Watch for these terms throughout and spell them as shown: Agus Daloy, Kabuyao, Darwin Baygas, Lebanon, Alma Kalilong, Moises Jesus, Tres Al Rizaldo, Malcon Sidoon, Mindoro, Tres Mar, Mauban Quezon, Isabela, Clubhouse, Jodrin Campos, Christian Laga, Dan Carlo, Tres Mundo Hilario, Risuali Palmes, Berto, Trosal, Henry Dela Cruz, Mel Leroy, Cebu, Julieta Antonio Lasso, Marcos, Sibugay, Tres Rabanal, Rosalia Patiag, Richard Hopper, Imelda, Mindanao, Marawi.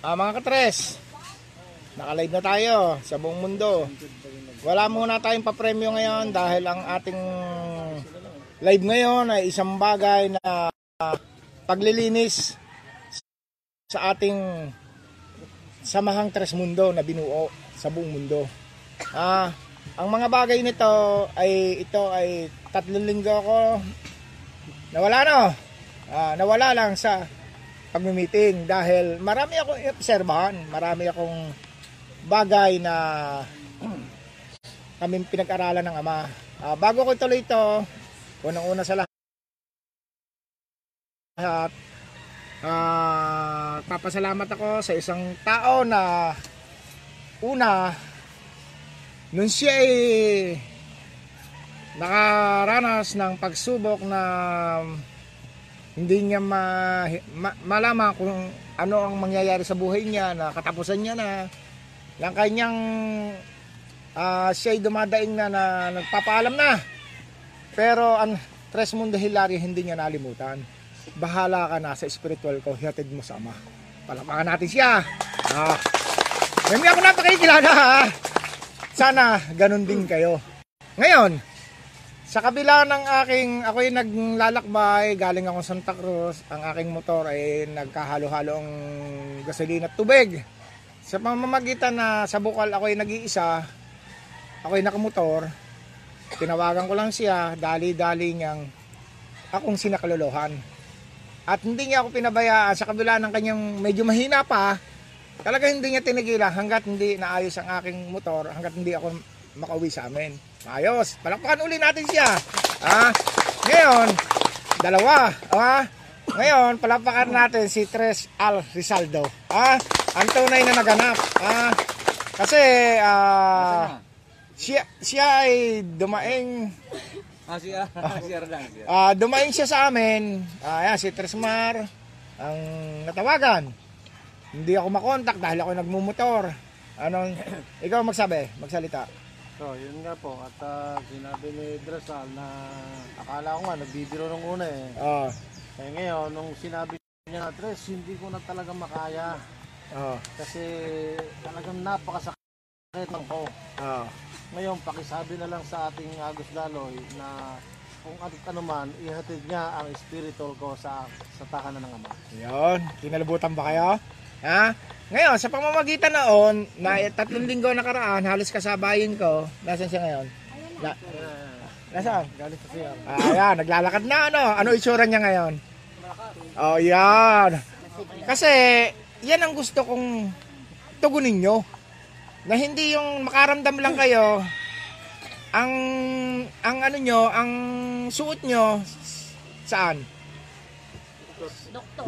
Mga katres, nakalive na tayo sa buong mundo. Wala muna tayong papremyo ngayon dahil ang ating live ngayon ay isang bagay na paglilinis sa ating samahang Tres Mundo na binuo sa buong mundo. Ang mga bagay nito ay ito ay 3 linggo ko nawala nawala lang sa pag-meeting dahil marami akong obserbahan, marami akong bagay na kami pinag-aralan ng Ama. Bago ko ituloy ito, unang-una sa lahat, papasalamat ako sa isang tao na una, nun siya ay nakaranas ng pagsubok na hindi niya malaman kung ano ang mangyayari sa buhay niya, na katapusan niya na lang kanyang siya ay dumadaing na nagpapaalam na. Pero ang Tres Mundo Hilario hindi niya nalimutan. Bahala ka na sa spiritual ko, hihatid mo sa Ama. Palakpakan natin siya. Hindi ako napakikilala ha. Sana ganun din kayo. Ngayon, sa kabila ng ako'y naglalakbay, galing ako Santa Cruz, ang aking motor ay nagkahalo-halong gasolina at tubig. Sa pamamagitan na sa Bukal ako'y nag-iisa, ako'y nakamotor, tinawagan ko lang siya, dali-dali niyang akong sinakaluluhan. At hindi niya ako pinabayaan sa kabila ng kanyang medyo mahina pa, talaga hindi niya tinigilan hanggat hindi naayos ang aking motor, hanggat hindi ako makauwi sa amin. Ayos, palakpakan uli natin siya. Ngayon, dalawa. Ngayon, palakpakan natin si Tres Al Rizaldo. Ang tunay na naganap. Kasi siya ay dumaing. Dumaing siya sa amin. Si Tres Mar ang natawagan. Hindi ako makontak dahil ako nagmumotor. Anong ikaw magsalita? So, yun nga po, at sinabi ni Trosal na akala ko nga, nagbibiro nung una eh. Eh ngayon, nung sinabi niya na, Tres, hindi ko na talaga makaya. Kasi talagang napakasakit ko. Ngayon, pakisabi na lang sa ating Agus Daloy na kung ano man, ihatid niya ang spiritual ko sa tahanan ng Ama. Yun, kinalabutan ba kayo? Ngayon, sa pamamagitan noon, na 3 linggo nakaraan, halos kasabayin ko. Nasaan siya ngayon? Nasaan? Galit siya. Ayan, naglalakad na ano. Ano itsura niya ngayon? Oh, yan. Kasi, yan ang gusto kong tugunin nyo. Na hindi yung makaramdam lang kayo, ang ano nyo, ang suot nyo, saan?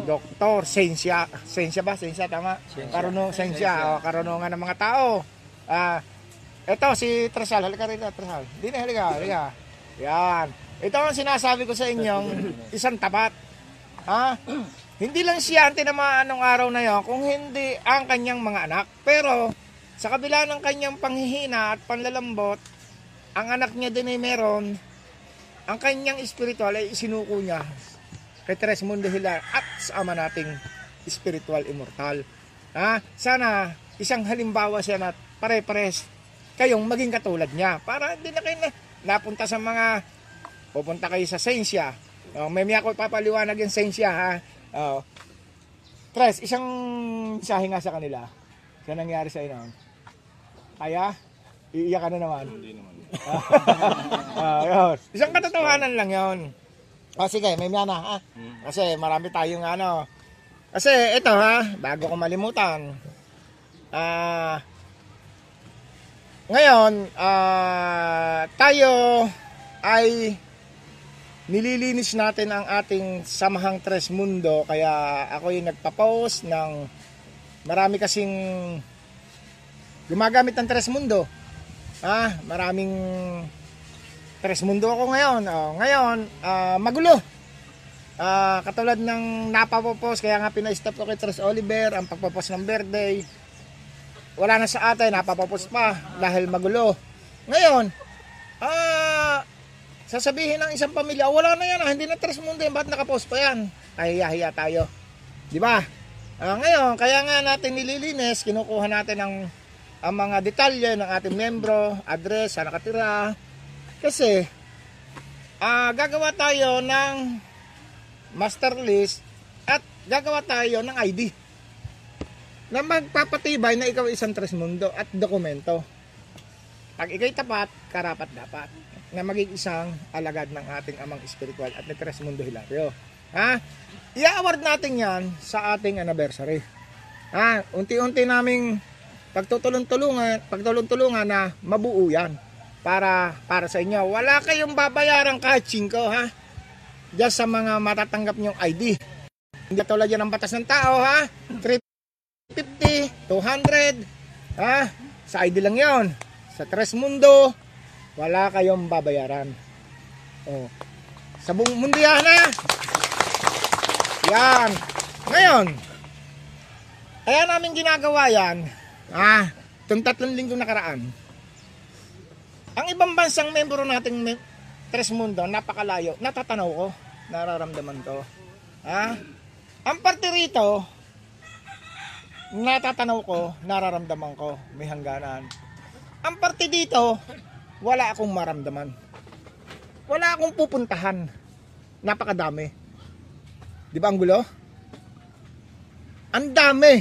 Doktor, sensya tama? Karunungan ng mga tao. Ito si Trosal, halika rito Trosal. Dine, halika. Yan. Ito ang sinasabi ko sa inyong isang tapat. Hindi lang siya ang tinamaan ng araw na yon, kung hindi ang kanyang mga anak. Pero sa kabila ng kanyang panghihina at panlalambot, ang anak niya din ay meron. Ang kanyang spiritual ay isinuko niya kay Tres Mundo Hilario at sa Ama nating spiritual immortal. Sana isang halimbawa siya na pare-pares kayong maging katulad niya para hindi na kayo napunta sa mga pupunta kayo sa sensya. May ako papaliwanag yung sensya ha. Tres, isang sahi nga sa kanila. Saan nangyari sa inyo? Kaya? Iiyak ka na naman. Hindi naman. Isang katotohanan lang yon. Sige, may miyan na. Kasi marami tayong ano. Kasi ito ha, bago ko malimutan. Ngayon, tayo ay nililinis natin ang ating samahang Tres Mundo. Kaya ako yung nagpa-post ng marami kasing gumagamit ng Tres Mundo. Maraming Tres Mundo ako ngayon. Magulo. Katulad ng napapopost, kaya nga pina-stop ko kay Tres Oliver, ang pagpopost ng birthday. Wala na sa atin, napapopost pa dahil magulo. Ngayon, sasabihin ng isang pamilya, wala na yan, hindi na Tres Mundo yan, ba't nakapost pa yan? Ay, hiya tayo. Di ba? Ngayon, kaya nga natin nililinis, kinukuha natin ang mga detalye ng ating membro, address, saan nakatira. Kasi gagawa tayo ng master list at gagawa tayo ng ID na magpapatibay na ikaw isang Tres Mundo at dokumento. Pag ikay tapat, karapat dapat na maging isang alagad ng ating amang spiritual at ni Tres Mundo Hilario. Ha? I-award natin yan sa ating anniversary. Ha? Unti-unti naming pagtulong-tulungan na mabuo yan para sa inyo. Wala kayong babayaran kahit 5, ha? Just sa mga matatanggap nyong ID. Hindi tulad yan ang batas ng tao, ha? 350, 200, ha? Sa ID lang yon. Sa Tres Mundo, wala kayong babayaran. Oh. Sa buong mundial na. Yan. Ngayon, kaya namin ginagawa yan, itong 3 linggo nakaraan. Ang ibang bansang membro nating Tres Mundo, napakalayo. Natatanaw ko, nararamdaman ko. Ah, ang parte rito, natatanaw ko, nararamdaman ko, may hangganan. Ang parte dito, wala akong maramdaman. Wala akong pupuntahan. Napakadami. Di ba ang gulo? Ang dami.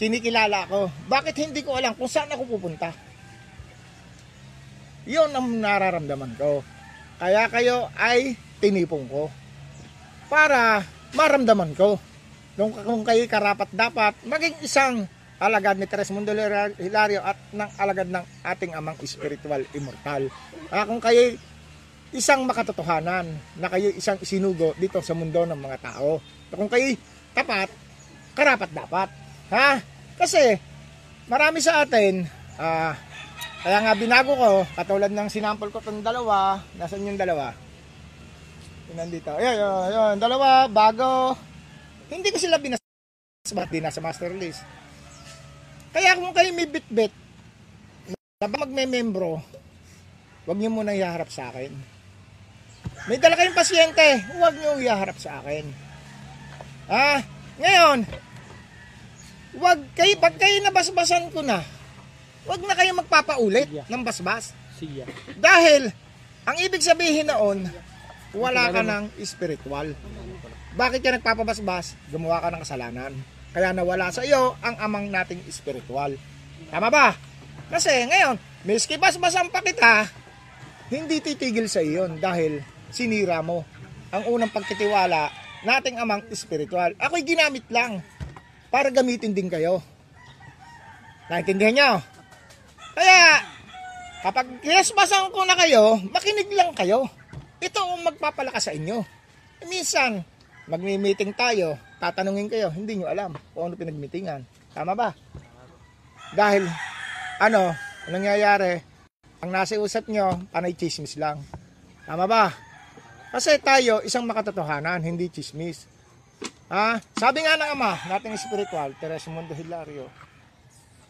Kinikilala ko. Bakit hindi ko alam kung saan ako pupunta? Yun ang nararamdaman ko. Kaya kayo ay tinipong ko. Para maramdaman ko. Kung kayo karapat dapat, maging isang alagad ni Tres Mundo Hilario at ng alagad ng ating amang spiritual immortal. Kung kayo isang makatotohanan na kayo isang isinugo dito sa mundo ng mga tao. Kung kayo tapat, karapat dapat. Ha? Kasi marami sa atin, kaya nga binago ko, katulad ng sinample ko itong dalawa. Nasaan yung dalawa? Nandito. Ayun, dalawa, bago. Hindi ko sila binasbat, di nasa master list. Kaya kung kayo may bit-bit na magme-membro, huwag nyo muna iharap sa akin. May dala kayong pasyente, huwag nyo iharap sa akin. Ngayon, pag kayo nabasbasan ko na, huwag na kayo magpapaulit ng basbas. Dahil, ang ibig sabihin noon, wala ka ng spiritual. Bakit ka nagpapabasbas? Gumawa ka ng kasalanan. Kaya nawala sa iyo ang amang nating spiritual. Tama ba? Kasi ngayon, miski basbasan pa kita, hindi titigil sa iyo dahil sinira mo ang unang pagtitiwala nating amang spiritual. Ako'y ginamit lang para gamitin din kayo. Naintindihan niyo? Kaya, kapag basbasan ko na kayo, makinig lang kayo. Ito ang magpapalakas sa inyo. Minsan, magmi-meeting tayo, tatanungin kayo, hindi nyo alam kung ano pinagmitingan. Tama ba? Dahil, anong nangyayari? Ang nasa usap nyo, panay chismis lang. Tama ba? Kasi tayo, isang makatotohanan, hindi chismis. Sabi nga ng ama, nating spiritual, Tres Mundo Hilario,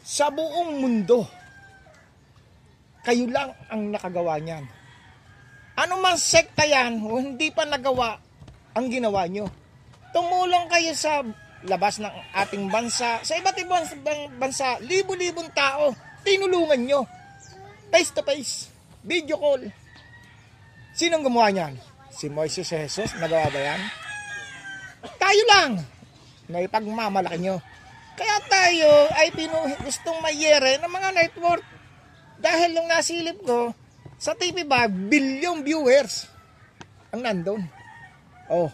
sa buong mundo, kayo lang ang nakagawa niyan. Ano mang sekta yan, hindi pa nagawa ang ginawa nyo. Tumulong kayo sa labas ng ating bansa, sa iba't ibang bansa, libo-libong tao, tinulungan nyo. Face to face, video call. Sinong gumawa niyan? Si Moises Jesus, nagawa ba yan? Tayo lang, naipagmamalaki nyo. Kaya tayo ay gustong mayere ng mga network. Dahil nung nasilip ko, sa TV ba, bilyong viewers ang nandun. Oh,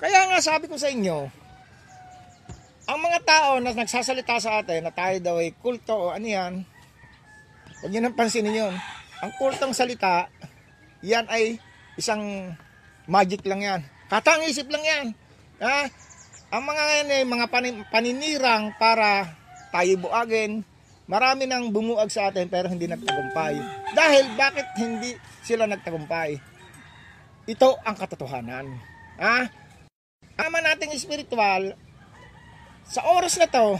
kaya nga sabi ko sa inyo, ang mga tao na nagsasalita sa atin na tayo daw ay kulto o ano yan, huwag nyo nang pansinin yun. Ang kultong salita, yan ay isang magic lang yan. Katang-isip lang yan. Ang mga yan ay mga paninirang para tayo buagin. Marami nang bumuag sa atin pero hindi nagtagumpay. Dahil bakit hindi sila nagtagumpay? Ito ang katotohanan. Ama nating spiritual, sa oras na to,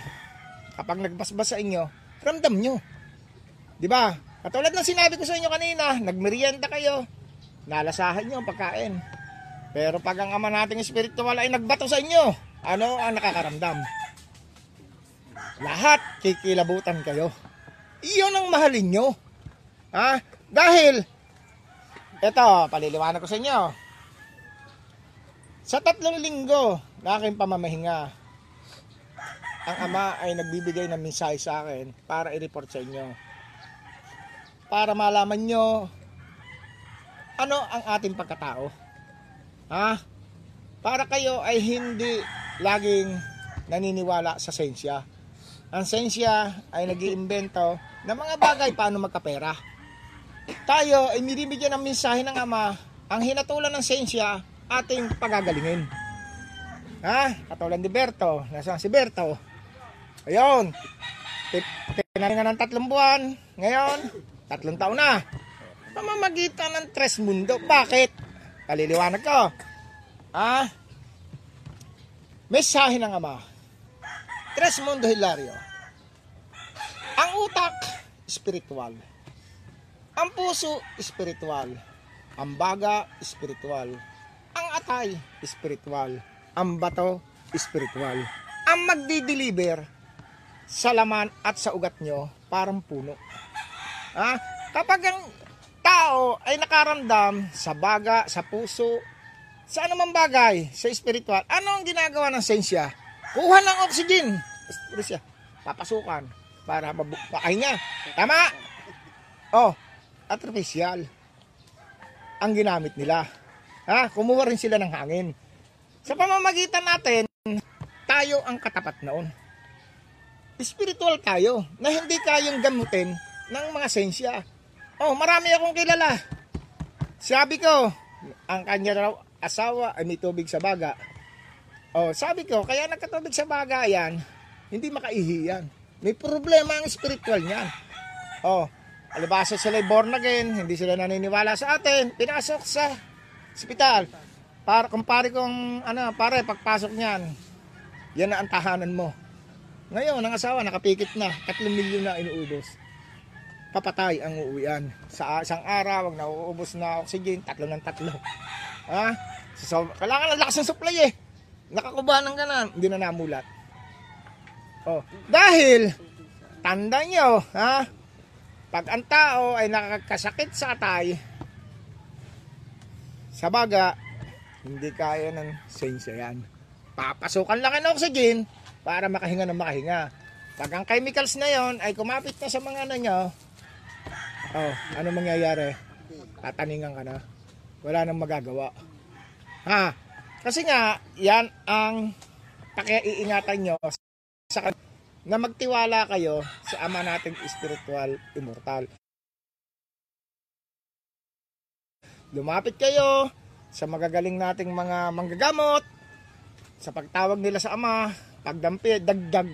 kapag nagbasbas sa inyo, ramdam nyo. Diba? Katulad ng sinabi ko sa inyo kanina, nagmerienda kayo, nalasahan nyo ang pagkain. Pero pag ang ama nating spiritual ay nagbato sa inyo, ano ang nakakaramdam? Lahat kikilabutan kayo. Iyon ang mahalin nyo. Ha? Dahil, ito, paliliwanag ko sa inyo. Sa 3 linggo na aking pamamahinga, ang ama ay nagbibigay ng mensahe sa akin para i-report sa inyo. Para malaman nyo ano ang ating pagkatao. Ha? Para kayo ay hindi laging naniniwala sa sensya. Ang sensya ay nag-iimbento ng mga bagay paano magkapera. Tayo ay binibigyan ng mensahe ng Ama, ang hinatulan ng sensya, ating pagagalingin. Ha? Katulad ni Berto, nasaan si Berto? Ayun, tinaringan ng 3 buwan, ngayon, 3 taon na. Pamamagitan ng 3 mundo, bakit? Kaliliwanag ko. Ha? Mensahe ng Ama. Tres Mundo Hilario. Ang utak, spiritual. Ang puso, spiritual. Ang baga, spiritual. Ang atay, spiritual. Ang bato, spiritual. Ang magdi-deliver sa laman at sa ugat nyo, parang puno. Ha? Kapag ang tao ay nakaramdam sa baga, sa puso, sa anumang bagay, sa spiritual, ano ang ginagawa ng sensya? Kuha ng oxygen. Papasukan para makahinga. Tama? Oh, artificial ang ginamit nila. Ha? Kumuha rin sila ng hangin. Sa pamamagitan natin, tayo ang katapat noon. Spiritual tayo na hindi kayang gamutin ng mga sensya. Oh, marami akong kilala. Sabi ko, ang kanya raw asawa ay may tubig sa baga. Oh, sabi ko, kaya nagkatubig sa baga yan, hindi makaihi yan. May problema ang spiritual niyan. Oh, alibasa sila born again, hindi sila naniniwala sa atin, pinasok sa ospital. Para kumpare kong, ano, pare, pagpasok niyan, yan na ang tahanan mo. Ngayon, ang asawa nakapikit na, 3 milyon na inuubos. Papatay ang uuwian. Sa isang araw, wag nauubos na oxygen, 3 ng 3. Ha? So, kailangan ang lakas ng supply eh. Nakakubahan ng ganan, hindi na namulat. Oh, dahil tanda nyo, ha? Pag ang tao ay nakakasakit sa atay, sa baga, hindi kaya ng sensya yan. Papasukan lang ang oxygen para makahinga ng makahinga. Pag ang chemicals na yon ay kumapit na sa mga ano nyo, oh, ano mangyayari? Tataningan ka na. Wala nang magagawa. Ha? Kasi nga, yan ang pakiiingatan nyo sa, na magtiwala kayo sa ama nating spiritual immortal. Lumapit kayo sa magagaling nating mga manggagamot, sa pagtawag nila sa ama, pagdampi, dagdag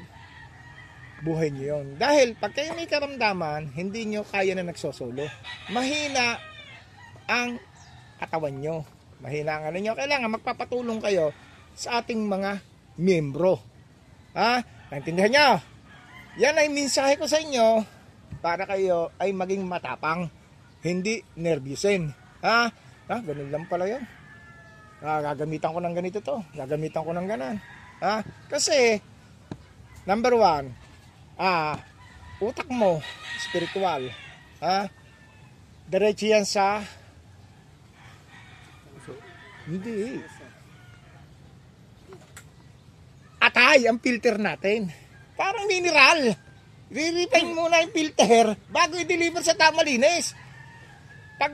buhay nyo yun. Dahil pag kayo may karamdaman, hindi nyo kaya na nagsosolo. Mahina ang katawan nyo. Mahinangan ninyo. Kailangan magpapatulong kayo sa ating mga miyembro. Ha? Naintindihan nyo? Yan ay mensahe ko sa inyo para kayo ay maging matapang. Hindi nervyusin. Ha? Ha? Ganun lang pala yun. Ha? Gagamitan ko ng ganito to. Gagamitan ko ng ganan. Ha? Kasi, number 1, utak mo, spiritual. Ha? Diretso yan sa hindi. Atay ang filter natin. Parang mineral. Re-refine muna yung filter bago i-deliver sa tama linis. Pag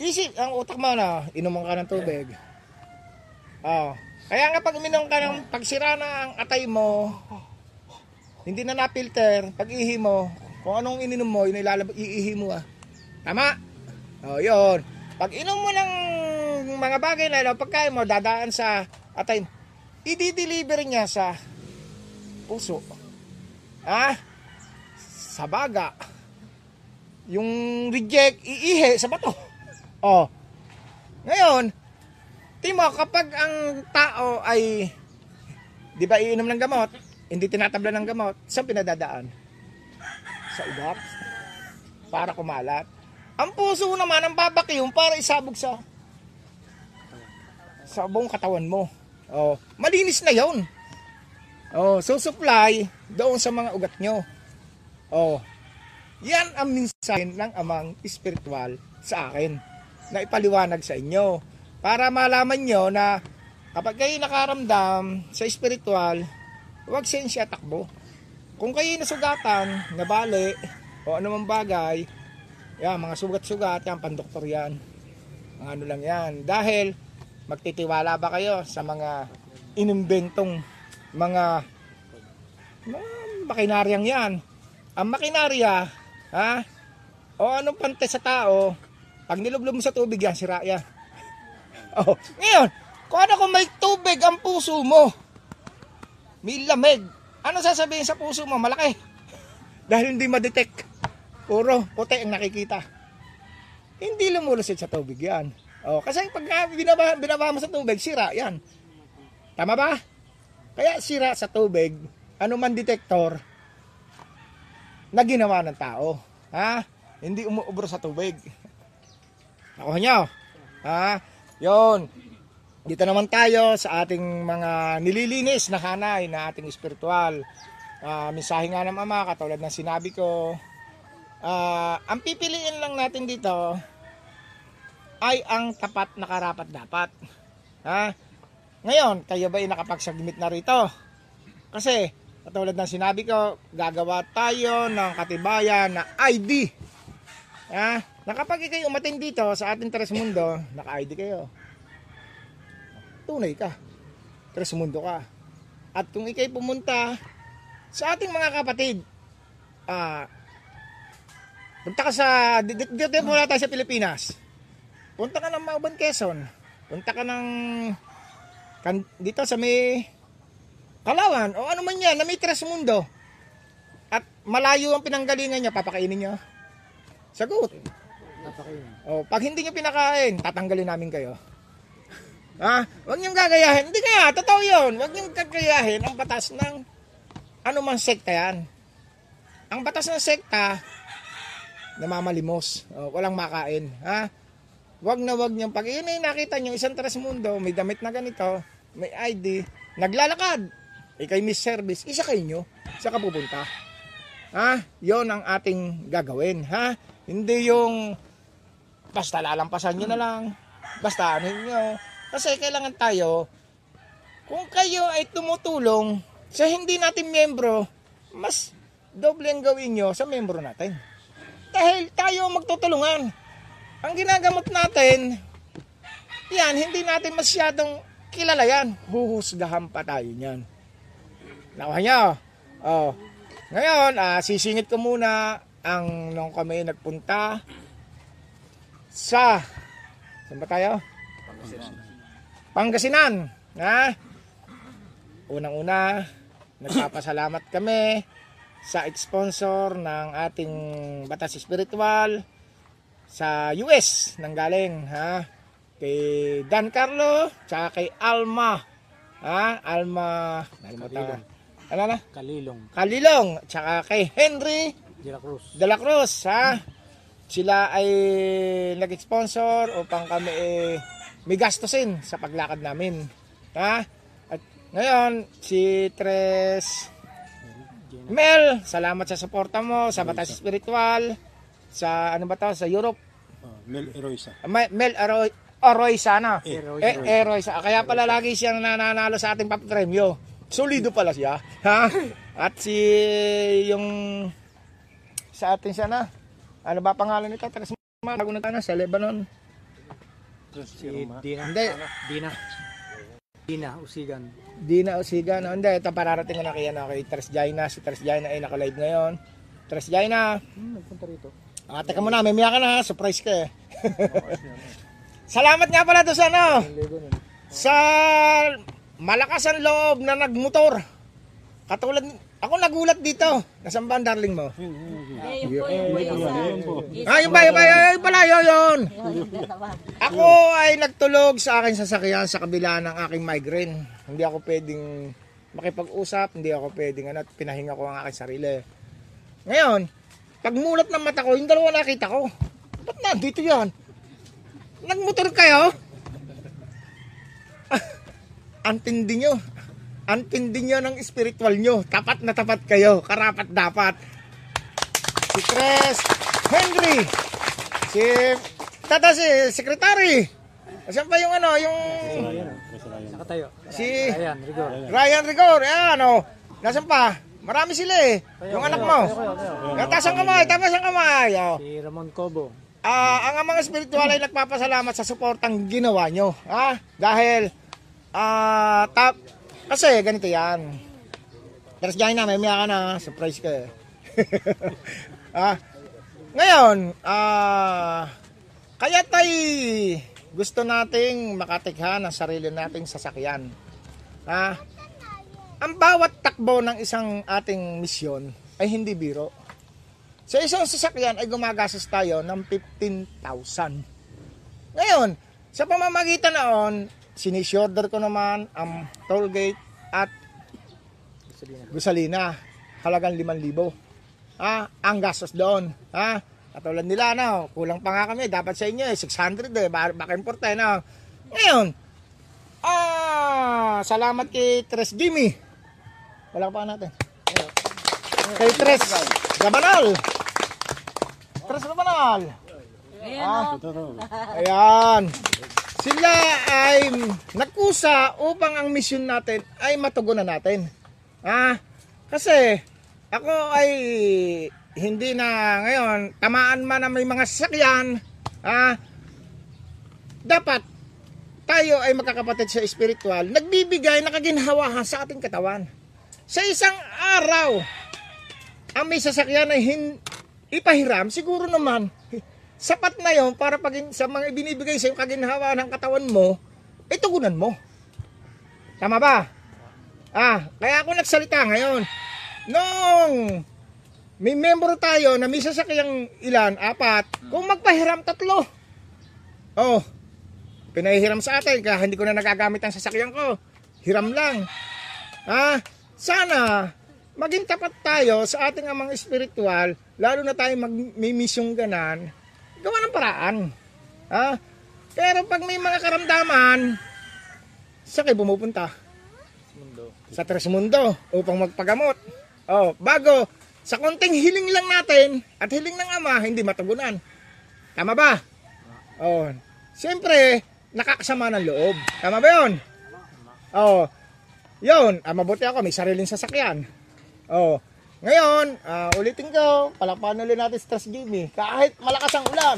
isip, ang utak mo na, inuman ka ng tubig. Oh. Kaya nga pag uminom ka ng pagsira na ang atay mo, hindi na na-filter, pag ihi mo, kung anong ininom mo, yun iihi mo ah. Tama? Oh, yun. Pag inom mo ng mga bagay na ilaw, pagkain mo, dadaan sa atay, i-deliver niya sa puso. Ha? Sa baga. Yung reject, iihe sa bato. Oh. Ngayon, timo, kapag ang tao ay, di ba iinom ng gamot, hindi tinatabla ng gamot, saan pinadadaan? Sa ugat. Para kumalat. Ang puso naman, ang babakyong para isabog sa buong katawan mo. Oh, malinis na 'yon. Oh, so supply doon sa mga ugat nyo. Oh, yan ang minsan ng amang spiritual sa akin na ipaliwanag sa inyo para malaman nyo na kapag kayo nakaramdam sa spiritual, huwag siya takbo. Kung kayo nasugatan, nabali o anumang bagay, yan, mga sugat-sugat, yan, pandoktor yan, mga ano lang yan. Dahil magtitiwala ba kayo sa mga inimbentong mga makinaryang yan? Ang makinarya, ha? O anong pante sa tao, pag nilublob mo sa tubig yan, sira yan. Oh, ngayon, kung ano kung may tubig ang puso mo, may lamig, ano sasabihin sa puso mo? Malaki. Dahil hindi ma-detect. Puro puti ang nakikita. Hindi lumulusit sa tubig yan. O, kasi pag binaba mo sa tubig, sira yan. Tama ba? Kaya sira sa tubig, anuman detector na ginawa ng tao. Ha? Hindi umuubro sa tubig. Nakuha nyo? Ha? Yun. Dito naman tayo sa ating mga nililinis na hanay na ating spiritual. Mensahe nga ng Ama, katulad ng sinabi ko. Ang pipiliin lang natin dito ay ang tapat na karapat-dapat. Ha? Ngayon, kayo ba'y nakapagsagmit na rito? Kasi, katulad ng sinabi ko, gagawa tayo ng katibayan na ID. Ha? Nakapag kayo umatin dito sa ating Tres Mundo, naka-ID kayo. Tunay ka. Tres Mundo ka. At kung ikay pumunta sa ating mga kapatid, punta ka sa, dito muna tayo sa Pilipinas. Punta ka ng Mauban Quezon. Punta ka ng dito sa may Kalawan o ano man yan na may Tres Mundo at malayo ang pinanggalingan nyo, papakainin nyo? Sagot, papakainin. O, pag hindi nyo pinakain, tatanggalin namin kayo. Ha? Huwag nyo gagayahin. Hindi kaya, totoo yun. Huwag nyo gagayahin ang batas ng anumang sekta yan. Ang batas ng sekta, namamalimos. O, walang makain. Ha? Wag na wag niyang pag yun ay nakita niyo isang Tres Mundo, may damit na ganito, may ID, naglalakad. Ikay miss service, isa kayo nyo, saka pupunta. Ha? Yun ang ating gagawin, ha? Hindi yung basta lalampasan nyo na lang, basta ano nyo. Kasi kailangan tayo, kung kayo ay tumutulong sa hindi natin miyembro, mas doble ang gawin nyo sa miyembro natin. Dahil tayo magtutulungan. Ang ginagamot natin, yan, hindi natin masyadong kilala yan. Huhusgahan pa tayo niyan. Nakuha nyo? Oh. Ngayon, sisingit ko muna ang nung kami nagpunta sa, saan ba tayo? Pangasinan. Ha? Unang-una, nagpapasalamat kami sa sponsor ng ating Batas Espiritual sa US nanggaling, ha, kay Dan Carlo tsaka kay Alma, ha, Alma Kalilong. Ano na? Kalilong tsaka kay Henry Dela Cruz, ha. Sila ay nag-sponsor upang kami may gastusin sa paglakad namin, ha. At ngayon si Tres Mel, salamat sa suporta mo sa Batas Espiritual sa ano ba ito? Sa Europe? Mel Leroy. Mel Leroy sana. Leroy. Kaya pala lagi siyang nananalo sa ating papremyo. Solido pala siya. Ha? At si yung sa ating sana, ano ba pangalan nito? Tres Mar, bago nagtana sa Lebanon. Si Dina Usigan. Hindi, ito pararating ko na kay Tres Jayna. Si Tres Jayna ay nakalive ngayon. Tres Jayna. Nagpunta rito. Teka muna, may miya ka na, surprise ka eh. Salamat nga pala doon sa ano, sa malakas ang loob na nagmotor. Katulad, ako nagulat dito. Nasaan ba ang darling mo? Yun pala. Ako ay nagtulog sa aking sasakyan sa kabila ng aking migraine. Hindi ako pwedeng makipag-usap, hindi ako pwedeng ano, pinahinga ko ang aking sarili. Ngayon, pagmulat ng mata ko, yung dalawa nakita ko. Ba't nandito yan? Nagmotor kayo? Antindi nyo. Antindi nyo ng spiritual nyo. Tapat na tapat kayo. Karapat dapat. Si Tres Henry. Si Tata si Secretary. Saan pa yung ano? Yung... Nakatayo. Si Ryan Rigore. Ano? Nasaan pa? Marami sila eh. Yung anak mo. Taas ang kamay. Taas ang kamay. Si Ramon Cobo. Ang mga spiritual ay nagpapasalamat sa suportang ginawa nyo. Ha? Dahil kasi ganito yan. Tres Jayna, may umiyak ka na. Surprise ka eh. Ngayon, kaya tayo gusto nating makatikha ng sarili nating sasakyan. Ang bawat takbo ng isang ating misyon ay hindi biro. Sa isang sasakyan ay gumagastos tayo ng 15,000. Ngayon, sa pamamagitan noon, sinisorder ko naman ang toll gate at gusalina. Halagang 5,000. Ang gastos doon. Katulad nila na, kulang pa nga kami. Dapat sa inyo, 600 eh. Baka importe na. Ngayon, salamat kay Tres Jimmy. Wala pa natin. Kay Tres Rabanal. Tres Rabanal. Ayan. Sila ay nagkusa upang ang mission natin ay matugunan natin. Kasi ako ay hindi na ngayon tamaan man na may mga sasakyan. Dapat tayo ay magkakapatid sa spiritual, nagbibigay na kaginhawahan sa ating katawan. Sa isang araw, ang may sasakyan ay ipahiram, siguro naman sapat na yon para pag sa mga binibigay sa yung kaginhawa ng katawan mo, itugunan mo. Tama ba? Kaya ako nagsalita ngayon. Noong may member tayo na may sasakyang ilan, 4, kung magpahiram 3. Oh, pinahiram sa atin, kaya hindi ko na nagagamit ang sasakyan ko. Hiram lang. Sana maging tapat tayo sa ating amang spiritual, lalo na tayo may misyong ganan, gawa ng paraan. Pero pag may mga karamdaman, saan kayo bumupunta? Sa Tres Mundo upang magpagamot. Bago, sa konting hiling lang natin at hiling ng Ama, hindi matugunan. Tama ba? Siyempre, nakakasama ng loob. Tama ba yun? Yun, mabuti ako, may sariling sasakyan. Ngayon, ulitin ko, palakpakan ulit natin Tres Jimmy. Kahit malakas ang ulan.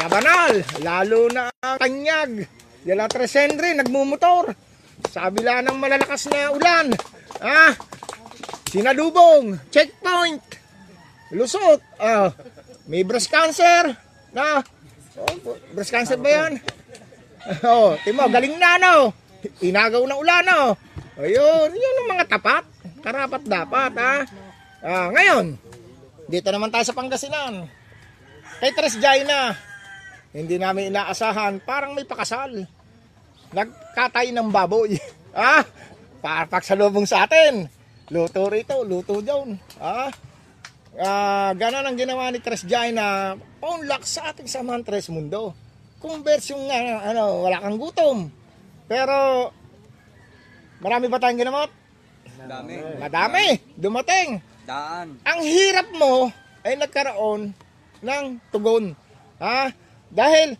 Nabanal, lalo na ang tanyag. Yala Tres Henry, nagmumotor. Sabila ng malalakas na ulan. Sinalubong, checkpoint, lusot. May breast cancer. Breast cancer ba yan? Timo, galing na, no? Inagaw na ulan, no? Ayun, yun ang mga tapat. Karapat dapat, ngayon, dito naman tayo sa Pangasinan. Kay Tres Jayna, hindi namin inaasahan, parang may pakasal. Nagkatay ng baboy. Paksalubong sa atin. Luto rito, luto doon. Ganon ang ginawa ni Tres Jayna. Paunlak sa ating samahan Tres Mundo. Kung versyong ano, wala kang gutom. Pero, marami ba tayong ginamot? Madami. Madami. Dumating. Daan. Ang hirap mo ay nagkaroon ng tugon. Dahil,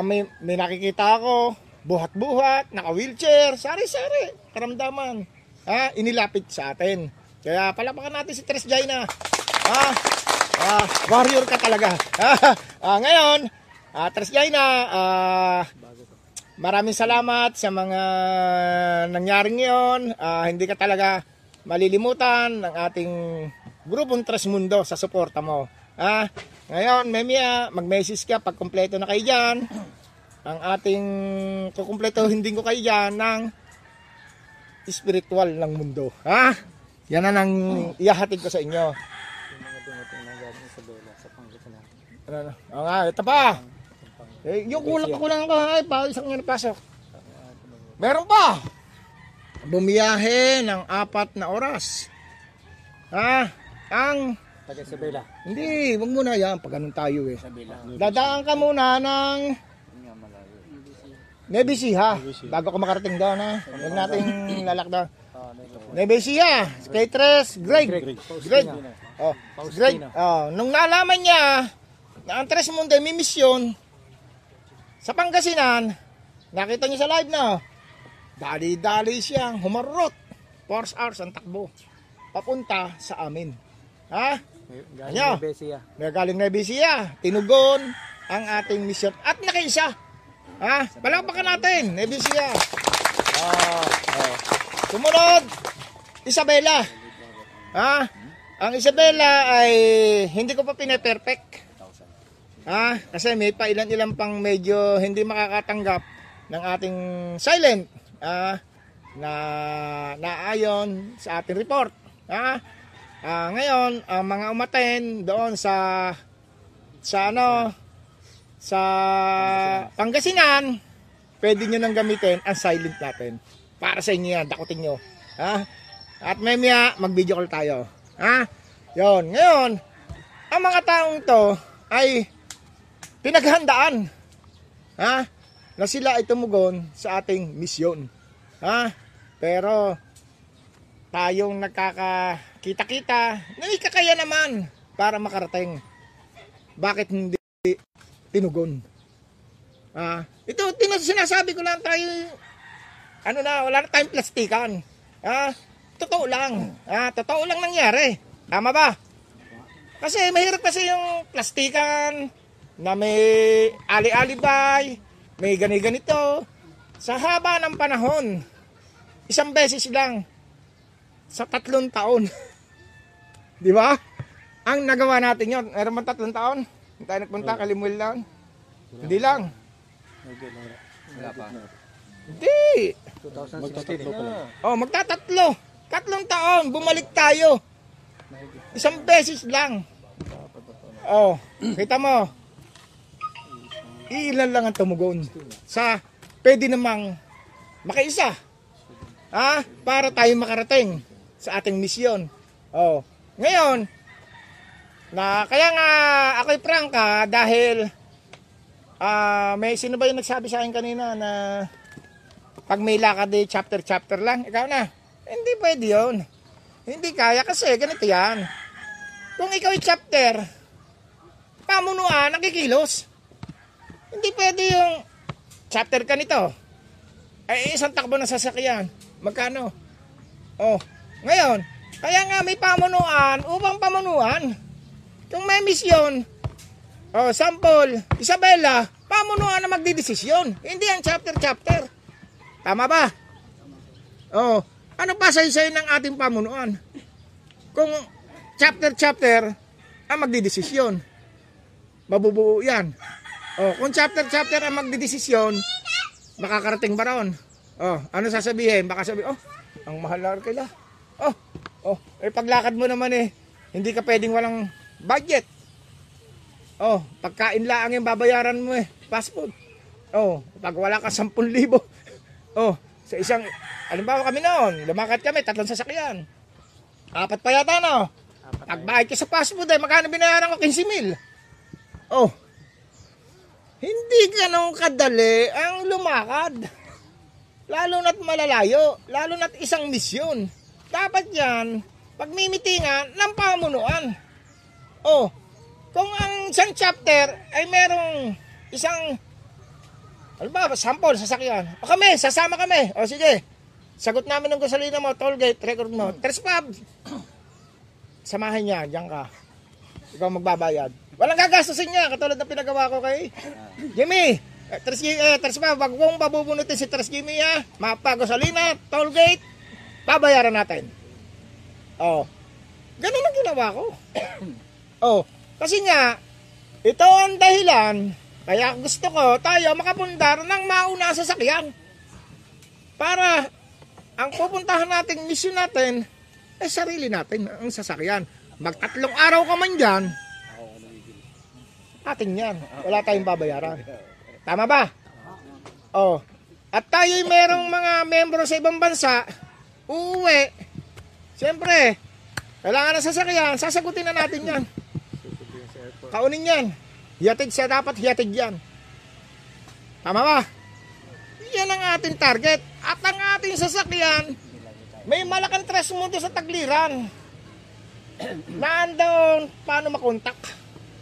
may nakikita ako, buhat-buhat, naka-wheelchair, sari-sari, karamdaman. Inilapit sa atin. Kaya palapakan natin si Tres Jayna. Warrior ka talaga. Ngayon, Tres Jayna, maraming salamat sa mga nangyaring yon. Hindi ka talaga malilimutan ng ating grupong Tres Mundo sa suporta mo. Ngayon, Memia, mag-message ka pag kumpleto na kayo dyan. Ang ating kukumpleto, hindi ko kayo dyan ng spiritual ng mundo. Yan na nang iyahatid ko sa inyo. Yung mga dumating na galing Isabela sa Pangasinan. O nga, ito pa! Yung kulang ko, ay pa, isang nga napasok. Meron pa! Bumiyahe ng 4 na oras. Ang... Isabela. Hindi, huwag muna yan. Pag ganun tayo eh. Dadaan ka muna ng... Nebesi ha, bago ko makarating doon ha. Huwag natin lalakdaw. Nebesiya, kay Tres, Greg. Oh, Greg. Oh, nung nalaman niya na ang Tres Mundo may misyon sa Pangasinan, nakita niyo sa live na, dali-dali siyang humarot. 4 hours ang takbo. Papunta sa amin. Ha? Galing na Nebesiya. Galing na Nebesiya. Tinugon ang ating misyon. At nakaisa. Ha? Palakpakan natin, Nebesiya. Sumunod, Isabela. Ha? Ang Isabela ay hindi ko pa pinaperfect. Ha? Kasi may pa ilan-ilan pang medyo hindi makakatanggap ng ating silent na naayon sa ating report. Ha? Ngayon, ang mga umaten doon sa Pangasinan, pwede nyo nang gamitin ang silent natin. Para sa inyo yan, dakutin nyo. Ha? At mamaya, mag-video call tayo. Ha? Yon. Ngayon, ang mga taong to ay pinaghandaan, ha, na sila ay tumugon sa ating misyon, ha, pero tayong nagkakakita-kita nakikakaya naman para makarating, bakit hindi tinugon? Ha? Ito sinasabi ko lang, tayo ano na, wala na tayong plastikan, ha, totoo lang, ha, totoo lang nangyari, tama ba? Kasi mahirap kasi yung plastikan na may ali-alibay, may ganito. Sa haba ng panahon, isang beses lang sa 3 taon. Di ba? Ang nagawa natin yun, meron man 3 taon? Hindi tayo nagpunta, Kalimuel lang. Hindi lang. Wala pa. Hindi. 2016 na. Oh, magtatatlo. 3 taon, bumalik tayo. Isang beses lang. Oh, kita mo. Iilan lang ang tumugon sa pwede namang makaisa. Ha? Para tayo makarating sa ating misyon. Oh, ngayon na kaya nga ako'y prangka dahil may sino ba yung nagsabi sa akin kanina na pag may lakad eh, chapter lang, ikaw na. Hindi pwede 'yon. Hindi kaya kasi ganito yan. Kung ikaw ay chapter, pamunuan, nakikilos. Hindi pwede yung chapter ka nito. Ay isang takbo ng sasakyan. Magkano? Oh, ngayon, kaya nga may pamunuan upang pamunuan. Kung may misyon, oh, sample, Isabela, pamunuan na magdidesisyon. Hindi ang chapter. Tama ba? Oh, ano pa sayo ng ating pamunuan? Kung chapter ang magdidesisyon, mabubuo yan. Oh, kung chapter ang magdidesisyon, makakarating ba ron? Oh, ano sasabihin? Baka sabihin, oh, ang mahal na kila. Oh, eh paglakad mo naman eh, hindi ka pwedeng walang budget. Oh, pagkain lang ang babayaran mo eh, fast food. Oh, pag wala ka 10,000. Oh, sa isang, alimbawa kami noon, lumakad kami, 3 sasakyan. 4 pa yata, no? Nagbayad ka sa fast food eh, magkano binayaran ko? 15,000. Oh, hindi ganun kadali ang lumakad. Lalo na't malalayo, lalo na't isang misyon. Dapat yan, pagmimitingan ng pamunuan. Oh, kung ang isang chapter ay merong isang, alimbawa, sample, sasakyan. O kami, sasama kami. O sige, sagot namin ng gasolina mo, toll gate, record mo. 3 pub. Samahin niya, diyan ka. Ikaw magbabayad. Walang gagastusin niya, katulad ng pinagawa ko kay Jimmy. 3 pub, wag kong babubunutin si 3 Jimmy ha. Mapa, gasolina, toll gate, babayaran natin. O, ganun ang ginawa ko. O, kasi nga, ito ang dahilan, kaya gusto ko tayo makapundar ng mauna sa sasakyan. Para ang pupuntahan natin, mission natin, ay sarili natin ang sasakyan. Mag-tatlong araw ka man dyan, ating yan. Wala tayong babayaran. Tama ba? Oh. At tayo'y merong mga membro sa ibang bansa, uuwi. Siyempre, kailangan ng sasakyan, sasagutin na natin yan. Kaunin yan. Hiyatig siya, dapat hiyatig yan. Tama ba? yan ang ating target. At ang ating sasakyan, may malaking Tres Mundo sa Tagliran. Naan doon, paano makontak?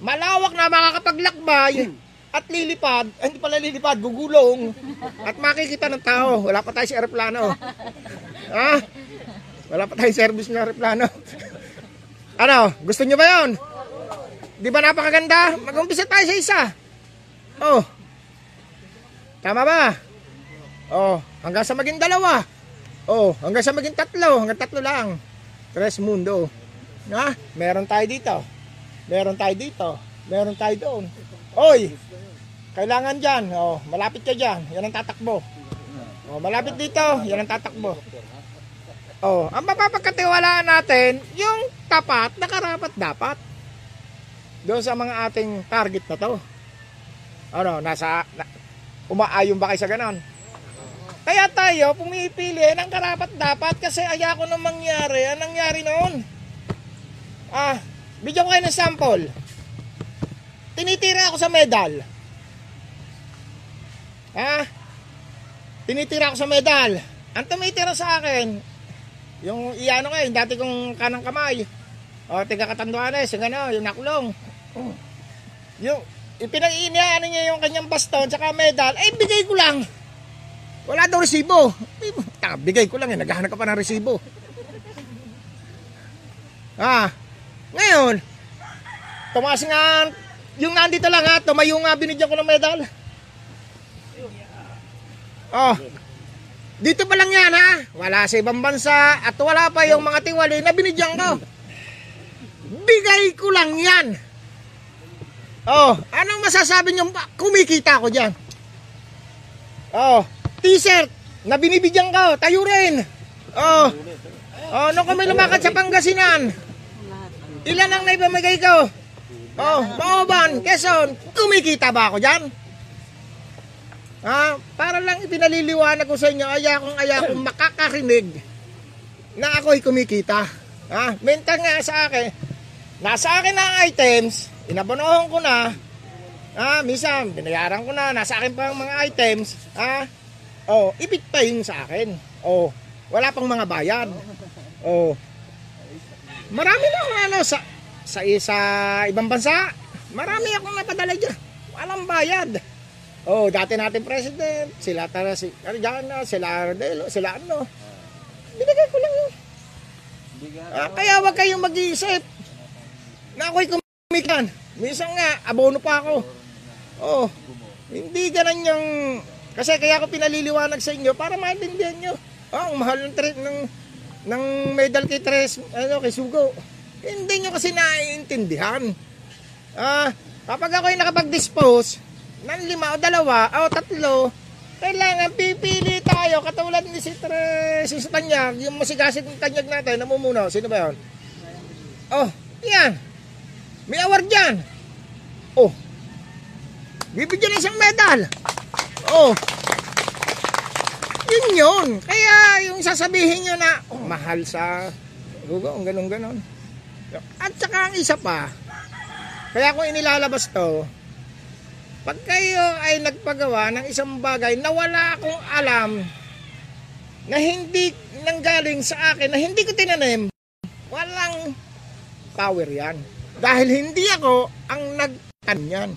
Malawak na makakapaglakbay at lilipad, ay, hindi pala lilipad, gugulong at makikita ng tao. Wala pa tayo sa aeroplano. Ah? Wala pa tayong service ng aeroplano. Ano? Gusto nyo ba yun? Di ba napakaganda? Mag-umpisa tayo sa isa. Oh. Tama ba? Oh. Hanggang sa maging dalawa. Oh. Hanggang sa maging tatlo. Hanggang tatlo lang. Tres Mundo. Ha? Meron tayo dito. Meron tayo dito. Meron tayo doon. Oy! Kailangan dyan. Oh. Malapit ka dyan. Yan ang tatakbo. Oh. Malapit dito. Yan ang tatakbo. Oh, ang mapapagkatiwalaan natin, yung tapat na karapat-dapat doon sa mga ating target na to. Ano, nasa, umaayon ba kayo sa ganon? Kaya tayo, pumipili ng karapat-dapat kasi ayako nang mangyari. Anong nangyari noon? Ah, bigyan ko kayo ng sample. Tinitira ako sa medal. Ah, tinitira ako sa medal. Ang tumitira sa akin, yung iano kayo, dati kong kanang kamay. O, tiga Katanduanes, yung ano, yung nakulong. Yung, ipinag-iinihan niya yung kanyang baston, tsaka medal, eh, bigay ko lang. Wala daw resibo. Bigay ko lang, eh, naghahanap ka pa ng resibo. Ah, ngayon, tumaas nga, yung nandito lang ha, tumayo nga, binigyan ko ng medal. Oh, dito pa lang yan ha, wala sa ibang bansa at wala pa yung mga tiwali na binigyan ko. Bigay ko lang yan. Oh, anong masasabi nyo? Kumikita ko dyan. Oh, t-shirt na binibigyan ko, tayo rin. Oh, oh, nung kami lumakad sa Pangasinan, ilan ang naipamigay ko? Oh, Mauban Quezon, kumikita ba ako dyan? Ah, para lang ipinaliliwanag ko sa inyo, ayakong makakarinig na ako'y kumikita. Ah, mental nga sa akin, nasa akin na items, inabonohan ko na. Ah, minsan binayaran ko na, nasa akin pa ang mga items. Ah, oh, ipit pa yun sa akin. Oh, wala pang mga bayad. Oh, marami na akong ano, sa ibang bansa, marami akong napadala dyan. Walang bayad. Oh, dati natin president, sila Therese Mundihilar, sila Ardelo, sila ano. Binigay ko lang yun. Ah, kaya wag kayong mag-iisip na ako'y kumikitan. Minsan nga, abono pa ako. Oh, hindi ganun yung... Kasi kaya ako pinaliliwanag sa inyo para maintindihan nyo. Oh, ang mahal ng medal kay Tres, ano, kay Sugo. Hindi nyo kasi naiintindihan. Ah, kapag ako'y nakapag-dispose nang lima o dalawa o tatlo, kailangan pipili tayo katulad ni si Tres sa Tanyag, yung masigasig ng Tanyag natin, namumuno, sino ba yun? Oh, yan, may award yan. Oh, bibigyan ng isang medal. Oh, yun yun. Kaya yung sasabihin nyo na oh, mahal sa Google, ganun-ganun. At saka ang isa pa, kaya kung inilalabas to, pag kayo ay nagpagawa ng isang bagay na wala akong alam, na hindi nanggaling sa akin, na hindi ko tinanim, walang power yan. Dahil hindi ako ang nagtanyan.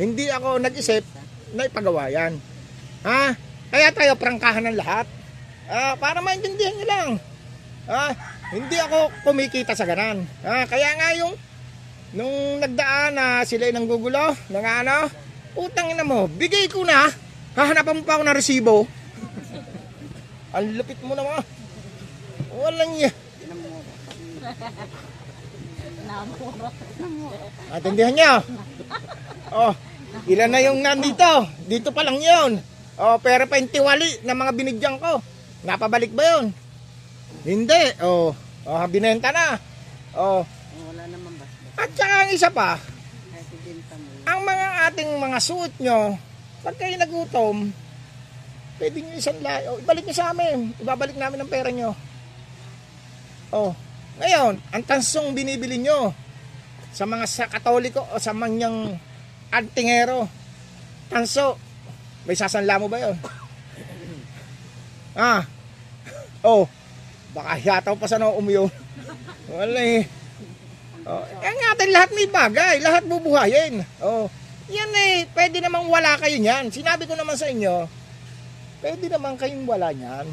Hindi ako nag-isip na ipagawa yan. Ha? Kaya tayo prangkahan ng lahat. Para maintindihan nyo lang. Hindi ako kumikita sa ganan. Kaya nga yung nung nagdaan na sila ay nanggugulo, nang ano, utang na mo, bigay ko na, hahanapan mo pa ako ng resibo. Ang lupit mo naman. Walang niya. Atindihan niyo. Oh, ilan na yung nandito? Dito pa lang yun. Oh, pero pa yung tiwali na mga binigyan ko. Napabalik ba yun? Hindi. Oh, oh, binenta na. Oh. At saka ang isa pa, ang mga ating mga suot nyo, pag kayo nagutom, pwede nyo isang layo. Ibalik nyo sa amin. Ibabalik namin ang pera nyo. Oh, ngayon, ang tansong binibili nyo sa mga sa Katoliko o sa manyang antingero, tanso, may sasanla mo ba yun? Ah. Oh. Baka yataw pa sana umiyaw. Wala eh. Oh, yan natin lahat may bagay, lahat bubuhayin. Oh. Yan eh, pwede namang wala kayo niyan. Sinabi ko naman sa inyo, pwede naman kayong wala niyan.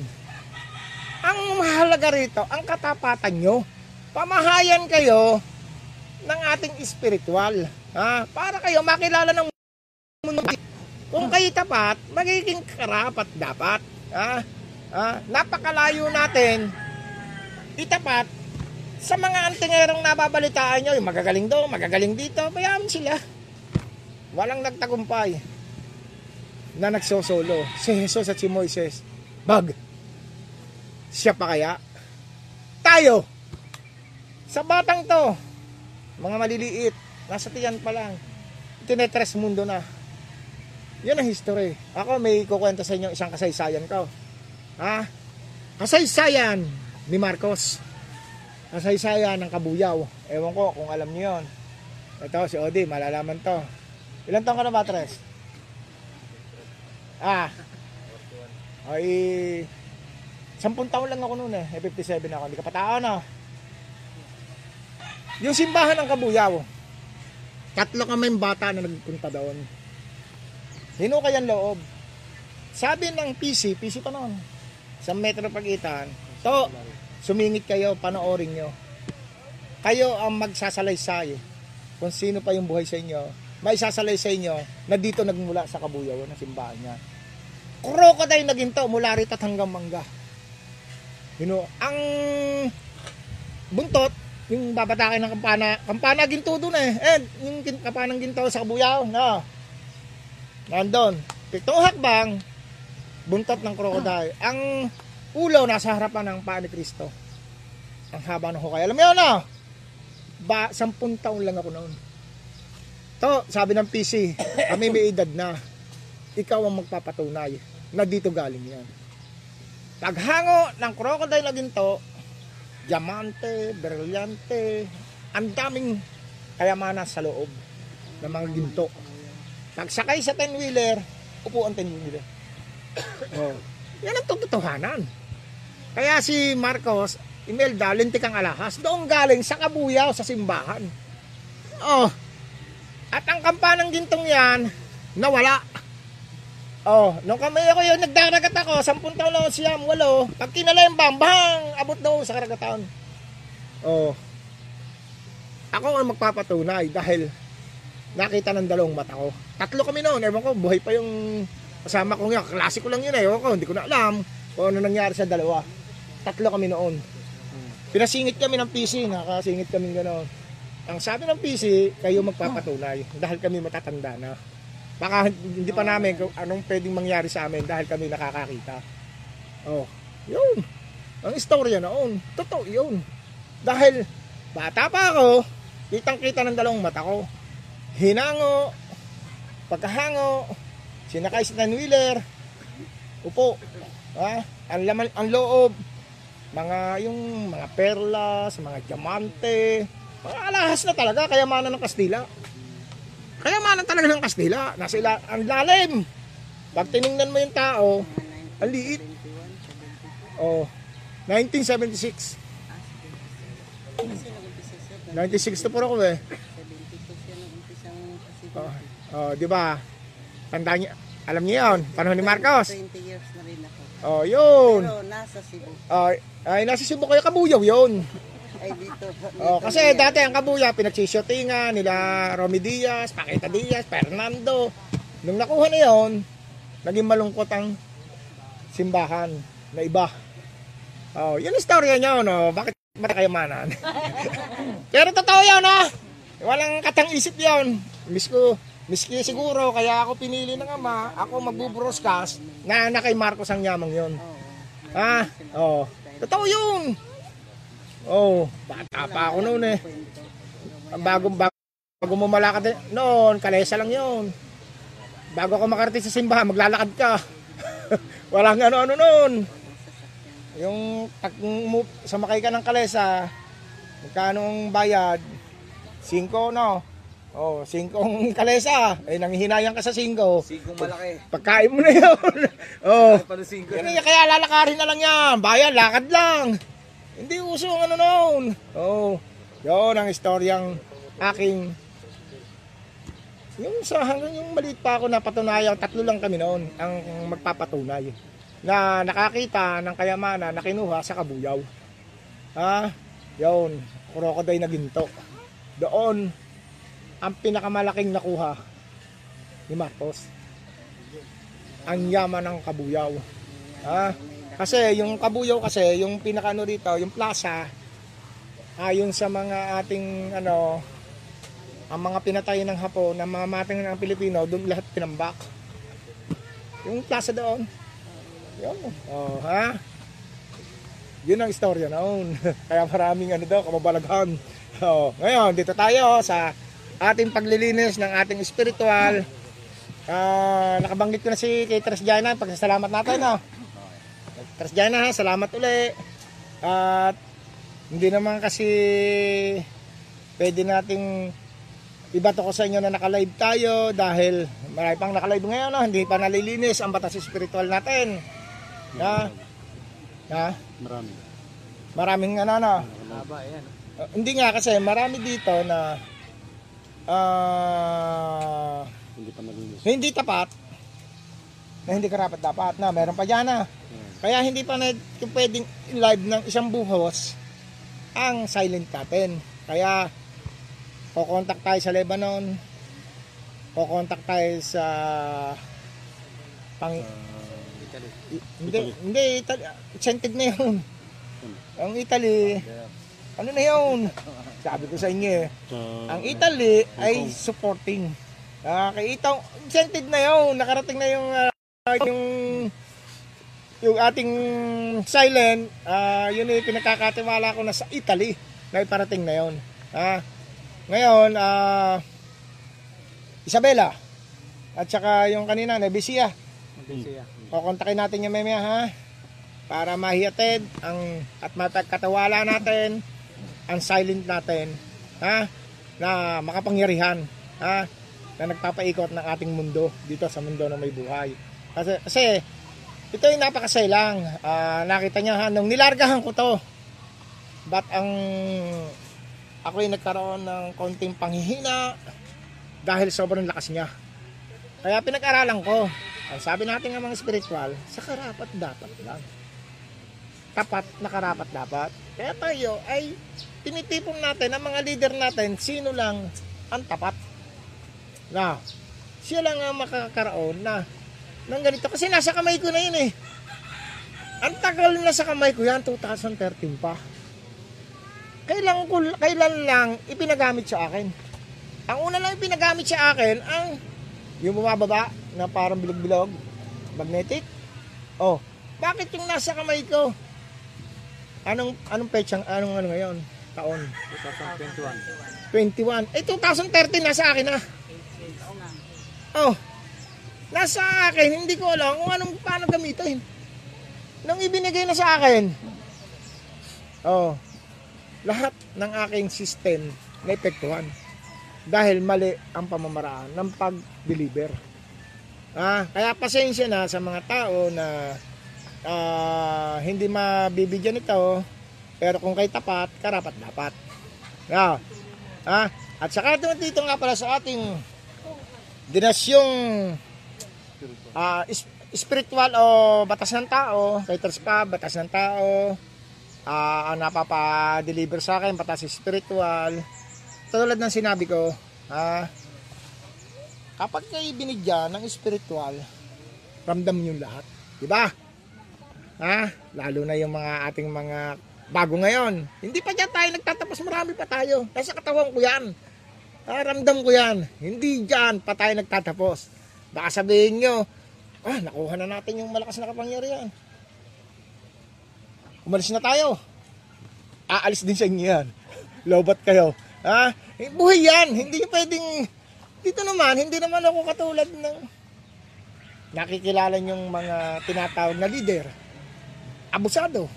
Ang mahalaga rito, ang katapatan nyo. Pamahayan kayo ng ating spiritual. Ha? Para kayo makilala ng mundo. Kung kayo tapat, magiging karapat dapat. Ha? Ha? Napakalayo natin itapat sa mga antingerong nababalitaan nyo. Yung magagaling doon, magagaling dito, mayaman sila. Walang nagtagumpay na nagsosolo. Si Jesus at si Moises, bag. Siya pa kaya? Tayo! Sa batang to, mga maliliit, nasa tiyan pa lang, tinetres mundo na. Yun ang history. Ako may kukwento sa inyo isang kasaysayan ko. Ha? Kasaysayan ni Marcos. Kasaysayan ng Kabuyao. Ewan ko kung alam niyo yun. Ito, si Odi, malalaman to. Ilan taon ka na ba, Tres? Ah. Ay, 10 taon lang ako noon eh. E 57 ako. Hindi ka patao na. Yung simbahan ng Kabuyao, 3 kaming bata na nagpunta doon. Hinukay ang loob. Sabi ng PC pa noon, sa Metro Pagitan, to, sumingit kayo, panoorin nyo. Kayo ang magsasalaysay. Kung sino pa yung buhay sa inyo, may sasalaysay nyo na dito nagmula sa Kabuyao na simbahan niya. Crocodile na ginto mula rito hanggang mangga. You know, ang buntot, yung babatakin ng kampana, kampana ginto doon eh. And yung kampanang ginto sa Kabuyao, no. Nandun. Pitong hakbang, buntot ng crocodile. Ang ulo nasa harapan ng paa ni Kristo. Ang haba ng hukay. Alam mo yun, no? 10 taon lang ako noon. To, sabi ng PC, kami may edad na. Ikaw ang magpapatunay na dito galing yan. Paghango ng crocodile na ginto, diamante, brilyante, ang daming kayamanan sa loob ng mga ginto. Pagsakay sa 10-wheeler, upo ang 10-wheeler. Oh. Yan ang totohanan. Kaya si Marcos, Imelda, lintik ang alahas, doon galing sa Kabuyao, sa simbahan. Oh, at ang kampanang gintong yan, nawala. Oh, nung kami ako yun, nagdaragat ako, 10 taon na siyam, 8. Pag kinala yung bambang, abot doon sa karagatan. Oh, ako ang magpapatunay dahil nakita ng 2 mata ko. 3 kami noon, ewan ko, buhay pa yung kasama ko nga. Klasiko lang yun, ewan ko, hindi ko na alam kung ano nangyari sa 2. 3 kami noon. Pinasingit kami ng PC, nakasingit kami gano'n. Ang sabi ng PC, kayo magpapatunay dahil kami matatanda na. Baka hindi pa namin kung anong pwedeng mangyari sa amin dahil kami nakakakita. Oh, yun. Ang istorya noon, totoo yun. Dahil bata pa ako, kitang-kita ng 2 mata ko. Hinango, pagkahango, sinakay sa 10-wheeler, upo. Ah, ang laman, ang loob, mga yung mga perlas, mga diamante, alahas na talaga, kayamanan ng Kastila. Kayamanan talaga ng Kastila. Nasa ang lalim. Pag tinignan mo yung tao, ang liit. Oh, 1976. 96 na puro ko eh. 72 oh, oh, di ba? Tandaan niya. Alam niyo yun, panahon ni Marcos. 20 years na rin ako. Oh, yun. Pero nasa Cebu. Ay, nasa Cebu kayo, Kabuyao yun. Ay, dito oh, kasi yan. Dati ang Kabuyao pinagsisyutingan nila Romy Diaz, Paquita Diaz, Fernando. Nung nakuha na yun, naging malungkot ang simbahan na iba. Oh, yun ang storya nyo, no? Bakit matakayamanan? Pero totoo yun, no? Walang katang-isip yun. Miski siguro, kaya ako pinili ng ama, ako magbubroadcast na kay Marcos ang yamang yun. Ha? Oh, totoo yun. Oh, bata pa ako noon eh. Bago mo malakad noon, kalesa lang yun. Bago ka makarating sa simbahan, maglalakad ka. Walang ano-ano noon. Yung sumakay ka ng kalesa, magkano ang bayad? 5, no? Oh, singkong kalesa. Ay, nanghihinayang ka sa singko. Singkong malaki. Pagkain mo na yun. Oh. Kaya lalakarin na lang yan. Bayan, lakad lang. Hindi uso ang ano noon. Oh. Yun ang istoryang aking yung sa hanggang yung maliit pa ako napatunayan, tatlo lang kami noon ang magpapatunay na nakakita ng kayamanan na kinuha sa Kabuyao. Ha? Yun, crocodile na ginto. Doon ang pinakamalaking nakuha ni Marcos. Ang yaman ng Kabuyao. Ha? Kasi yung Kabuyao kasi yung pinakaano dito, yung plaza ayon sa mga ating ano ang mga pinatay ng Hapon, ang mga matang ng Pilipino, doon lahat pinambak. Yung plaza doon. Yun. Oh, ha? Yun ang istorya noon. Kaya maraming ano daw, kababalaghan. Oh, ngayon, dito tayo sa ating paglilinis ng ating spiritual. Nakabanggit ko na si kay Tres Jayna. Pagsasalamat natin, no? Tres Jayna, ha? Salamat uli. At hindi naman kasi pwede nating ibato ko sa inyo na naka-live tayo dahil marami pang naka-live ngayon, no? Hindi pa nalilinis ang batas spiritual natin. Na, ha? Marami. Maraming ano na. Hindi nga kasi marami dito na hindi pa nalinis. Hindi tapat. Na hindi karapat dapat na meron pa diyan, na. Kaya hindi pa na pwedeng live ng isang buhos ang silent natin. Kaya kokontak tayo sa Lebanon, kokontak tayo sa Italy. Hindi Italy, extended na yun. Ang Italy, ano na yun? Sabi ko sa inyo, ang Italy ay supporting. Kay ito, extended na yun, nakarating na yung ating silent, yun yung pinakakatiwala ko na sa Italy na iparating na yun. Ngayon, Isabela at saka yung kanina, Nebisia. Kukontakin natin yung memya, ha? Para mahiyatid ang, at matagkatawala natin ang silent natin, ha? Na makapangyarihan, ha? Na nagpapaikot ng ating mundo dito sa mundo na may buhay. Kasi ito ay napakasailang. Nakita niya, ha, nung nilargahan ko to. But ang ako ay nagkaroon ng konting panghihina dahil sobrang lakas niya. Kaya pinag-aralan ko. Ang sabi natin ng mga spiritual, sa karapat dapat lang. Tapat na karapat dapat. Kaya tayo ay tinitipong natin ang mga leader natin, sino lang ang tapat. Na, siya lang ang makakaroon na nang ganito, kasi nasa kamay ko na yun, eh. Ang tagal na sa kamay ko yan, 2013 pa. Kailan lang ipinagamit sa akin. Ang una lang ipinagamit sa akin ang yung bumababa na parang bilog-bilog, magnetic. Oh, bakit yung nasa kamay ko? Anong petsang, anong ngayon? Taon? 2021. Eh, 2013 nasa akin na. Oh, nasa akin, hindi ko alam kung anong paano gamitin. Nang ibinigay na sa akin, oh, lahat ng aking system na epektuhan. Dahil mali ang pamamaraan ng pag-deliver. Kaya pasensya na sa mga tao na hindi mabibigyan ito, pero kung kay tapat, karapat-dapat. At saka dito nga para sa ating dinasyong spiritual o batas ng tao, writers pa, batas ng tao, ang napapa-deliver sa akin, batas spiritual. Tulad ng sinabi ko, kapag kayo binigyan ng spiritual, ramdam yung lahat. Diba? Lalo na yung mga ating mga bago ngayon. Hindi pa dyan tayo nagtatapos, marami pa tayo. Nasa katawan ko yan. Ramdam ko yan. Hindi dyan pa tayo nagtatapos. Baka sabihin nyo, nakuha na natin yung malakas na kapangyarihan. Umalis na tayo. Aalis din sa inyo yan. Lobat kayo. Buhay yan. Hindi pwedeng... Dito naman, hindi naman ako katulad ng... Nakikilala yung mga tinatawag na leader. Abusado.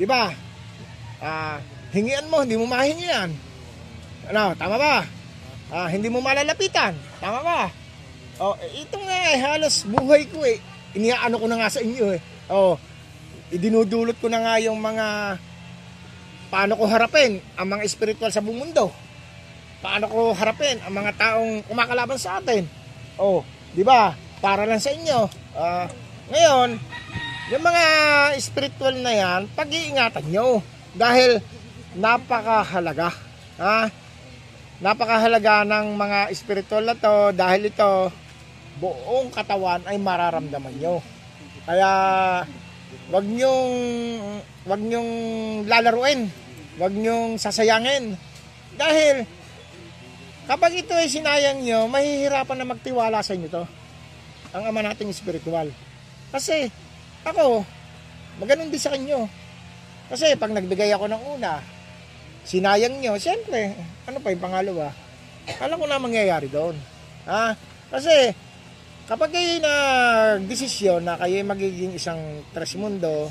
Diba? Hingian mo, hindi mo mahingi yan. Ano, tama ba? Hindi mo malalapitan. Tama ba? Oh, ito nga eh, halos buhay ko eh. Iniaano ko na nga sa inyo eh. Oh, idinudulot ko na nga yung mga paano ko harapin ang mga spiritual sa buong mundo. Paano ko harapin ang mga taong kumakalaban sa atin. Oh, di ba? Para lang sa inyo. Ngayon, yung mga spiritual na yan, pag-iingatan nyo. Dahil napakahalaga. Ha? Napakahalaga ng mga spiritual na to dahil ito buong katawan ay mararamdaman nyo. Kaya wag nyong lalaruin, wag nyong sasayangin. Dahil kapag ito ay sinayang nyo, mahihirapan na magtiwala sa inyo to. Ang ama nating spiritual. Kasi ako, maganon din sa inyo. Kasi pag nagbigay ako ng una, sinayang nyo, siyempre, ano pa yung pangalawa? Alam ko na mangyayari doon. Ha? Kasi, kapag kayo nagdesisyon na kayo magiging isang Tres Mundo,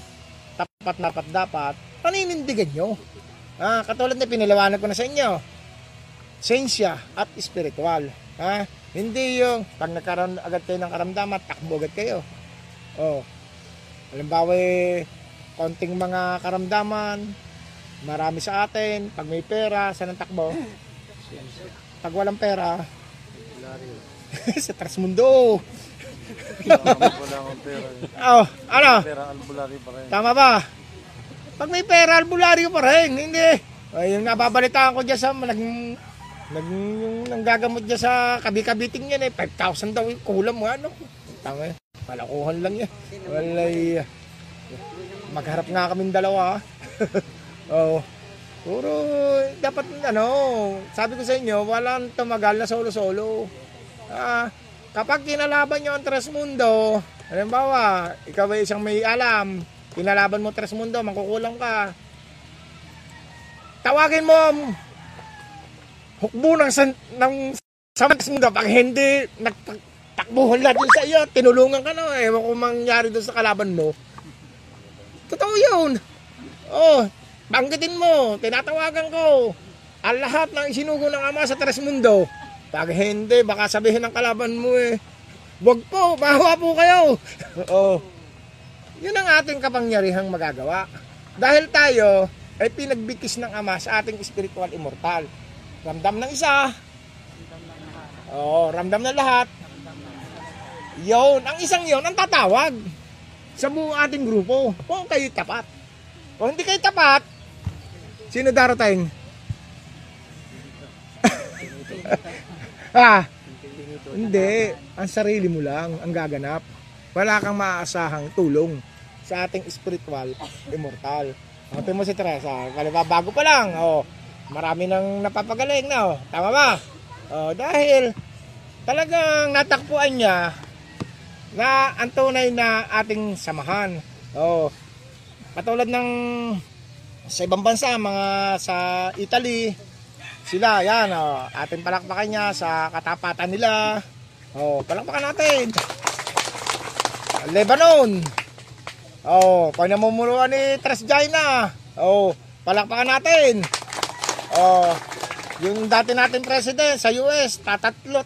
tapat-dapat, paninindigan nyo. Ha? Katulad na pinalawanan ko na sa inyo, sensya at spiritual. Ha? Hindi yung, pag nagkaroon agad kayo ng karamdaman, takbo agad kayo. O, halimbawa, konting mga karamdaman, marami sa atin, pag may pera, saan ang takbo? Pag walang pera, sa Tres Mundo. Wala akong pera. Oh, ano? Pera, albularyo pa rin. Tama ba? Pag may pera, albularyo pa rin. Hindi. Ay, yung nababalitaan ko dyan sa, yung nanggagamot dyan sa kabi-kabiting yan eh, 5,000 daw yung kulam mo, ano? Tama eh, palakuhan lang yan. Walay, magharap nga kaming dalawa, ha? Oh, puro dapat ano, sabi ko sa inyo, walang tumagal na solo-solo. Kapag kinalaban nyo ang Tres Mundo, halimbawa, ikaw ay isang may alam, kinalaban mo Tres Mundo, mangkukulam ka. Tawagin mo ang hukbo ng Tres Mundo pag hindi nagtakbuhan na dun sa iyo, tinulungan ka na, ewan kung mangyari dun sa kalaban mo. Totoo yun. Oh, banggitin mo, tinatawagan ko ang lahat ng isinugo ng Ama sa Tres Mundo. Pag hindi, baka sabihin ng kalaban mo eh, wag po, bahawa po kayo. Oo. Yun ang ating kapangyarihang magagawa. Dahil tayo ay pinagbigkis ng Ama sa ating spiritual immortal. Ramdam ng isa. Oo, ramdam ng lahat. Yun, ang isang yun ang tatawag sa buong ating grupo. Kung kayo tapat. Kung hindi kayo tapat, sino darating? Hindi. Ang sarili mo lang ang gaganap. Wala kang maaasahang tulong sa ating spiritual immortal. Tingnan mo si Teresa. Bago pa lang. Oh, marami nang napapagaling na. Oh. Tama ba? Oh, dahil talagang natakpuan niya na ang tunay na ating samahan. Oh, katulad ng sa ibang bansa, mga sa Italy, sila, yan, oh, ating palakpakan niya sa katapatan nila. Oh, palakpakan natin. Lebanon. Oh, pag namumunuan ni Tres Jayna. Oh, palakpakan natin. Oh, yung dati natin president sa US, tatlo, 300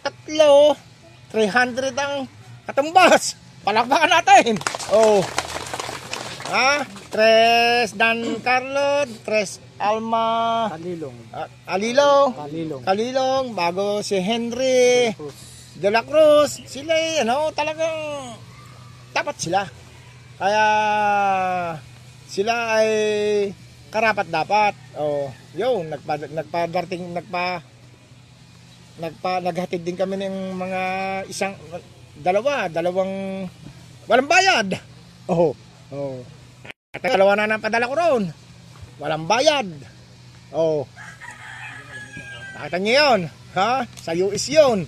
ang katumbas. Palakpakan natin. Oh, Tres Dan Carlo, Tres Alma, Kalilong, bago si Henry Dela Cruz. Sila eh, ano, talagang tapat sila. Kaya sila ay karapat-dapat. Oh, yo, naghatid din kami ng mga dalawang walang bayad. Oh. At kalawa na ng padala ko roon. Walang bayad. Oh. Nakita niyo yun. Ha? Sa US yun.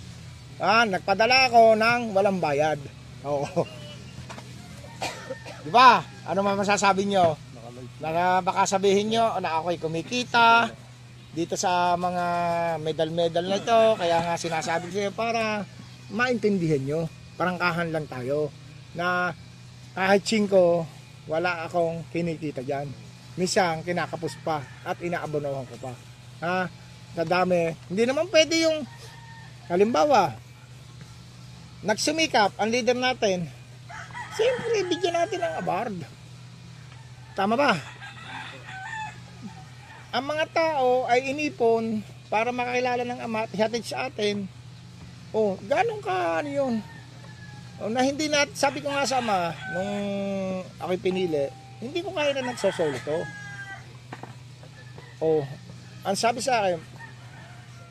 Ha? Nagpadala ako ng walang bayad. Oh. Diba? Ano masasabi nyo? Baka sabihin nyo na ako'y kumikita dito sa mga medal-medal na ito. Kaya nga sinasabi ko para maintindihan nyo. Parangkahan lang tayo. Na kahit 5, wala akong kinikita dyan. Minsan, kinakapos pa at inaabonohan ko pa. Ha? nadami. Hindi naman pwede yung, halimbawa, nagsumikap ang leader natin, siyempre, bigyan natin ng award. Tama ba? Ang mga tao ay inipon para makakilala ng ama at hatid sa atin. O, ganun ka, ano yun? O, na hindi na, sabi ko nga sa ama, nung ako'y pinili, hindi ko kaya na nagsosolo to. O, ang sabi sa akin,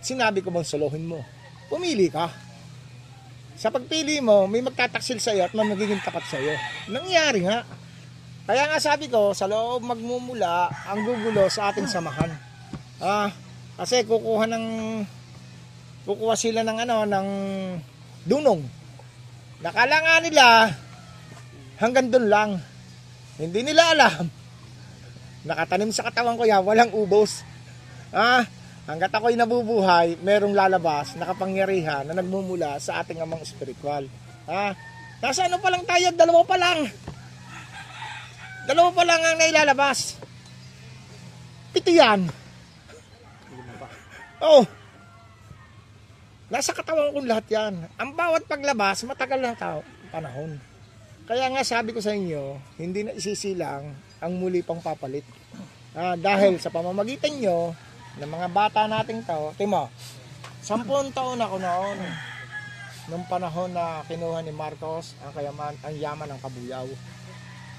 sinabi ko bang solohin mo? Pumili ka. Sa pagpili mo, may magtataksil sa'yo at may magiging tapat sa'yo. Nangyari nga. Kaya nga sabi ko, sa loob magmumula ang gugulo sa ating samahan. Kasi kukuha sila ng ng dunong. Nakala nga nila, hanggang doon lang. Hindi nila alam. Nakatanim sa katawan ko yan, walang ubos. Hanggat ako'y nabubuhay, merong lalabas na kapangyarihan na nagmumula sa ating amang spiritual. Nasa ano pa lang tayo? Dalawa pa lang. Dalawa pa lang ang nailalabas. Pito yan. Oh. Nasa katawan ko lahat yan. Ang bawat paglabas, matagal na panahon. Kaya nga sabi ko sa inyo, hindi na isisilang ang muli pang papalit. Dahil sa pamamagitan nyo, ng mga bata nating tao, Timo, 10 taon ako noon, nung panahon na kinuha ni Marcos ang yaman ng Kabuyao.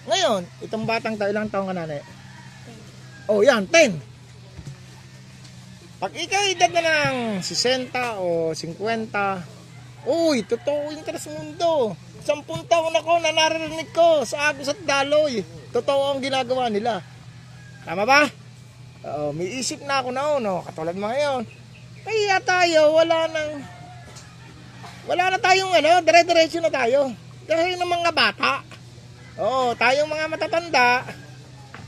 Ngayon, itong batang tao, ilang taong kanane? 10. Oh, yan, 10. Pag ikaw edad na ng 60 o 50, uy, totoo yung Tres Mundo. 10 taon ako na naririnig ko sa Agos at Daloy. Totoo ang ginagawa nila. Tama ba? May isip na ako na katulad mga yun. Kaya tayo, wala na tayong dire-diretso na tayo. Dahil ng mga bata. Tayong mga matatanda,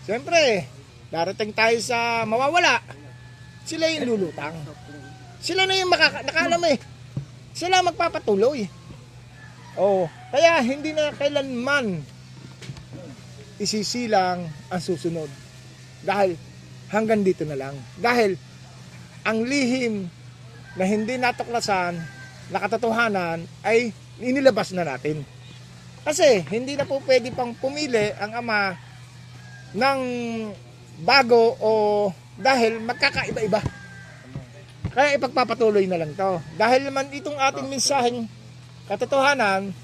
siyempre, darating tayo sa mawawala. Sila yung lulutang. Sila na yung nakaalam eh. Sila magpapatuloy. Kaya hindi na kailanman isisilang ang susunod. Dahil hanggang dito na lang. Dahil ang lihim na hindi natuklasan, na katotohanan, ay inilabas na natin. Kasi hindi na po pwede pang pumili ang ama ng bago o dahil magkakaiba-iba. Kaya ipagpapatuloy na lang to. Dahil naman itong ating mensaheng katotohanan,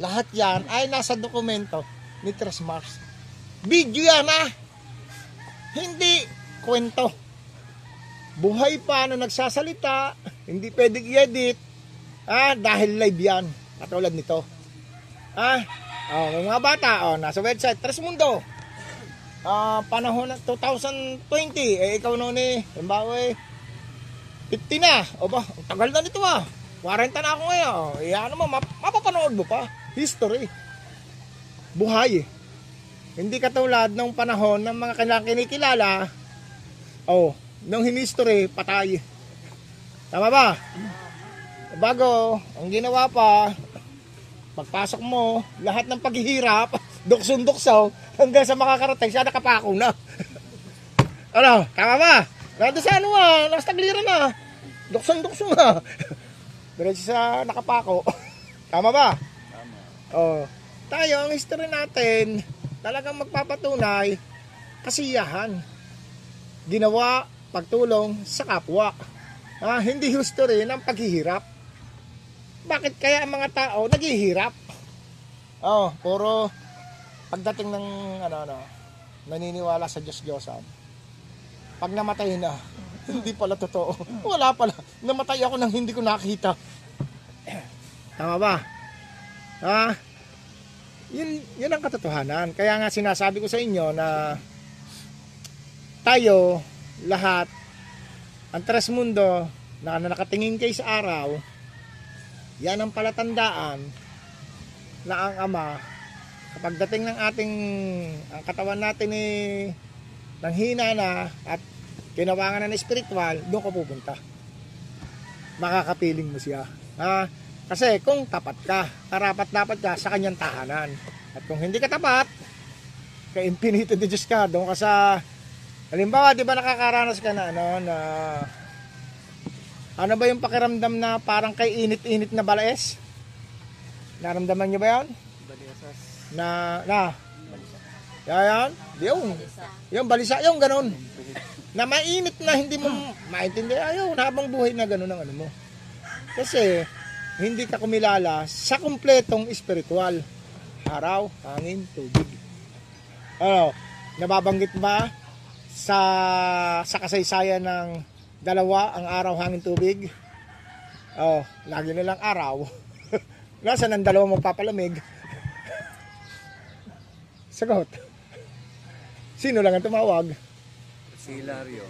lahat yan ay nasa dokumento ni Tres Mar. Video yan Hindi kwento. Buhay pa na nagsasalita, hindi pwedeng i-edit. Dahil live yan. Katulad nito. Mga bata, nasa website Tres Mundo. Panahon ng 2020, ikaw noon Zimbabwe, 50 na. Oba, ang tagal na nito 40 na ako ngayon. Mapapanood mo pa. History. Buhay. Hindi katulad nung panahon ng mga kinikilala, nung history patay. Tama ba? Bago, ang ginawa pa, pagpasok mo, lahat ng paghihirap, duksun-duksaw, hanggang sa makakarating, siya nakapako na. Tama ba? Nandun sa nakastaglira na. Duksun-duksun na. Pero siya nakapako. Tama ba? Tama. Tayo, ang history natin, talagang magpapatunay kasiyahan, ginawa, pagtulong sa kapwa, hindi history ng paghihirap. Bakit kaya ang mga tao naghihirap? Puro pagdating ng naniniwala sa Diyos-Diyosan, pag namatay na hindi pala totoo, wala pala, namatay ako nang hindi ko nakita. Tama ba? Yun ang katotohanan. Kaya nga sinasabi ko sa inyo na tayo, lahat, ang Tres Mundo na nakatingin kayo sa araw, yan ang palatandaan na ang Ama, kapag dating ng ang katawan natin nanghina na at kinawangan na ng spiritual, doon ka pupunta. Makakapiling mo siya. Kasi kung tapat ka, karapat-dapat ka sa kanyang tahanan. At kung hindi ka tapat, kay Infinito de Diyos ka, doon ka sa, halimbawa, di ba nakakaranas ka na, na Ano ba yung pakiramdam na parang kay init-init na balaes? Naramdaman nyo ba yan? Balisas. Yan. Yung balisa yung ganun. Na mainit na hindi mo maintindihan yun habang buhay na ganun ang ano mo. Kasi hindi ka kumilala sa kumpletong espiritual. Araw, hangin, tubig. Ano, nababanggit ba sa kasaysayan ng dalawa ang araw, hangin, tubig? Oh, lagi nilang araw. Nasaan ang dalawa magpapalamig? Sagot. Sino lang ang tumawag? Si Hilario.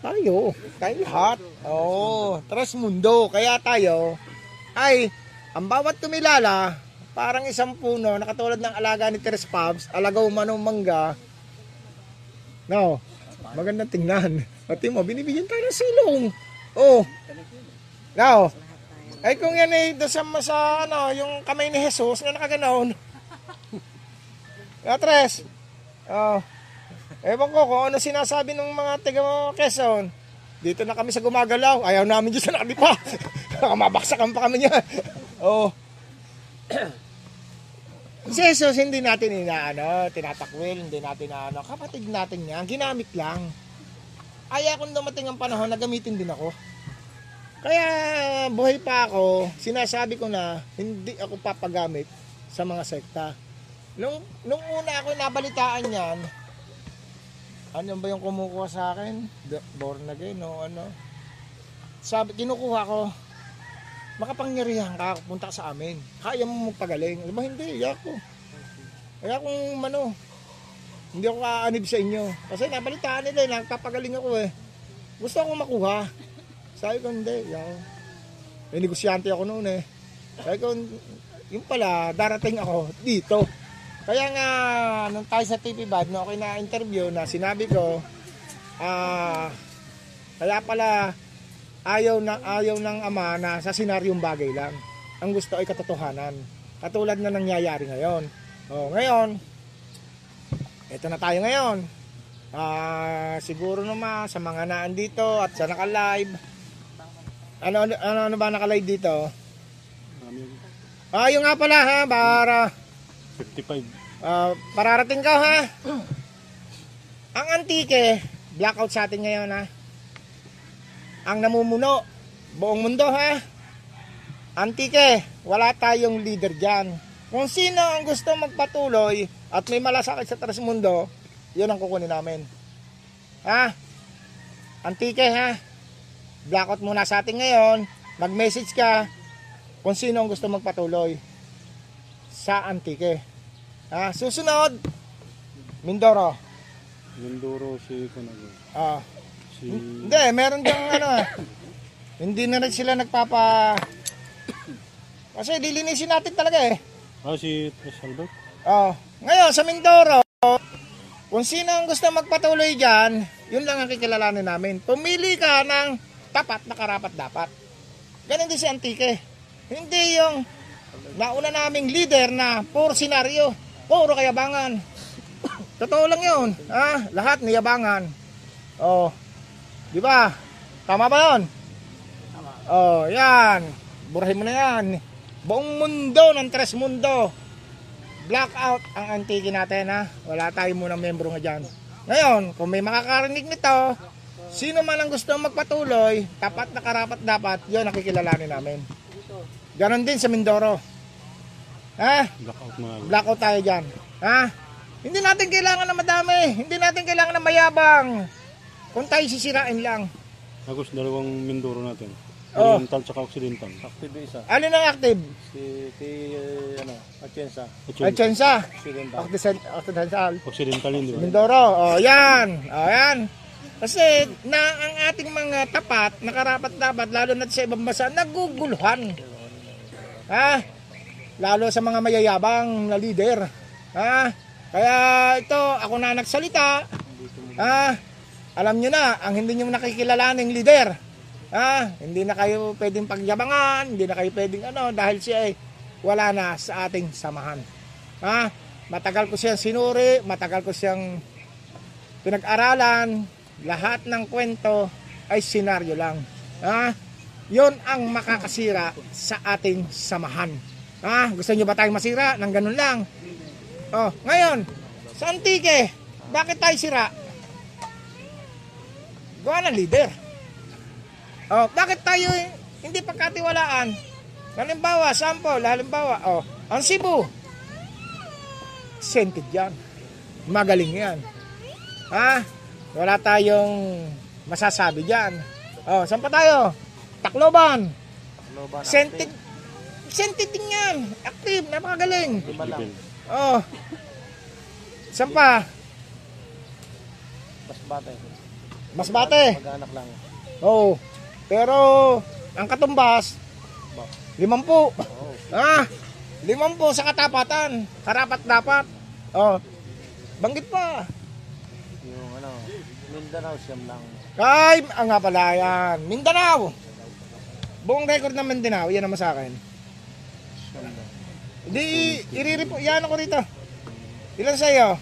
Tayo. Tayo lahat. Oh, Tres Mundo. Kaya tayo ay ang bawat kumilala parang isang puno na katulad ng alaga ni Tres Pabs, alagaw manong mangga. No. Magandang tingnan. Pati mo, binibigyan tayo ng silong. Oh. No. Ay kung yan ay dasama sa ano, yung kamay ni Jesus na nakaganoon. Tres, ewan ko kung ano sinasabi ng mga taga Quezon. Dito na kami sa gumagalaw. Ayaw namin dyan sa nakalipa. Mabaksakan pa kami yan. Oh. Si Jesus, hindi natin tinatakwil. Hindi natin kapatid natin yan. Ginamit lang. Ayaw kung dumating ang panahon, nagamitin din ako. Kaya buhay pa ako, sinasabi ko na hindi ako papagamit sa mga sekta. Nung una ako nabalitaan yan, ano ba yung kumukuha sa akin? Born again o ano? Sabi, kinukuha ko, makapangyarihan ka, punta sa amin. Kaya mo magpagaling. Alam mo, hindi, Kaya kung ano, hindi ako kaanib sa inyo. Kasi nabalitaan nila, nagpapagaling ako eh. Gusto akong makuha. Sabi ko, hindi, May negosyante ako noon eh. Sabi ko, yung pala, darating ako dito. Kaya nga, nung tayo sa TV Bad, nung ako'y na-interview na sinabi ko, kaya pala, ayaw ng ama na sa senaryong bagay lang. Ang gusto ay katotohanan. Katulad na nangyayari ngayon. O, ngayon, eto na tayo ngayon. Siguro naman, sa mga naan dito at sa naka-live, ano ba naka-live dito? Yung nga pala ha, para... 55. Pararating ka ha. Ang Antique, blackout sa atin ngayon ha. Ang namumuno, buong mundo ha. Antique, wala tayong leader dyan. Kung sino ang gusto magpatuloy at may malasakit sa Tres Mundo, yun ang kukunin namin. Ha? Antique ha. Blackout muna sa atin ngayon. Mag-message ka kung sino ang gusto magpatuloy sa Antique. Susunod Mindoro si Kunago. Hindi, meron diyang hindi na rin sila nagpapa kasi dilinisin natin talaga eh. Si Tres Albert. Ngayon sa Mindoro, kung sino ang gusto magpatuloy dyan, yun lang ang kikilalanin namin. Pumili ka ng tapat na karapat-dapat. Ganun din si Antique. Hindi yung nauna naming leader na puro senaryo, puro kayabangan. Totoo lang yun, ha? Lahat niyabangan. Di ba? Tama ba yun? Tama. Yan. Burahin mo na yan. Buong mundo ng Tres Mundo. Blackout ang Antique natin, ha? Wala tayo munang membro nga dyan. Ngayon, kung may makakarinig nito, sino man ang gusto magpatuloy, tapat na karapat dapat, yun nakikilalanin namin. Ganon din sa Mindoro. Ha? Blackout tayo dyan. Ha? Hindi natin kailangan na madami. Hindi natin kailangan na mayabang. Kung tayo sisirain lang. Marcos, dalawang Mindoro natin. Oriental tsaka Occidental. Active yung isa. Alin ang active? Atienza. Atienza. Occidental yun, di ba? Mindoro. Yan. Kasi na ang ating mga tapat, nakarapat-dapat, lalo na sa ibang bansa, naguguluhan. Ha? Lalo sa mga mayayabang na leader. Ha? Kaya ito, ako na nagsalita. Ha? Alam nyo na, ang hindi nyo nakikilalaning leader. Ha? Hindi na kayo pwedeng pagyabangan, hindi na kayo pwedeng dahil siya ay wala na sa ating samahan. Ha? Matagal ko siyang sinuri, matagal ko siyang pinag-aralan. Lahat ng kwento ay senaryo lang. Ha? Yon ang makakasira sa ating samahan. Ah, gusto nyo ba tayong masira nang ganun lang? Oh, ngayon, sa Antique, bakit tayo sira? Gawa ng leader. Oh, bakit tayo hindi pagkatiwalaan? Halimbawa, sample, halimbawa, oh, ang Cebu. Sentid yan. Magaling yan. Ha? Wala tayong masasabi dyan. Oh, saan pa tayo? Tacloban. Sentid. Sentid din yan. Active. Napakagaling. Oh. Saan pa? Masbate. Masbate. Mag-anak lang. Oh. Pero, ang Katumbas, 50. Oh. Ah, 50 sa katapatan. Karapat-dapat. Oh. Banggit pa. Yung ano, Mindanao siyam lang. Ay, ang nga pala yan. Mindanao. Buong record ng Mindanao, yan naman sa akin. Hindi, iriripot. Yan ako rito. Ilan sa'yo?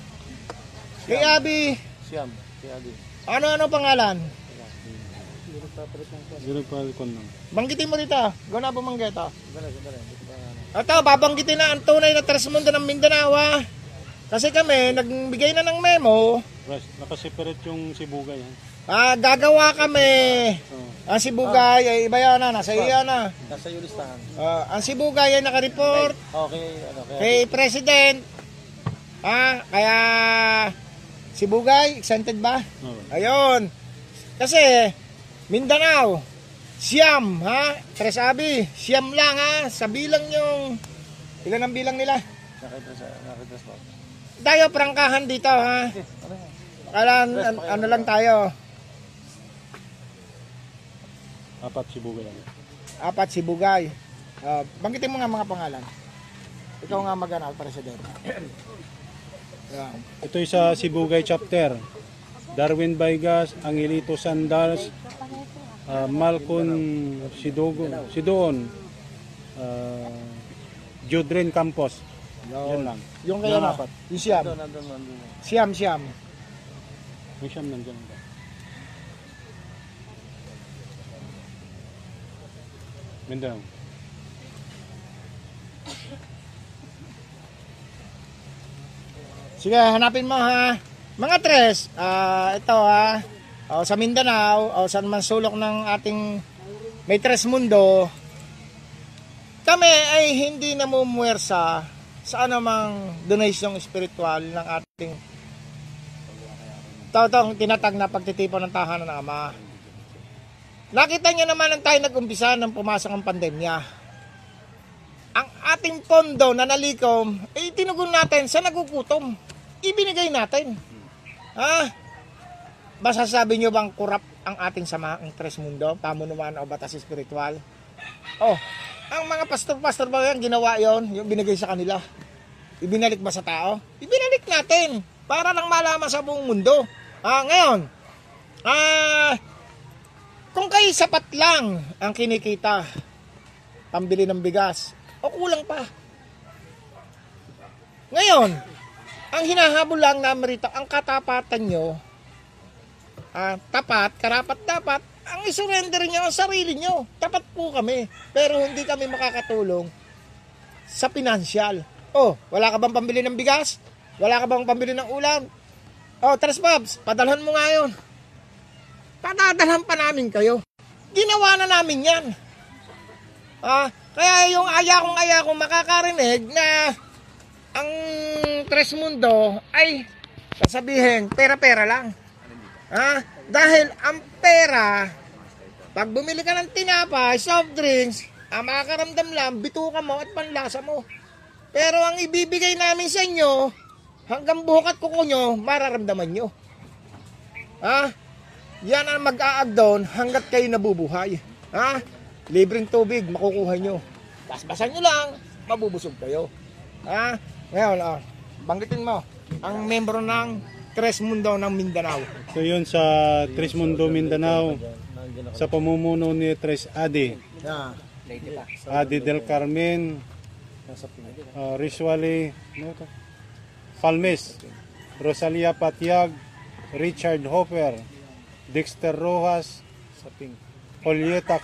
Kay Abi. Siyam. Kay Abi. Ano-ano pangalan? Banggitin mo dito. Gawin na bumanggit. Ito, babanggitin na ang tunay na Tres Mundo ng Mindanao. Kasi kami, nagbigay na ng memo. Nakaseparate yung Sibugay. Ah, gagawa kami. Ang Sibugay, ay iba yan na. Nasa iyo na. Nasa iyo listahan. Ang Sibugay ay nakareport. Okay. Kay President. Ah, kaya Sibugay, excited ba? Ayun. Kasi, Mindanao, siyam, ha? Tres Abi, siyam lang, ha? Sa bilang yung... Ilan ang bilang nila? Nakitras po. Tayo, prangkahan dito, ha? Kailan, ano lang tayo? 4 Sibugay. 4 Sibugay. Banggitin mo nga mga pangalan. Ikaw nga mag-anal, President. Ito yung sa Sibugay chapter. Darwin Baygas, Angelito Sandals, Malcon Sidoon, Jodrin Campos. Yun lang. Yung kaya napat? Yung siyam. Siyam. Yung siyam nandiyan. Mindanao. Sige, hanapin mo ha. Mga tres, ito ha, sa Mindanao, saan man sulok ng ating may Tres Mundo, kami ay hindi namumuwersa sa anumang donation spiritual ng ating taong tinatag na pagtitipon ng tahanan ng Ama. Nakita nyo naman ang tayo nag-umpisa nang pumasok ang pandemya. Ang ating pondo na nalikom, ay tinugon natin sa nagugutom. Ibinigay natin. Ah, masasabi nyo bang kurap ang ating samaang Tres Mundo, pamunuan o batas espiritual? Oh, ang mga pastor-pastor ba yan, ginawa yon, yung binigay sa kanila? Ibinalik ba sa tao? Ibinalik natin, para lang malaman sa buong mundo. Ngayon, kung kayo sapat lang ang kinikita, pambili ng bigas, o kulang pa. Ngayon, ang hinahabol lang namin rito, ang katapatan nyo, tapat, karapat-dapat, ang isurrender nyo, ang sarili nyo. Tapat po kami, pero hindi kami makakatulong sa pinansyal. Oh, wala ka bang pambili ng bigas? Wala ka bang pambili ng ulam? Oh, Tres Babs, padalhan mo nga yun. Padadalhan pa namin kayo. Ginawa na namin yan. Kaya yung aya kong makakarinig na ang Tres Mundo ay sasabihin, pera-pera lang. Dahil ang pera, pag bumili ka ng tinapay, soft drinks, ang makakaramdam lang, bituka mo at panlasa mo. Pero ang ibibigay namin sa inyo, hanggang buhok at kuko nyo, mararamdaman nyo. Yan ang mag-aag doon hanggat kayo nabubuhay. Libreng tubig, makukuha nyo. Basbasan nyo lang, mabubusog kayo. Ngayon, banggitin mo ang membro ng Tres Mundo ng Mindanao. So yun sa Tres Mundo Mindanao, sa pamumuno ni Tres Adi. Adi del Carmen, Risuali Palmes, Rosalia Patiag, Richard Hopper, Dexter Rojas, Julieta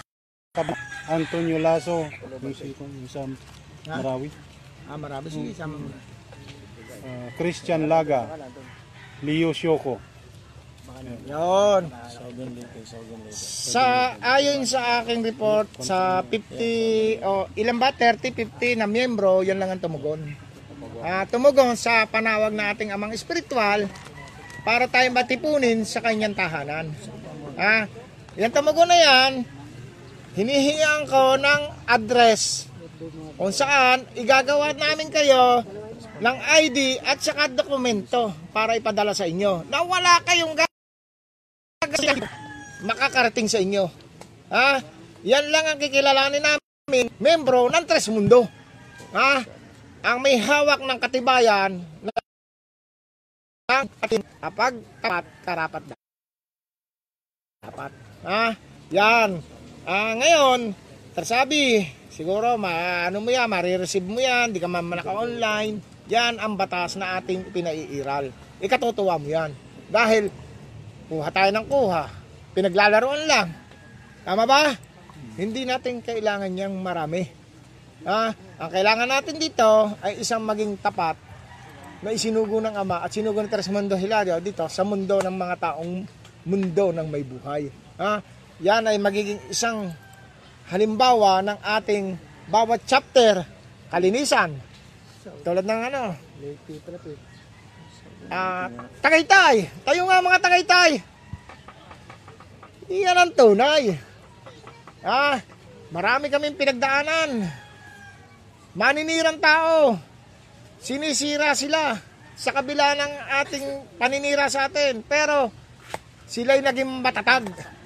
Antonio Lasso, yung Marawi. Marawi, sige, sama mo. Christian Laga, Leo Sioko. Yon. Sa ayon sa aking report sa 50 o ilan ba 30-50 na miyembro, yon lang ang tumugon. Tumugon sa panawag na ating amang espiritual para tayong matipunin sa kanyang tahanan. Yung tumugon na yan, hinihingaan ko ng address kung saan igagawa namin kayo ng ID at saka dokumento para ipadala sa inyo. Na wala kayong gagawin makakarating sa inyo. Yan lang ang kikilalanin namin, membro ng Tres Mundo. Ang may hawak ng katibayan na kapag karapat dapat. Yan. Ngayon, tersabi, siguro marireceive mo yan, di ka naka-online. Yan ang batas na ating pinaiiral. Ikatutuwa mo yan. Dahil, kuha tayo ng kuha. Pinaglalaroan lang. Tama ba? Hindi natin kailangan niyang marami. Ang kailangan natin dito ay isang maging tapat na isinugo ng Ama at sinugo ng Tres Mundo Hilario dito sa mundo ng mga taong mundo ng may buhay. Yan ay magiging isang halimbawa ng ating bawat chapter kalinisan. Tulad ng Tagaytay! Tayo nga mga Tagaytay! Iyan ang tunay. Marami kaming pinagdaanan. Maninirang tao. Sinisira sila sa kabila ng ating paninira sa atin. Pero sila'y naging matatag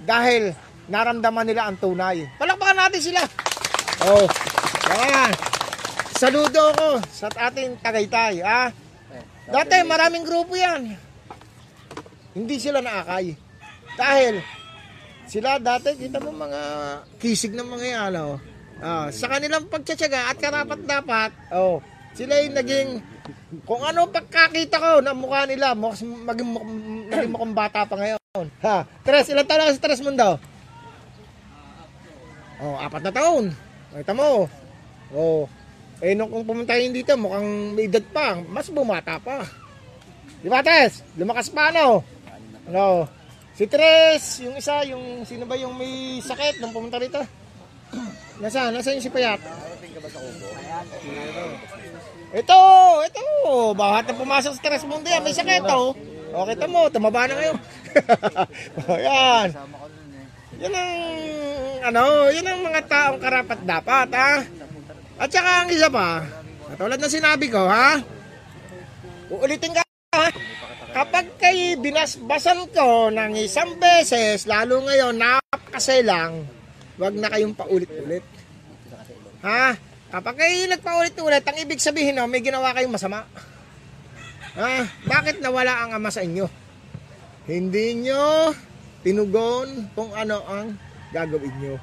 dahil naramdaman nila ang tunay. Palakpakan natin sila! Oh, yan! Saludo ako sa ating Tagaytay. Dati maraming grupo yan. Hindi sila naakay. Dahil sila dati, kita mo mga kisig ng mga yan. Sa kanilang pagtsatsaga at karapat-dapat, sila yung naging, kung ano pagkakita ko na mukha nila, maging mukhang bata pa ngayon. Tres, ilang taon ako sa Tres Mundo? 4 na taon. Kita mo. Nung kung pumunta yun dito, mukhang may edad pa. Mas bumata pa. Di ba, Tres? Lumakas pa, no? Si Tres, yung isa, yung sino ba yung may sakit nung pumunta dito? Nasaan yung si Payat? Ito. Bahat na pumasok sa Tres Mundo yan. May sakit, oh. Kita mo, tumaba na ngayon. Yan. Yan ang mga taong karapat dapat, At saka ang isa pa, katulad na sinabi ko, uulitin ka, kapag kayo binasbasan ko ng isang beses, lalo ngayon, napakaselang, wag na kayong paulit-ulit. Kapag kayo nagpaulit-ulit, ang ibig sabihin, may ginawa kayong masama. Bakit nawala ang Ama sa inyo? Hindi nyo tinugon kung ano ang gagawin nyo.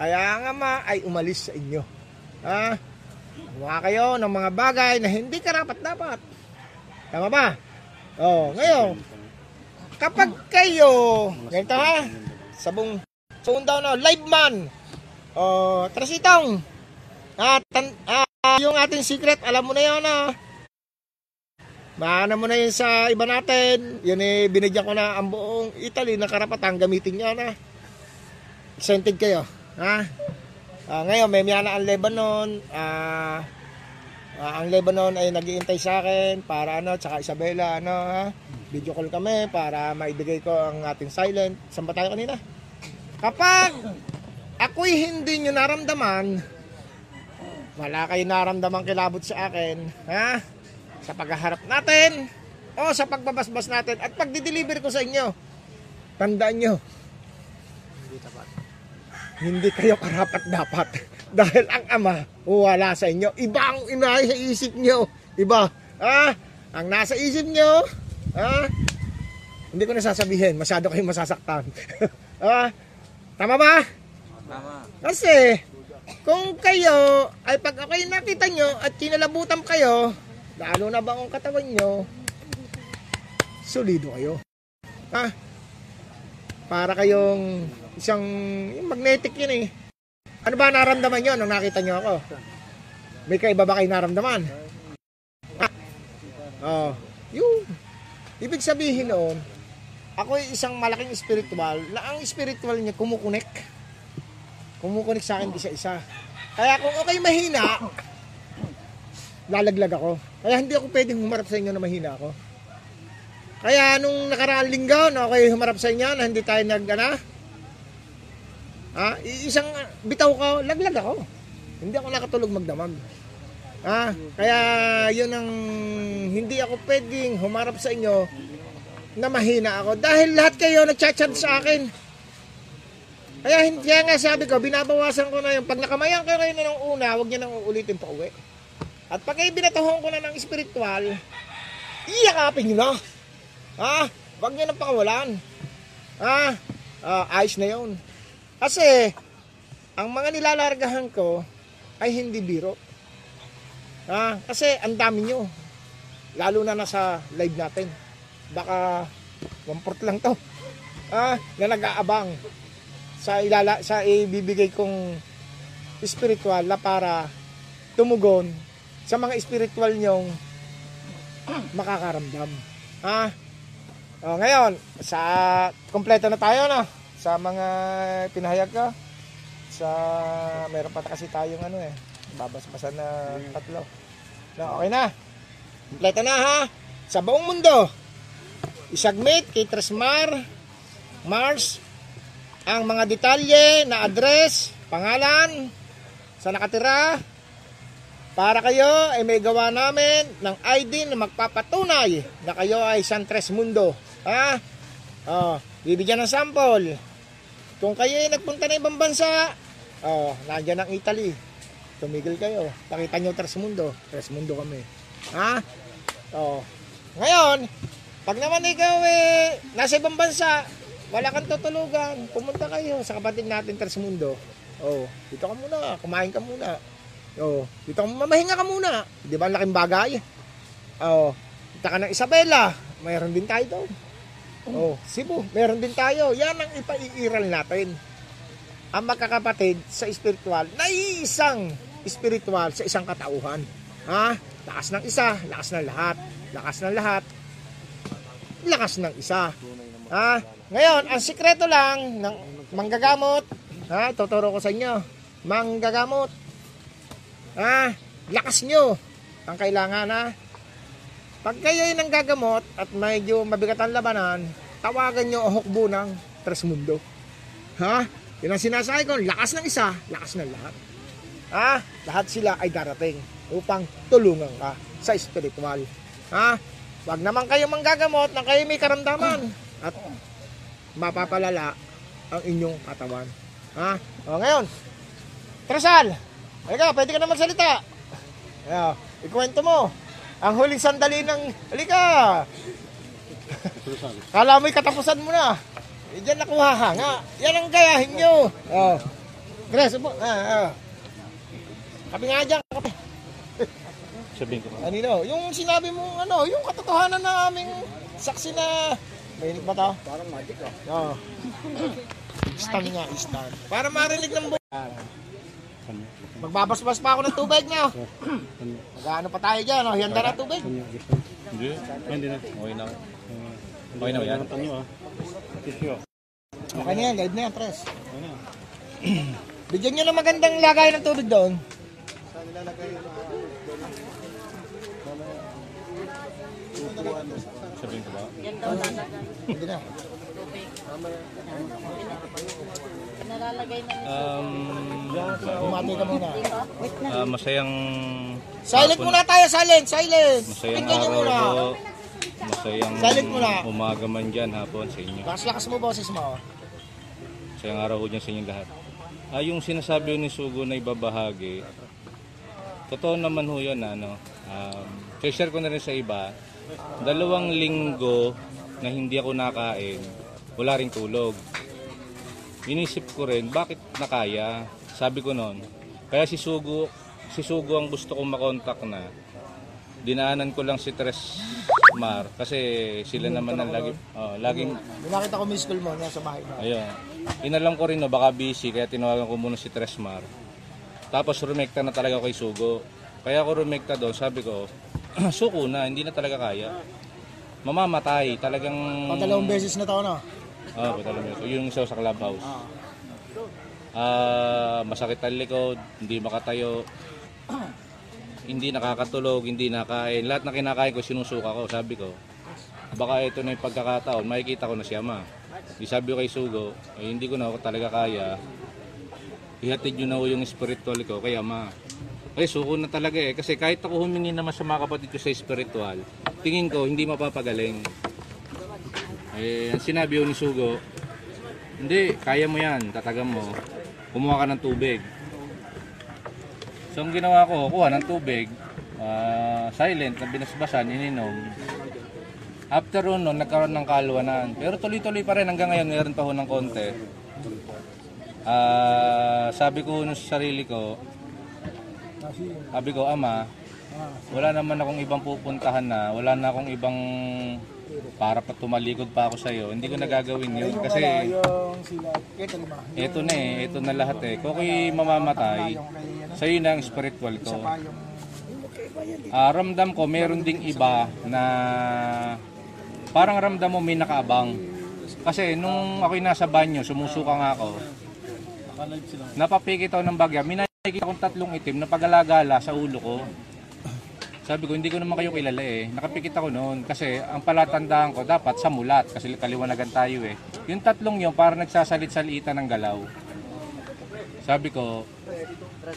Kaya ang Ama ay umalis sa inyo. Huwa kayo ng mga bagay na hindi karapat-dapat. Tama ba? Ngayon, kapag kayo, ganito sabong daw na, live man, Tresitong, yung ating secret, alam mo na yun, maana mo na yun sa iba natin, yun binigyan ko na ang buong Italy na karapatang gamitin yun, excited kayo, ngayon, may miyana ang Lebanon. Ang Lebanon ay nag-iintay sa akin para tsaka Isabela, video call kami para maibigay ko ang ating silent. Saan ba tayo kanina? Kapag ako'y hindi nyo naramdaman, wala kayo naramdaman kilabot sa akin, sa paghaharap natin o sa pagbabasbas natin at pagdi-deliver ko sa inyo, tandaan nyo, hindi kayo karapat-dapat. Dahil ang Ama, wala sa inyo. Iba ang inay sa isip nyo. Iba. Ang nasa isip nyo, hindi ko nasasabihin. Masyado kayong masasaktan. Tama ba? Tama. Kasi, kung kayo, ay pag ako'y nakita nyo at kinalabutan kayo, lalo na ba ang katawan nyo, solido kayo. Para kayong Isang magnetic yun eh. Ano ba naramdaman nyo nung nakita nyo ako? May kaiba ba kayo naramdaman? Oh, yun. Ibig sabihin noon, ako ay isang malaking spiritual na ang spiritual niya kumukunik sa akin isa-isa. Kaya kung okay mahina, lalaglag ako. Kaya hindi ako pwedeng humarap sa inyo na mahina ako. Kaya nung nakaraang linggo, no, okay, humarap sa inyo na hindi tayo nag-ana. Isang bitaw ko, laglag ako. Hindi ako nakatulog magdamag. Kaya yun ang hindi ako pwedeng humarap sa inyo na mahina ako. Dahil lahat kayo nagchat-chat sa akin. Kaya nga sabi ko, binabawasan ko na yung pag nakamayan kayo na ng una, huwag nyo nang uulitin pa uwi. At pag binatuhon ko na ng spiritual, iyakapin nyo na. Huwag nyo nang pakawalan. Ayos na yun. Kasi, ang mga nilalargahan ko ay hindi biro. Kasi, ang dami nyo. Lalo na nasa live natin. Baka, 1/4 lang to. Na nag-aabang sa ibibigay kong spiritual na para tumugon sa mga spiritual nyong makakaramdam. Ngayon, sa kompleto na tayo, no? Sa mga pinahayag ko, sa meron pa kasi tayong ano eh, babasbasan na 3. No, okay na. Kompleto na ha. Sa buong mundo, isagmit kay Tres Mars ang mga detalye na address, pangalan, sa nakatira, para kayo ay may gawa namin ng ID na magpapatunay na kayo ay San Tres Mundo. Bibigyan ng sample. Kung kayo ay nagpunta na ibang bansa, nandiyan ang Italy. Tumigil kayo. Pakita nyo Tres Mundo. Tres Mundo kami. Ngayon, pag naman ikaw eh, nasa ibang bansa, wala kang tutulugan, pumunta kayo sa kapatid natin Tres Mundo. Dito ka muna, kumain ka muna. Dito mamahinga ka muna. Di ba, laking bagay? Kita ka ng Isabela, mayroon din tayo doon. Cebu, mayroon din tayo. Yan ang ipaiiral natin. Ang magkakapatid sa spiritual, na isang spiritual sa isang katauhan. Lakas ng isa, lakas ng lahat. Lakas ng lahat, lakas ng isa. Ngayon, ang sikreto lang ng manggagamot, tuturo ko sa inyo, manggagamot. Lakas nyo ang kailangan pag kayo ay nanggagamot at medyo mabigat ang labanan, tawagan nyo ang hukbo ng Tres Mundo. Yun ang sinasabi ko, lakas ng isa, lakas ng lahat. Lahat sila ay darating upang tulungan ka sa spiritual. Wag naman kayo manggagamot nang kayo may karamdaman at mapapalala ang inyong katawan. Ngayon, Trosal, halika, pwede ka naman salita. Ikwento mo. Ang huling sandali ng... Halika! Kala mo'y katapusan mo na. Diyan nakuha hanga. Yan ang gayahin nyo. Tres mo. Kapi nga dyan. Kapi. Sabihin ko. Anino? Yung sinabi mo, ano, yung katotohanan na aming saksi na... Mahinig ba tao? Parang magic ah. Istan nga, istan. Para marinig ng buhay. Magbabasbas pa ako ng tubig niyo. Mag-ano pa tayo dyan, no? Hiyanda na tubig. Hindi, hindi na. Okay na. Okay na yan. Okay na yan, live na yan, Tres. Bigyan nyo ng magandang lagay ng tubig doon. Saan nilalagay yung tubuan? Sabihin ko ba? Yan daw lalagay. Hindi na. Nalalagay na masayang silent muna tayo, silent masayang araw po, masayang umaga man dyan, hapon sa inyo. Lakas mo boses mo. Masayang araw ko dyan sa inyo lahat. Yung sinasabi ni Sugo na ibabahagi, totoo naman ho yun. Share ko na rin sa iba, 2 linggo na hindi ako nakain, wala rin tulog. Inisip ko rin, bakit nakaya? Sabi ko noon, kaya si Sugo ang gusto kong makontak na. Dinaanan ko lang si Tres Mar kasi sila naman ang laging nakita ko miss call mo nasa bahay na. Ayun. Inalam ko rin no baka busy kaya tinawagan ko muna si Tres Mar. Tapos rumekta na talaga kay Sugo. Kaya ako rumekta doon, sabi ko, suko na, hindi na talaga kaya. Mamamatay, talagang... Patalawang beses na tao na? Oo, patalawang beses. Yung isa sa Clubhouse. Masakit ang likod, hindi makatayo, hindi nakakatulog, hindi nakain. Lahat na kinakain ko, sinusuka ko. Sabi ko, baka ito na yung pagkakataon, makikita ko na siya ma. Di sabi ko kay Sugo, eh, hindi ko na ako talaga kaya. Ihatid nyo na ko yung spiritual ko, kaya ma. Ay, suko na talaga eh. Kasi kahit ako humingi naman sa mga kapatid ko sa spiritual, tingin ko, hindi mapapagaling. Eh, ang sinabi yun ni Sugo, hindi, kaya mo yan, tatagam mo. Kumuha ka ng tubig. So, ang ginawa ko, kuha ng tubig, silent, na binasbasan, ininom. After noon, nagkaroon ng kaluwanan. Pero tuloy-tuloy pa rin, hanggang ngayon, mayroon pa ho ng konti. Sabi ko nun sa sarili ko, sabi ko, ama, wala naman akong ibang pupuntahan na, wala na akong ibang para pa tumalikod pa ako sa'yo. Hindi ko nagagawin yun kasi eto na eh, eto na lahat eh. Kung ako'y mamamatay, sa'yo na ang spiritual ko. Ramdam ko, meron ding iba na parang ramdam mo may nakaabang. Kasi nung ako'y nasa banyo, sumusuka nga ako, napapikitaw ng bagya, nakikita kong tatlong itim na pagalagala sa ulo ko. Sabi ko, hindi ko naman kayo kilala eh. Nakapikit ako noon kasi ang palatandaan ko dapat sa mulat kasi kaliwanagan tayo eh. Yung tatlong yun parang nagsasalit-salitan ng galaw. Sabi ko,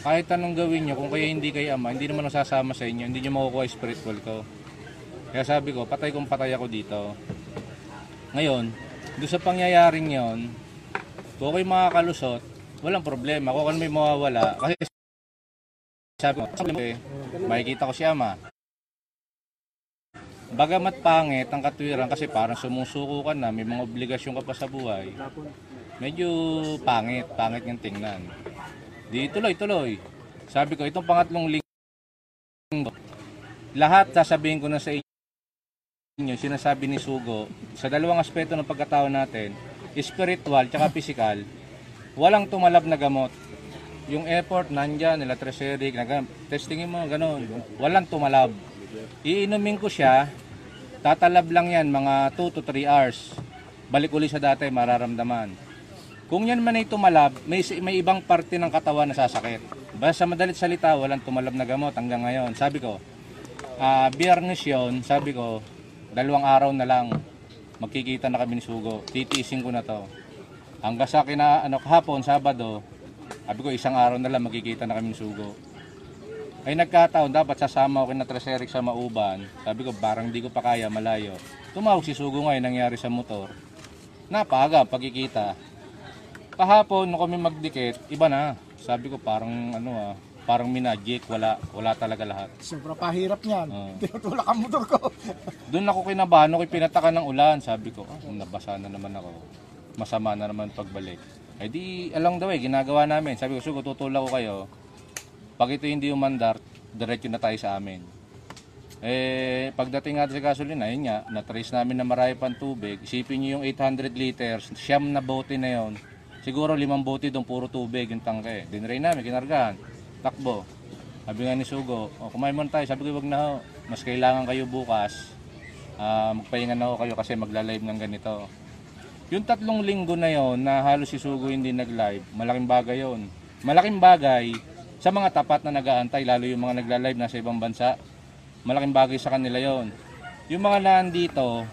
kahit anong gawin nyo, kung kayo hindi kayo ama, hindi naman ako sasama sa inyo, hindi nyo makukuha spiritual ko. Kaya sabi ko, patay kong patay ako dito. Ngayon, doon sa pangyayaring yun, kung ako'y makakalusot, walang problema. Kung ano may mawawala, kasi sabi ko, makikita ko si ama. Bagamat pangit ang katwiran kasi parang sumusuko ka na, may mga obligasyon ka pa sa buhay. Medyo pangit ng tingnan. Di tuloy. Sabi ko, itong pangatlong linggo, lahat sasabihin ko na sa inyo, sinasabi ni Sugo, sa dalawang aspeto ng pagkatao natin, spiritual tsaka physical, walang tumalab na gamot. Yung effort nandiyan, nila Treseric, testingin mo, gano'n. Walang tumalab. Iinumin ko siya, tatalab lang yan, mga 2 to 3 hours. Balik ulit sa dati, mararamdaman. Kung yan man ay tumalab, may ibang parte ng katawan na sasakit. Basta madalit salita, walang tumalab na gamot hanggang ngayon. Sabi ko, Biyernes yun, sabi ko, 2 araw na lang, magkikita na kami ni Sugo. Titiisin ko na to. Hanggang sa akin na kahapon, Sabado, sabi ko 1 araw na lang magkikita na kami ng Sugo. Ay nagkataon, dapat sasama ako na Treseric sa Mauban. Sabi ko, parang di ko pa kaya, malayo. Tumawag si Sugo ngayon, nangyari sa motor. Napaga, pagkikita. Kahapon, nung kami magdikit, iba na. Sabi ko, parang parang minajik, wala talaga lahat. Sobra pahirap niyan, tinutulak ang motor ko. Doon ako kinabahan, ako'y pinataka ng ulan. Sabi ko, nabasa na naman ako. Masama na naman pagbalik. Eh di, along the way, ginagawa namin. Sabi ko, Sugo, tutulak ko kayo. Pag ito hindi umandar, diretso na tayo sa amin. Eh, pagdating natin sa gasolina, yun nga, na-trace namin na marami pang tubig. Isipin nyo yung 800 liters, 9 bote na yun. Siguro 5 bote doon, puro tubig yung tangke. Dinray namin, kinargahan. Takbo. Sabi nga ni Sugo, kumain muna tayo. Sabi ko, wag na ho. Mas kailangan kayo bukas. Magpahinga na ho kayo kasi magla-live ng ganito. Yung 3 linggo na yon na halos si Sugo hindi nag-live, malaking bagay yon. Malaking bagay sa mga tapat na nag-aantay, lalo yung mga nagla-live nasa ibang bansa. Malaking bagay sa kanila yon. Yung mga nandito,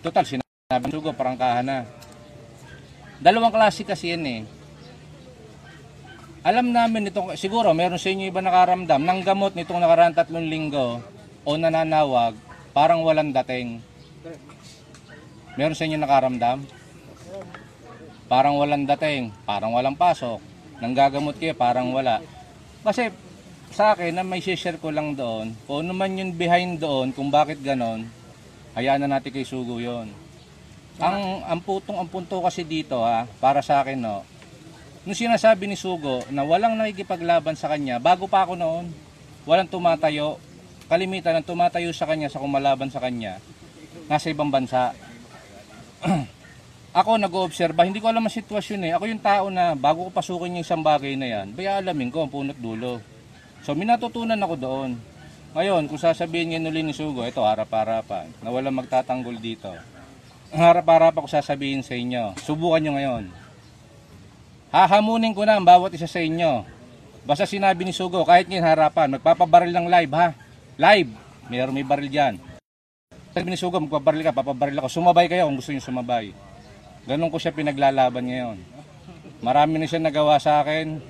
total sinabi ni Sugo, parangkahan na. Dalawang klase kasi yan eh. Alam namin nito, siguro meron sa inyo iba nakaramdam ng gamot nitong nakaraan 3 linggo o nananawag, parang walang dating. Meron sa inyo nakaramdam? Parang walang dating, parang walang pasok. Nanggagamot kayo, parang wala. Kasi sa akin, na may share ko lang doon, kung ano man yung behind doon, kung bakit ganon, hayaan na natin kay Sugo yun. Ang punto kasi dito ha, para sa akin no, nung sinasabi ni Sugo na walang nakikipaglaban sa kanya, bago pa ako noon, walang tumatayo, kalimitan ang tumatayo sa kanya sa kumalaban sa kanya nasa ibang bansa. Ako nag-oobserba, hindi ko alam ang sitwasyon eh. Ako yung tao na bago ko pasukin yung isang bagay na yan, baya alamin ko ang punot dulo. So minatutunan ako doon. Ngayon, kung sasabihin ngayon ulit ni Sugo, ito harap-harapan, na walang magtatanggol dito. Harap-harapan ko sasabihin sa inyo, subukan nyo ngayon. Hahamunin ko na ang bawat isa sa inyo. Basta sinabi ni Sugo, kahit ngayon harapan, magpapabaril ng live ha. Live, mayroon may baril dyan. Sabi ni Sugo, magpabaril ka, papabaril ako. Sumabay kayo kung gusto nyo sumabay. Ganun ko siya pinaglalaban ngayon. Marami na siya nagawa sa akin.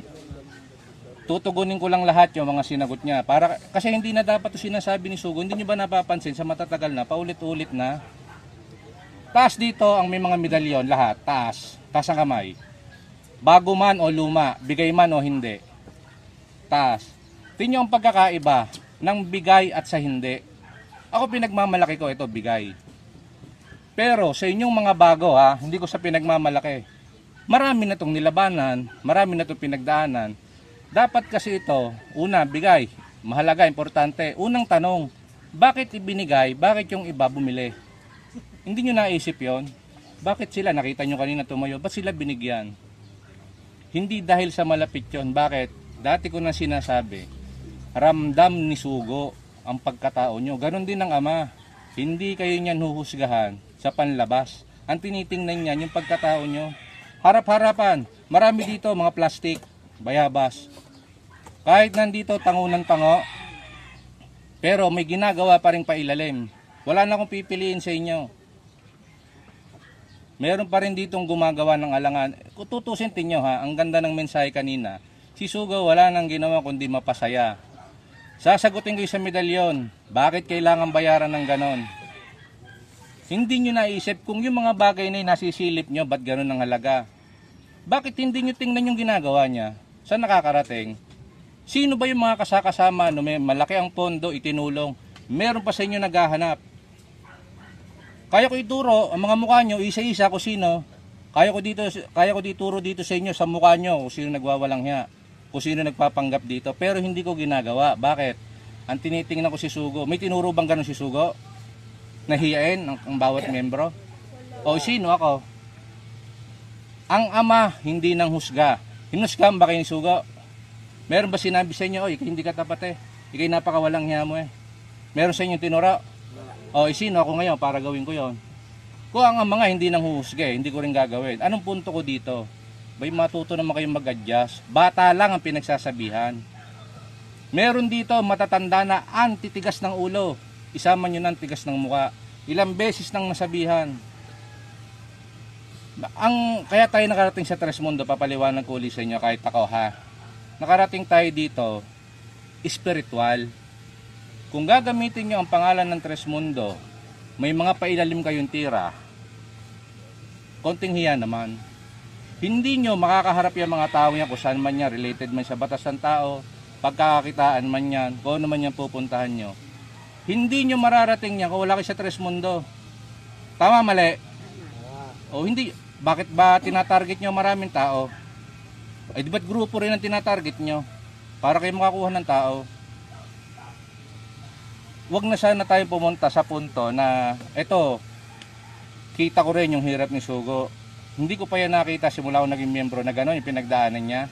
Tutugunin ko lang lahat yung mga sinagot niya. Para, kasi hindi na dapat ito sinasabi ni Sugo. Hindi nyo ba napapansin sa matatagal na, paulit-ulit na? Taas dito ang may mga medalyon, lahat. Taas. Taas ang kamay. Bago man o luma, bigay man o hindi. Taas. Tingnan nyo ang pagkakaiba ng bigay at sa hindi. Ako pinagmamalaki ko, ito bigay. Pero sa inyong mga bago ha, hindi ko sa pinagmamalaki. Marami na itong nilabanan, marami na itong pinagdaanan. Dapat kasi ito, una, bigay, mahalaga, importante. Unang tanong, bakit ibinigay, bakit yung iba bumili? Hindi nyo naisip yon. Bakit sila, nakita nyo kanina tumayo, ba't sila binigyan? Hindi dahil sa malapit yon. Bakit? Dati ko na sinasabi, ramdam ni Sugo ang pagkatao nyo. Ganon din ang Ama. Hindi kayo niyan huhusgahan sa panlabas. Ang tinitingnan niyan yung pagkatao nyo. Harap-harapan, marami dito mga plastic, bayabas. Kahit nandito tangunan tango, pero may ginagawa pa rin pailalim. Wala na akong pipiliin sa inyo. Meron pa rin ditong gumagawa ng alangan. Tutusin tinyo ha, ang ganda ng mensahe kanina. Si Sugo wala nang ginawa kundi mapasaya. Sasagutin ko yung sa medalyon, bakit kailangan bayaran ng ganon? Hindi nyo naisip kung yung mga bagay na nasisilip nyo, ba't ganon ang halaga? Bakit hindi nyo tingnan yung ginagawa niya? Saan nakakarating? Sino ba yung mga kasakasama no may malaki ang pondo, itinulong? Meron pa sa inyo naghahanap. Kaya ko ituro ang mga mukha nyo, isa-isa ko sino. Kaya ko dito ituro dito sa inyo, sa mukha nyo, kung sino nagwawalang hiya, kung sino nagpapanggap dito. Pero hindi ko ginagawa. Bakit? Ang tinitingnan ko si Sugo. May tinuro bang ganon si Sugo? Nahiyain ang bawat membro? O sino ako? Ang Ama, hindi nang husga. Hinusgam ba kayo ni Sugo? Meron ba sinabi sa inyo, o ikay hindi ka tapat eh. Ikay napakawalang hiya mo eh. Meron sa inyo tinuro? O sino ako ngayon para gawin ko yon? Kung ang mga hindi nang husga eh, hindi ko rin gagawin. Anong punto ko dito? May matuto naman kayong mag-adjust. Bata lang ang pinagsasabihan. Meron dito matatanda na antitigas ng ulo. Isama nyo ng tigas ng mukha. Ilang beses nang nasabihan. Kaya tayo nakarating sa Tres Mundo, papaliwanag ko ulit sa inyo kahit ako ha. Nakarating tayo dito, spiritual. Kung gagamitin nyo ang pangalan ng Tres Mundo, may mga pailalim kayong tira. Konting hiya naman. Hindi nyo makakaharap yung mga tao niya kung saan man niya, related man sa batas ng tao, pagkakakitaan man yan, kung ano man yan pupuntahan nyo. Hindi nyo mararating niya kung wala kayo sa Tres Mundo. Tama, mali? O hindi, bakit ba tinatarget nyo maraming tao? Ay di ba't grupo rin ang tinatarget nyo? Para kayo makakuha ng tao. Huwag na sana tayo pumunta sa punto na, eto, kita ko rin yung hirap ni Sugo. Hindi ko pa yan nakita simula ko naging miyembro na gano'n yung pinagdaanan niya.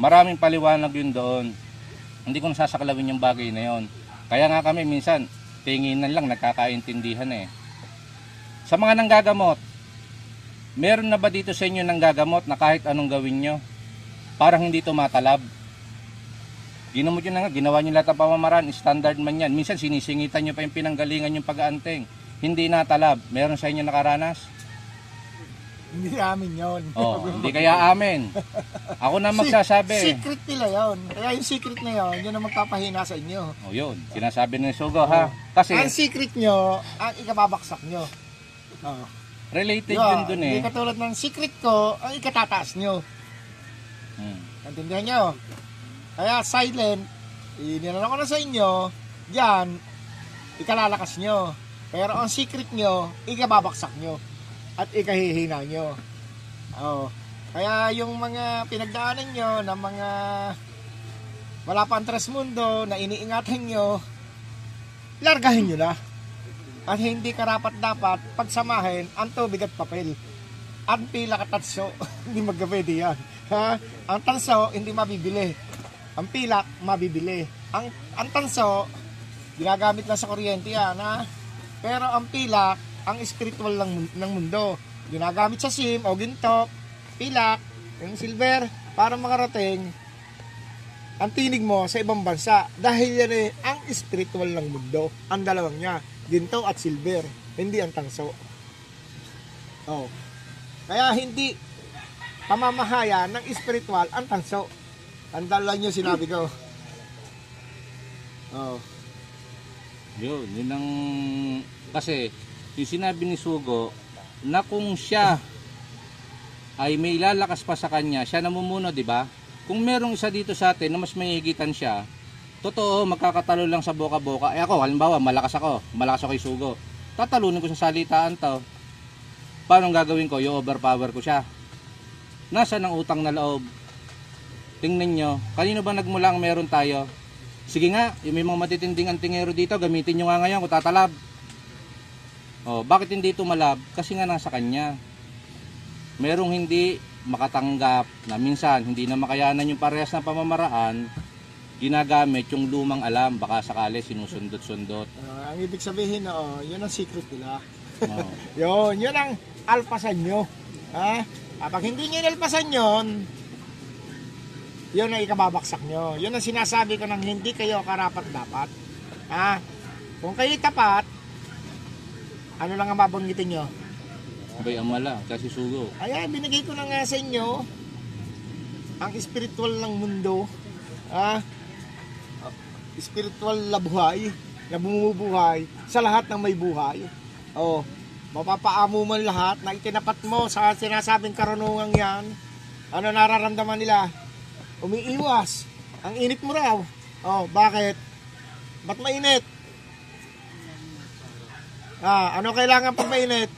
Maraming paliwanag yun doon. Hindi ko nasasaklawin yung bagay na yun. Kaya nga kami minsan, tinginan lang, nagkakaintindihan eh. Sa mga nanggagamot, meron na ba dito sa inyo nanggagamot na kahit anong gawin nyo, parang hindi tumatalab? Ginamot nyo na nga, ginawa nyo lahat ang pamamaraan, standard man yan. Minsan sinisingitan nyo pa yung pinanggalingan yung pag-aanting. Hindi natalab, meron sa inyo nakaranas? Hindi amin yun. Oh, hindi kaya amin. Ako na magsasabi. Secret nila yun. Kaya yung secret na yun, yun ang magpapahina sa inyo. O yun, sinasabi ni Sugo ha. Kasi ang secret nyo, ang ikababaksak nyo. Oh. Related yun, yun dun eh. Hindi katulad ng secret ko, ang ikatataas nyo. Natindihan nyo. Kaya silent, inilala ko na sa inyo, yan, ikalalakas nyo. Pero ang secret nyo, ikababaksak nyo. At ikahihina nyo. Oo. Kaya yung mga pinagdaanan nyo na mga wala pang Tres Mundo na iniingatan nyo, largahin nyo na. At hindi karapat-dapat pagsamahin ang tubig at papel. Ang pila katatso, hindi magkapwede yan. Ha? Ang tanso, hindi mabibili. Ang pila, mabibili. Ang tanso, ginagamit lang sa kuryente yan. Ha? Pero ang pila, ang spiritual ng mundo. Ginagamit sa sim o ginto, pila, yung silver, para makarating ang tinig mo sa ibang bansa. Dahil yan eh, ang spiritual ng mundo. Ang dalawang niya, ginto at silver, hindi ang tanso. Oh. Kaya hindi pamamahaya ng spiritual ang tanso. Tandaan lang nyo sinabi ko. Oh. Yun, yun ang... Kasi, yung sinabi ni Sugo, na kung siya ay may lalakas pa sa kanya, siya namumuno, di ba? Kung merong isa dito sa atin na mas mahigitan siya, totoo, magkakatalo lang sa boka-boka. Eh ako, halimbawa, malakas ako yung Sugo. Tatalunin ko sa salitaan to. Paano gagawin ko? Yung overpower ko siya. Nasaan ang utang na loob? Tingnan nyo. Kanino ba nagmula ang meron tayo? Sige nga, yung may mga matitinding antingero dito, gamitin nyo nga ngayon kung tatalab. O, bakit hindi tumalab? Kasi nga nasa kanya. Merong hindi makatanggap na minsan, hindi na makayanan yung parehas na pamamaraan, ginagamit yung lumang alam, baka sakali sinusundot-sundot. Ang ibig sabihin, oh, yun ang secret nila. Oh. yun ang alpasan nyo, ha? Kapag hindi nyo nalpasan yun, yun ang ikababaksak nyo. Yun ang sinasabi ko ng hindi kayo karapat-dapat, ha? Kung kayo tapat, ano lang ang mabanggitin nyo? Bay amala, kasi Sugo. Ayan, binigay ko na nga sa inyo ang spiritual ng mundo, ha? Spiritual na buhay, na bumubuhay sa lahat ng may buhay. Oh, mapapaamo man lahat na itinapat mo sa sinasabing karunungan yan. Ano nararamdaman nila? Umiiwas. Ang init mo raw. Oh, bakit? Ba't mainit? Ah, ano kailangan pag mainit?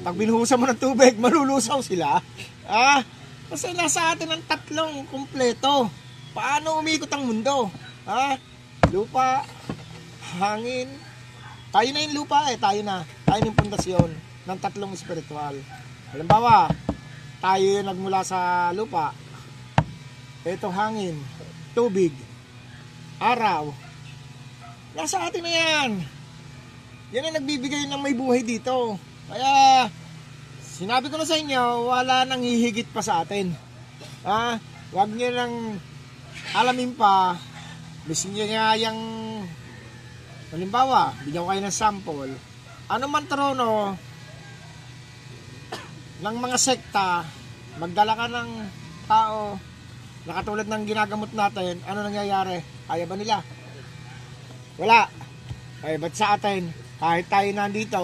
Pag binuhusan mo ng tubig, malulusaw sila. Ah, kasi nasa atin ang tatlong kumpleto. Paano umikot ang mundo? Ah, lupa, hangin, tayo na yung lupa eh, tayo na. Tayo yung pundasyon ng tatlong spiritual. Halimbawa, tayo yung nagmula sa lupa. Ito hangin, tubig, araw. Nasa atin na yan. Yan ang nagbibigay ng may buhay dito. Kaya, sinabi ko na sa inyo, wala nang hihigit pa sa atin. Ah, huwag nyo nang alamin pa. Gusto nyo nga yung... Halimbawa, bigyan ko kayo ng sample. Ano man trono ng mga sekta, magdala ka ng tao na katulad ng ginagamot natin, ano nangyayari? Kaya ba nila? Wala. Kaya ba't sa atin, kahit tayo nandito,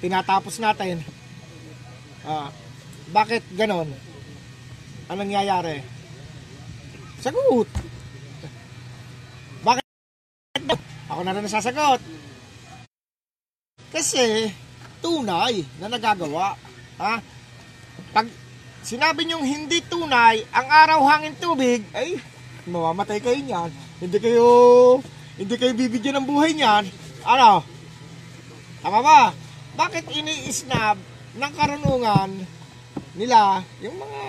tinatapos natin. Bakit ganon? Ano nangyayari? Sagot! Bakit? Ako na rin nasasagot. Kasi, tunay na nagagawa. Ha? Pag sinabi nyong hindi tunay, ang araw, hangin, tubig, ay, mamamatay kayo niyan. Hindi kayo bibigyan ng buhay niyan. Ano? Tama ba? Bakit ini-snap ng karunungan nila, yung mga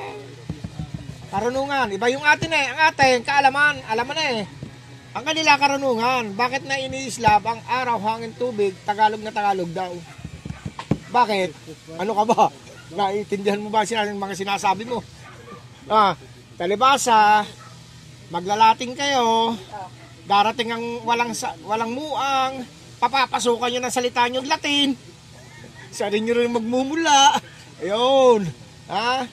karunungan? Iba yung atin eh. Ang atin, kaalaman, alaman eh. Ang kanila karunungan, bakit na iniislab ang araw, hangin, tubig, Tagalog na Tagalog daw? Bakit? Ano ka ba? Naiintindihan mo ba sila yung mga sinasabi mo? Talibasa, maglalating kayo, darating ang walang muang, papapasukan nyo ng salita nyo ng Latin, sarin nyo rin magmumula, ayun, ha?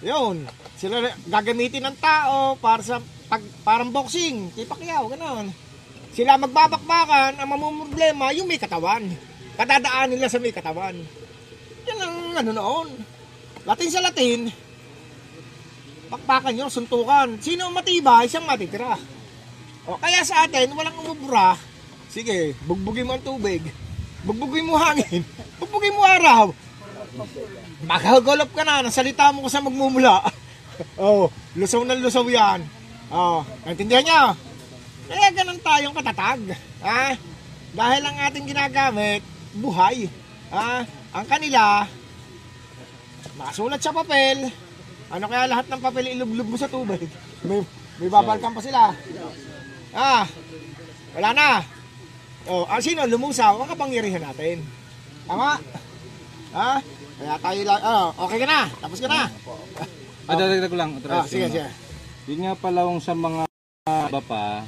Ayun, sila gagamitin ng tao para sa parang boxing, tipakyaw, gano'n. Sila magbabakbakan, ang mamumroblema, yung may katawan. Katadaan nila sa may katawan. Yan ang ano noon. Latin sa Latin, bakbakan yun, suntukan. Sino matibay, siyang matitira. O kaya sa atin, walang umubra. Sige, bugbugin mo ang tubig. Bugbugin mo hangin. Bugbugin mo araw. Magagolop ka na, nasalita mo ko sa magmumula. O, lusaw na lusaw yan. Oh, naintindihan nyo? Kaya ganun tayong katatag. Ha? Dahil ang ating ginagamit, buhay. Ah, ang kanila, nakasulat sa papel. Ano kaya lahat ng papel ilublob mo sa tubig? May babalkan pa sila. Ah, wala na. Oh, sino lumusaw? Ang kapangyarihan natin. Tama? Ah, kaya tayo lang. Oh, okay ka na? Tapos ka na? Dadagdag ko lang. Sige. Yun nga pala yung sa mga baba,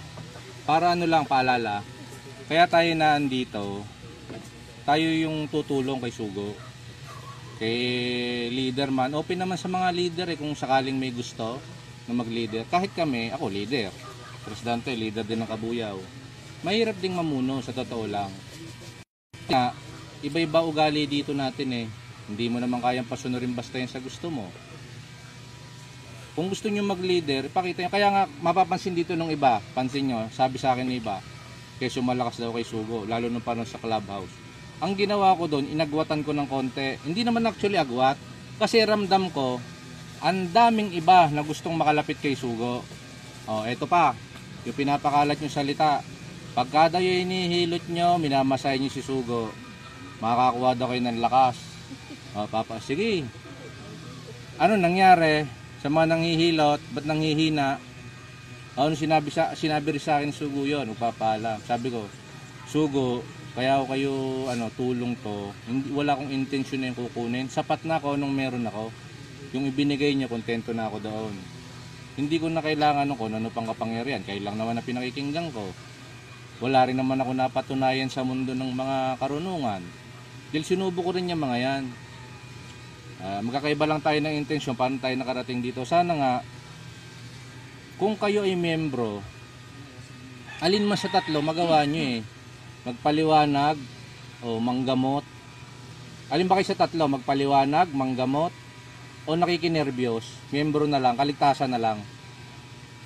para ano lang, paalala. Kaya tayo na andito, tayo yung tutulong kay Sugo. Kay leader man, open naman sa mga leader eh, kung sakaling may gusto na mag-leader. Kahit kami, ako leader. Presidente, leader din ng Kabuyao. Mahirap ding mamuno, sa totoo lang. Iba-iba ugali dito natin eh. Hindi mo naman kayang pasunurin basta yan sa gusto mo. Kung gusto nyo mag-leader, pakita nyo. Kaya nga, mapapansin dito ng iba, pansin nyo, sabi sa akin ng iba, kasi malakas daw kay Sugo, lalo nung parang sa Clubhouse. Ang ginawa ko doon, inagwatan ko ng konti. Hindi naman actually agwat, kasi ramdam ko, ang daming iba na gustong makalapit kay Sugo. Oh, eto pa, yung pinapakalat yung salita. Pagkada yung inihilot nyo, minamasay nyo si Sugo. Makakakuha daw kayo ng lakas. Oh, papa, sige. Ano nangyari sa mga nanghihilot? Ba't nanghihina? Ano sinabi rin sa akin Sugo yun? Upapalam. Sabi ko, Sugo, kaya ako kayo tulong to. Hindi, wala akong intensyon na yung kukunin. Sapat na ako nung meron ako. Yung ibinigay niya, kontento na ako doon. Hindi ko na kailangan ko ano pang kapangyarihan. Kailang naman na pinakikinggan ko. Wala rin naman ako napatunayan sa mundo ng mga karunungan. Dahil sinubo ko rin yung mga yan. Magkakaiba lang tayo ng intensyon paano tayo nakarating dito. Sana nga, kung kayo ay membro, alin man sa tatlo, magawa nyo eh. Magpaliwanag o manggamot. Alin ba kayo sa tatlo? Magpaliwanag, manggamot, o nakikinerbiyos, miyembro na lang, kaligtasan na lang.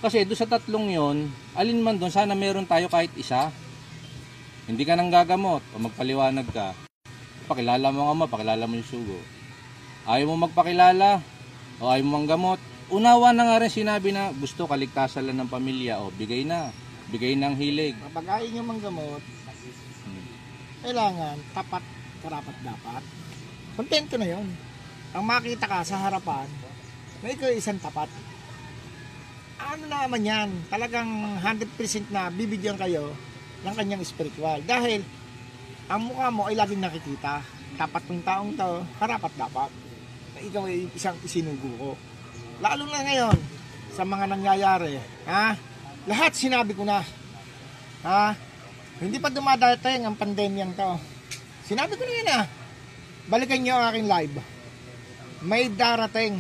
Kasi doon sa tatlong yon, alin man doon, sana meron tayo kahit isa. Hindi ka nang gagamot o magpaliwanag ka. Pakilala mo ang ama, pakilala mo yung Sugo. Ayaw mo magpakilala o ayaw mo manggamot. Unawa na nga rin sinabi na gusto kaligtasan lang ng pamilya o bigay na. Bigay ng hilig. Kapag ayaw nyo manggamot, kailangan tapat, karapat dapat. Kontento na yon. Ang makita ka sa harapan, may ikaw isang tapat. Ano naman yan? Talagang 100% na bibigyan kayo ng kanyang spiritual. Dahil, ang mukha mo ay laging nakikita. Tapat ng taong to, harapat dapat. Na ikaw ay isang isinugo ko. Lalo na ngayon, sa mga nangyayari. Ha? Lahat sinabi ko na. Ha? Hindi pa dumadating ang pandemyang to. Sinabi ko na yan ha. Balikan nyo ang aking live. May darating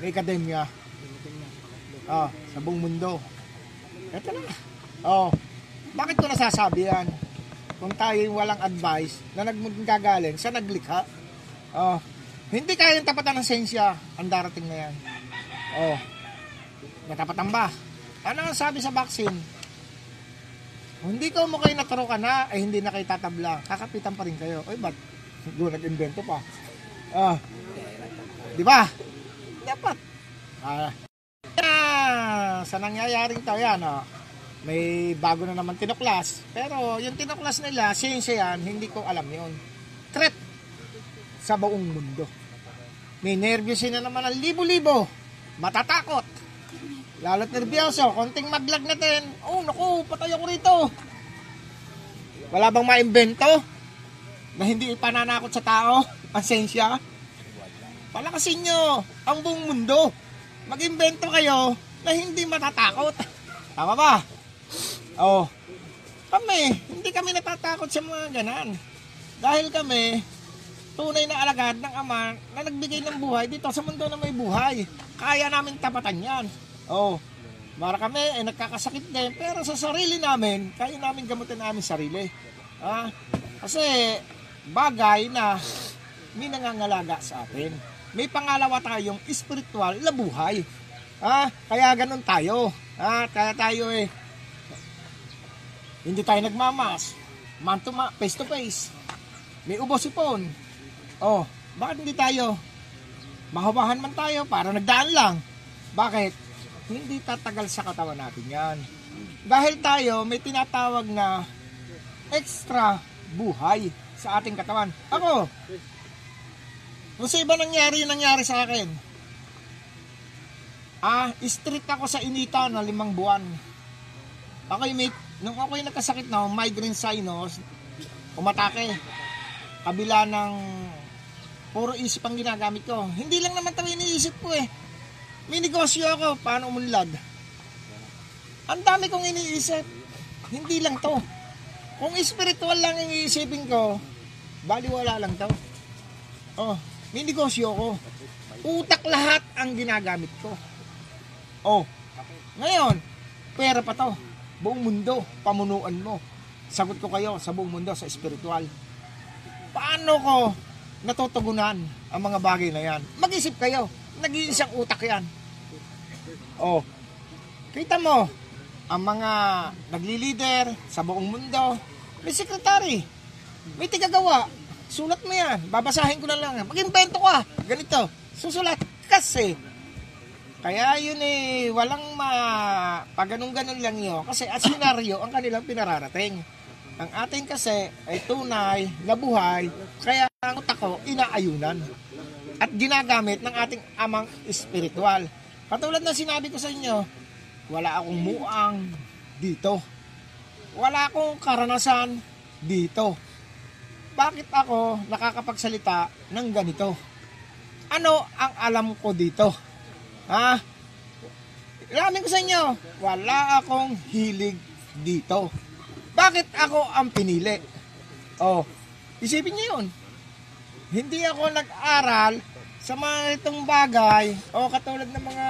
ng akademya sa buong mundo. Eto na. Bakit ko nasasabi yan? Kung tayo walang advice na nagmagagaling sa naglikha, hindi kayang tapatan ng sensya ang darating na yan. Natapatan ba? Ano ang sabi sa vaccine? Kung hindi ko mo kayo naturo ka na, ay hindi na kayo tatabla. Kakapitan pa rin kayo. Ay, ba't doon nag-invento pa? Di ba? Dapat. Sa nangyayaring tao yan, may bago na naman tinuklas. Pero yung tinuklas nila, siyensya yan, hindi ko alam yun. Threat sa buong mundo. May nervyosin na naman ang libo-libo. Matatakot. Lalo't nervyoso. Konting maglag natin. Oh, naku, patay ako rito. Wala bang maimbento na hindi ipananakot sa tao? Ang siyensya? Palakasin nyo ang buong mundo. Mag-invento kayo na hindi matatakot. Tama ba? Kami, hindi kami natatakot sa mga ganan. Dahil kami, tunay na alagad ng ama na nagbigay ng buhay dito sa mundo na may buhay. Kaya namin tapatan yan. Para kami ay nagkakasakit din. Pero sa sarili namin, kaya namin gamutin namin sarili. Kasi bagay na may nangangalaga sa atin. May pangalawa tayong spiritual na buhay. Kaya ganun tayo. Kaya tayo eh. Hindi tayo nagmamas. Man to man, face to face. May ubosipon. Bakit hindi tayo? Mahawahan man tayo para nagdaan lang. Bakit? Hindi tatagal sa katawan natin yan. Dahil tayo may tinatawag na extra buhay sa ating katawan. Ako, kung sa iba nangyari sa akin, strict ako sa inita na 5 buwan. Ako'y nung ako'y nagkasakit na migraine sinus, umatake. Kabila ng puro isip ang ginagamit ko. Hindi lang naman tayo iniisip ko eh. May negosyo ako, paano umunlad? Ang dami kong iniisip. Hindi lang to. Kung spiritual lang ang iisipin ko, baliwala lang to. Oh, may negosyo ko. Utak lahat ang ginagamit ko. Oh, ngayon, pera pa to. Buong mundo, pamunuan mo. Sagot ko kayo sa buong mundo, sa spiritual. Paano ko natutugunan ang mga bagay na yan? Mag-isip kayo. Nag-iisang utak yan. Oh, kita mo, ang mga nagli-leader sa buong mundo, may secretary, may tigagawa. Sulat mo yan. Babasahin ko na lang. Mag-invento ka. Ganito. Susulat. Kasi, kaya yun eh, walang pag-ganun-ganun lang yun. Kasi at senaryo ang kanilang pinararating. Ang ating kasi ay tunay na buhay, kaya ang utak ko inaayunan. At ginagamit ng ating amang espiritual. Katulad na sinabi ko sa inyo, wala akong muang dito. Wala akong karanasan dito. Bakit ako nakakapagsalita ng ganito? Ano ang alam ko dito? Ilamin ko sa inyo, wala akong hilig dito. Bakit ako ang pinili? Oh, isipin niyo yun. Hindi ako nag-aral sa mga itong bagay o katulad ng mga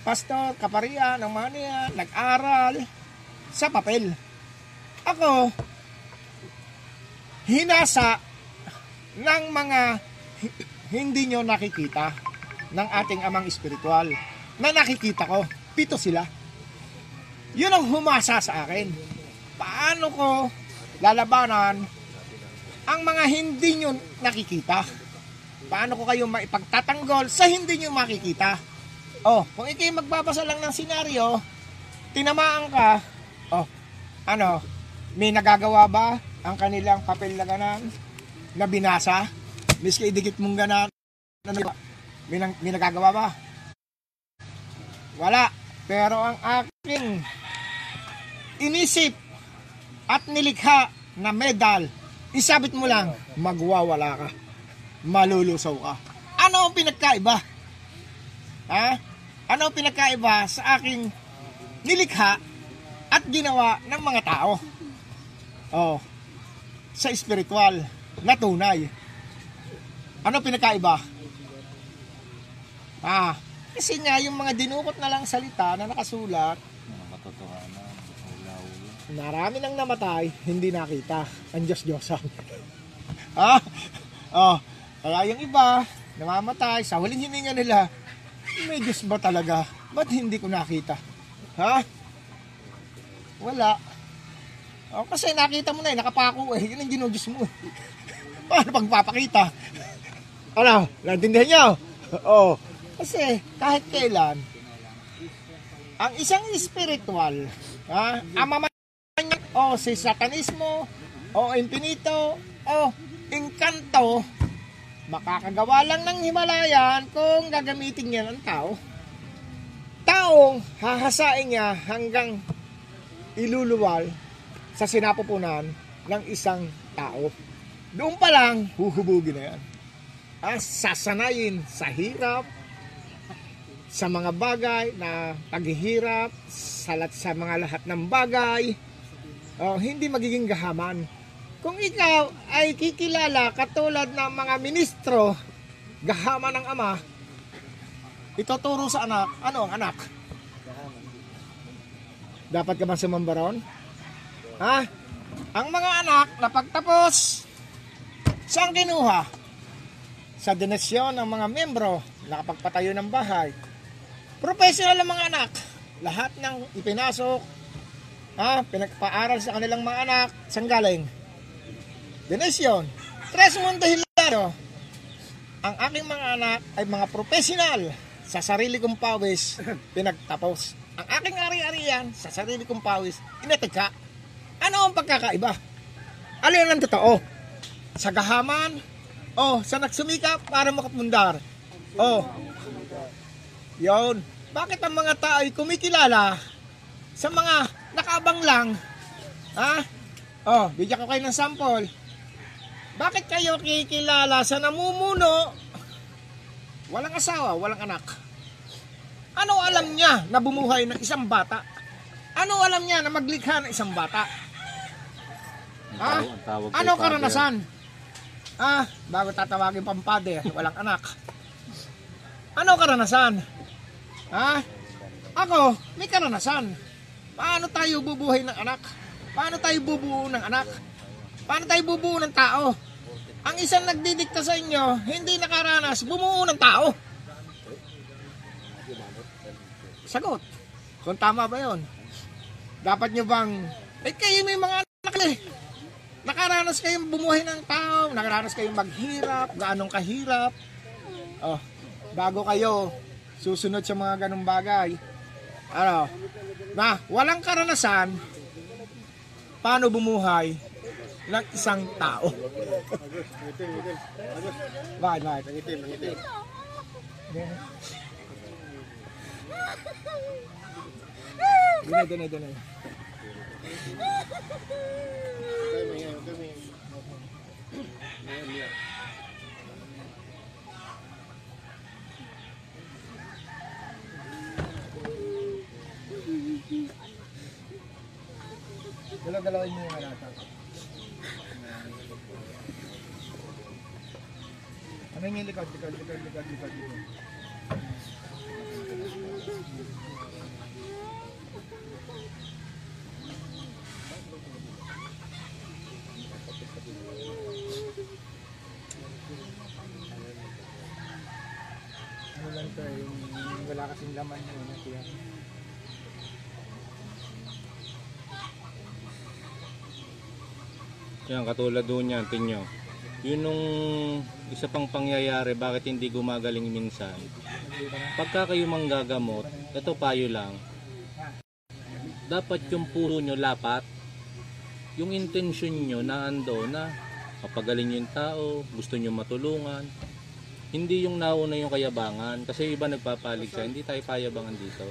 pastor, kaparian, ng mania, nag-aral sa papel. Ako, hinasa ng mga hindi nyo nakikita ng ating amang espiritual na nakikita ko. 7 sila. Yun ang humasa sa akin. Paano ko lalabanan ang mga hindi nyo nakikita? Paano ko kayo maipagtatanggol sa hindi nyo makikita? Oh, kung ikay magbabasa lang ng senaryo, tinamaan ka, oh, ano, may nagagawa ba ang kanilang papel na ganan na binasa? Miski idikit mong ganan na may nagagawa ba? Wala. Pero ang aking inisip at nilikha na medal, isabit mo lang, magwawala ka. Malulusaw ka. Ano ang pinagkaiba? Ano ang pinagkaiba sa aking nilikha at ginawa ng mga tao? Oh, sa spiritual na tunay. Ano pinagkaiba? Kasi nga yung mga dinukot na lang salita na nakasulat, matotohanan, marami nang namatay, hindi nakita. Ang Diyos-Diyosan. Kaya yung iba, namamatay, sa huling hininga nila, may Diyos ba talaga? Ba't hindi ko nakita? Wala. Oh, kasi nakita mo na eh, nakapako eh, yun ang ginudiyos mo eh. Paano pagpapakita? Ano, naintindihan niyo? Oo. Kasi kahit kailan, ang isang spiritual, o si satanismo, o impinito, o engkanto, makakagawa lang ng himalayan kung gagamitin niya ng tao. Taong hahasain niya hanggang iluluwal sa sinapupunan ng isang tao. Doon pa lang, huhubugin na yan. Sasanayin sa hirap, sa mga bagay na paghihirap, sa mga lahat ng bagay, hindi magiging gahaman. Kung ikaw ay kikilala katulad ng mga ministro, gahaman ng ama, ituturo sa anak, ano ang anak? Dapat ka bang sumambaron? Ang mga anak na pagtapos, saan kinuha? Sa donasyon ng mga membro, nakapagpatayo ng bahay. Professional ang mga anak. Lahat ng ipinasok, pinagpaaral sa kanilang mga anak, saan galing? Donasyon. Tres Mundo Hilario. Ang aking mga anak ay mga professional. Sa sarili kong pawis, pinagtapos. Ang aking ari-arian, sa sarili kong pawis, inatika. Ano ang pagkakaiba? Alin ang totoo? Sa gahaman? O sa nagsumikap para makapundar? O. Yun. Bakit ang mga tao ay kumikilala sa mga nakaabang lang? Ha? O, bigyan ko kayo ng sample. Bakit kayo kikilala sa namumuno? Walang asawa, walang anak. Ano alam niya na bumuhay ng isang bata? Ano alam niya na maglikha ng isang bata? Ah, ano karanasan? Ah, bago tatawagin pang padre, walang anak. Ano karanasan? Ah, ako, may karanasan. Paano tayo bubuhay ng anak? Paano tayo bubuo ng anak? Paano tayo bubuo ng tao? Ang isang nagdidikta sa inyo, hindi nakaranas, bumuo ng tao. Sagot. Kung tama ba yun? Dapat nyo bang, eh kayo may mga anak eh. Nakaranas kayong bumuhay ng tao, nakaranas kayong maghirap, gaanong kahirap. Oh, bago kayo susunod sa mga ganong bagay. Ano? Na, walang karanasan, paano bumuhay ng isang tao. Bakit, bakit? Nangitim, nangitim. Dunay, dunay, dunay. Dalaw-dalawin mo yung halata. Ano yung likod, likod, likod, likod, likod, likod. Ano lang ito, yung wala kasing laman yun, kaya. Yan, katulad doon yan, tinyo. Yun nung isa pang pangyayari, bakit hindi gumagaling minsan? Pagka kayo manggagamot, ito payo lang. Dapat yung puso nyo lapat, yung intensyon nyo na ando na mapagaling yung tao, gusto nyo matulungan. Hindi yung nauna yung kayabangan, kasi iba nagpapalig sa, hindi tayo payabangan dito.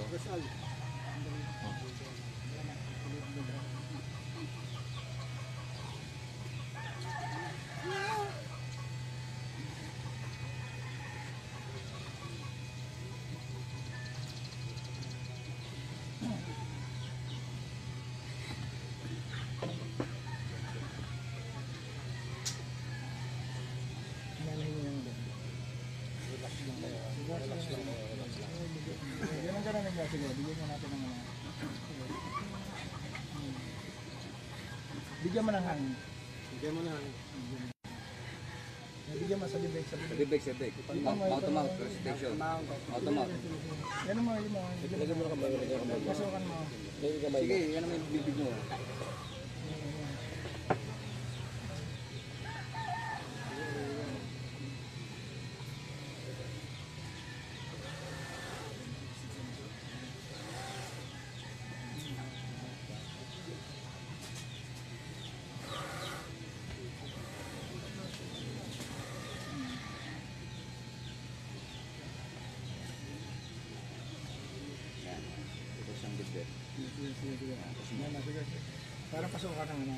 Parang pasukan ng ano.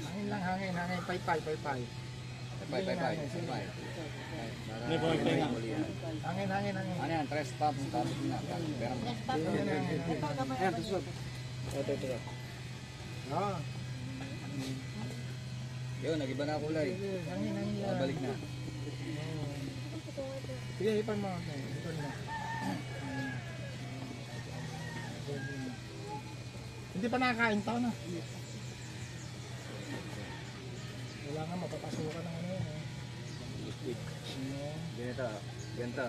Hangin lang, hangin, hangin, paypay, paypay. Paypay, paypay, paypay. Hangin, hangin, hangin. Ano yan, tres taps, taps na. Ayan, tusok. Ito, ito. Yun, nag-iba na kulay. Hangin, hangin lang. Balik na. Sige, hipan mo. Hipan mo. Hindi pa nakakain tao na. Wala nga, mapapasukan ng ano yun. Ganito, ganito.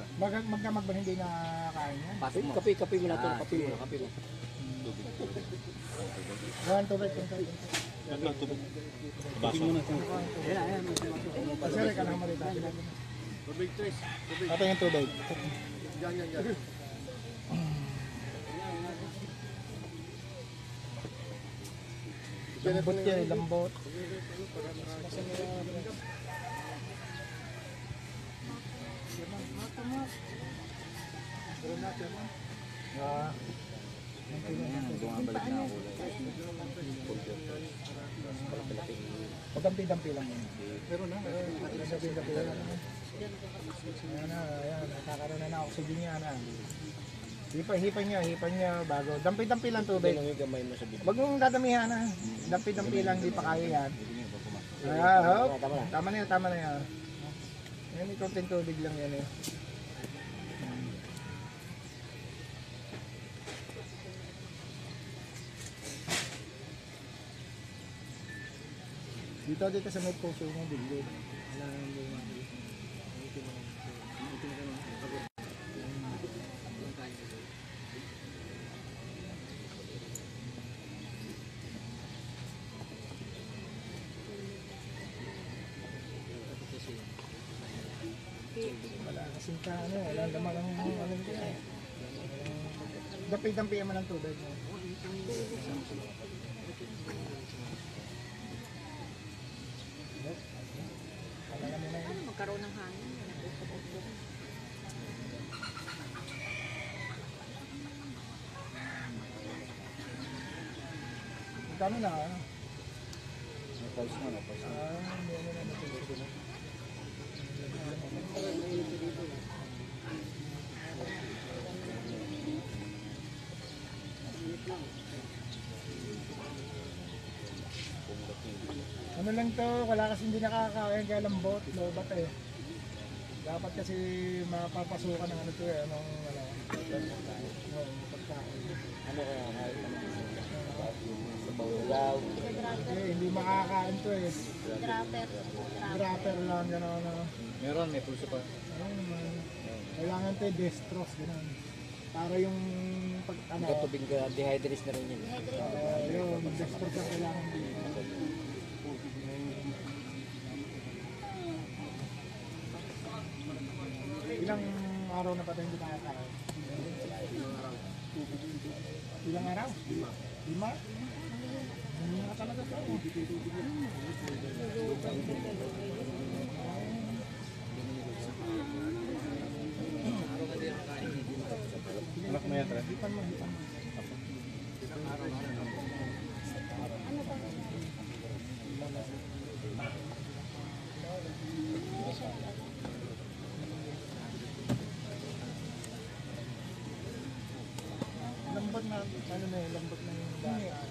Magkamag ba hindi nakakain yan? Kapi, kapi mo na ito. Kapi mo na, kapi mo. Gawan tubig. Gawan tubig. Kapi mo na ito. Ayan, ayan. Pasere ka lang marita. Tubig, Tris. Kapi yung tubig. Yan, yan, yan. Lambot yan, lambot. Bumabalik na ako. Pagdampi-dampi lang yun. Pero na, pagdampi-dampi lang. Ayan na, ayan. Nakakaroon na na oxygen niya na. Hipan niya bago. Dampi-dampi lang tubig. Wag mong dadamihan na. Dampi-dampi lang, di pa kaya yan. Tama na yun, tama na yun. Ayan, ikonting tubig lang yan eh. Dito dito sa may puso mo biglo. Wala nang lumaki. Wala kasing ano, wala naman ang alam ko eh. Dampi-dampi naman ang tubig mo. Magkaroon ng hangin. Ang dami na ah. Napals na, napals na. Ano lang to, wala kasi hindi nakakakain kaya lambot, lobat eh. Dapat kasi mapapasukan ng ano to eh, anong wala. Ano kaya kahit sa bawalaw? Hindi makakain to eh. Grapper. Grapper lang, gano'n. Meron, may pulso pa. Kailangan to eh, destros, gano'n. Para yung pag ano. Katubig ka, dehydrates na rin yun. Yung destros na kailangan din. Ilang araw na patay hindi nakakain? Ilang araw? Lima? Hindi na talaga ito. Anak mo yan, Tres? Hipan mo, hipan mo. Ilang araw na rin. Ano pa? Lambot na, ano na yung lambot na yung bata.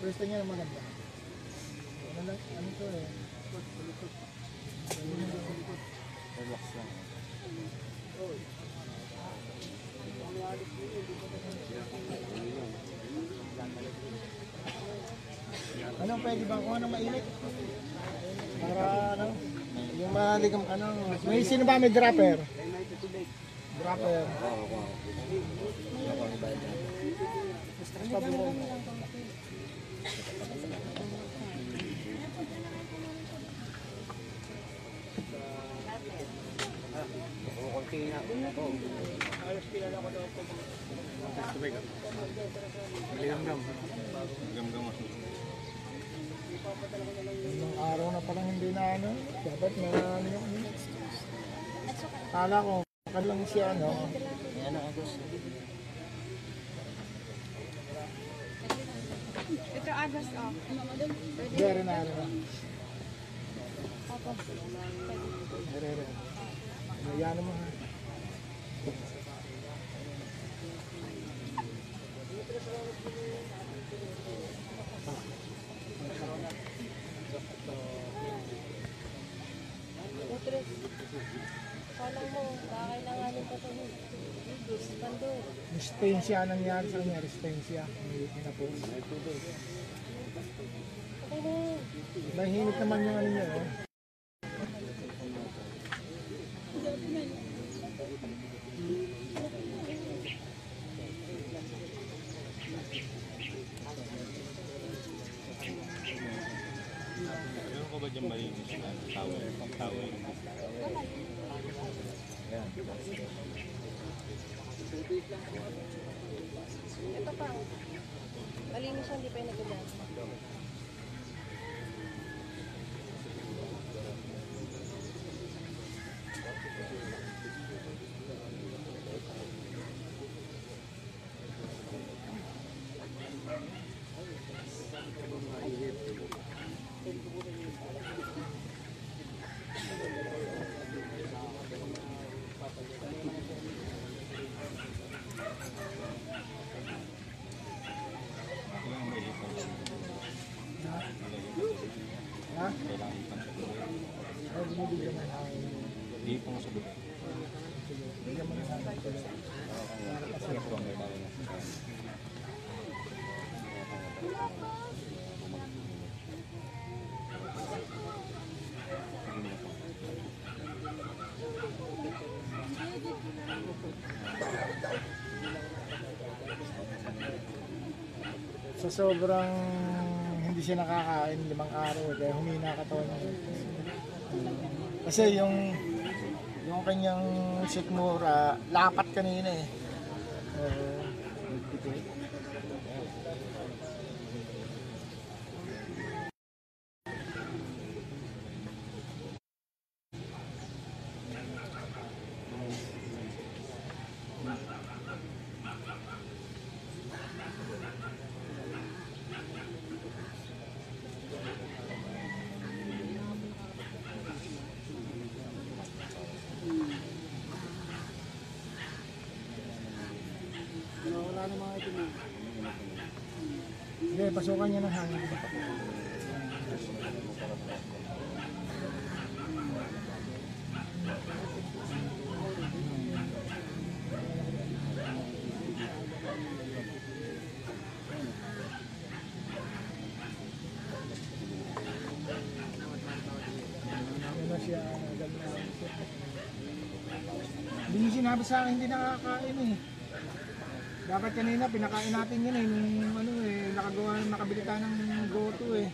Gusto niya ng maganda. Ano ito eh? Relax lang. Anong pwede ba kung anong mainit? Para ano? Yung maligam ano? May sino ba may dropper? Dropper. Nung araw na parang hindi na ano, dapat na ano. Kala ko, kan lang siya ano. Yan ang gusto. Ito August off. Gari na ano. Opo. Gari. Ayan mo ha. Ito anak mo, kakailanganin ko ito. Pando. Restensya nangyari sa kanya, restensya. May napos. Mahinit naman yung ano niya, eh. Ito pa. Malinis siya, hindi pa yung nagdadaan. Sobrang hindi siya nakakain 5 araw kaya humina katawan niya. Kasi yung kanyang sikmura lapat kanina eh. Pasukan niya ng hangin. Hindi sinabi sa akin, hindi nakakain eh. Dapat kanina pinakain natin yun eh, nung ano eh, nakabili tayo ng goto eh.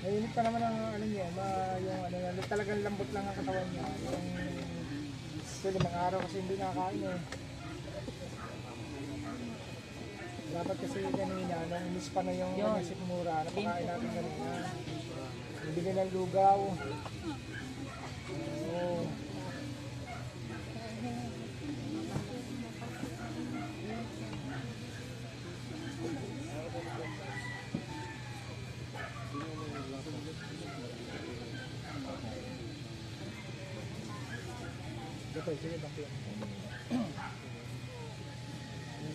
Naiinit pa naman ang ano niya, yung ano niya, talagang lambot lang ang katawan niya. Yung so, 5 araw kasi hindi nakakain eh. Dapat kasi kanina, nainis pa na yung sikmura, napakain natin kanina. Nabigyan ng lugaw. Oo. Sige, bakit?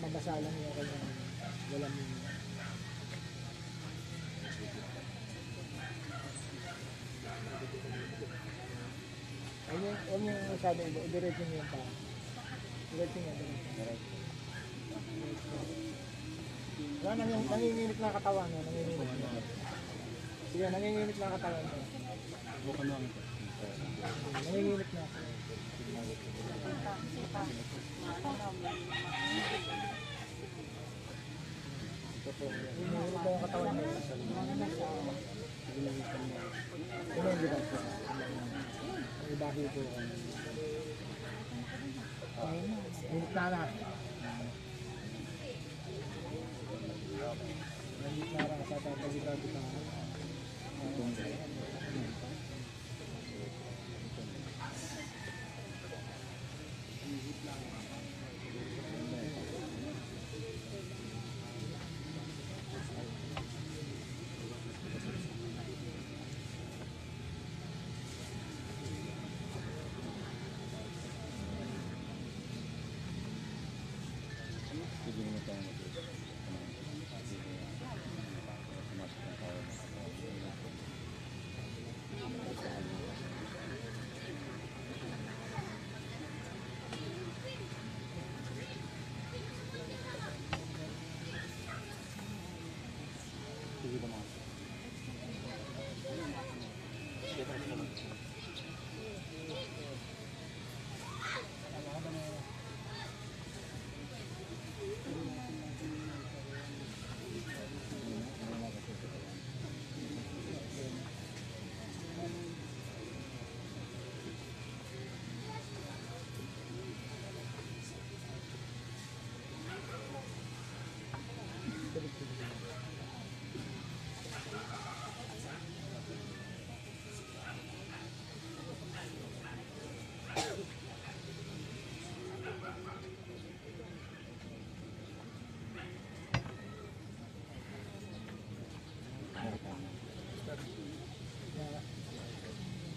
Mabasa lang yung kanya. Walang minyo. Huwag niyo sabi, i-direct niyo yung tao. I-direct niyo. Wala, nanginginit na katawan. Sige, nanginginit na katawan. Nanginginit na. Thank you.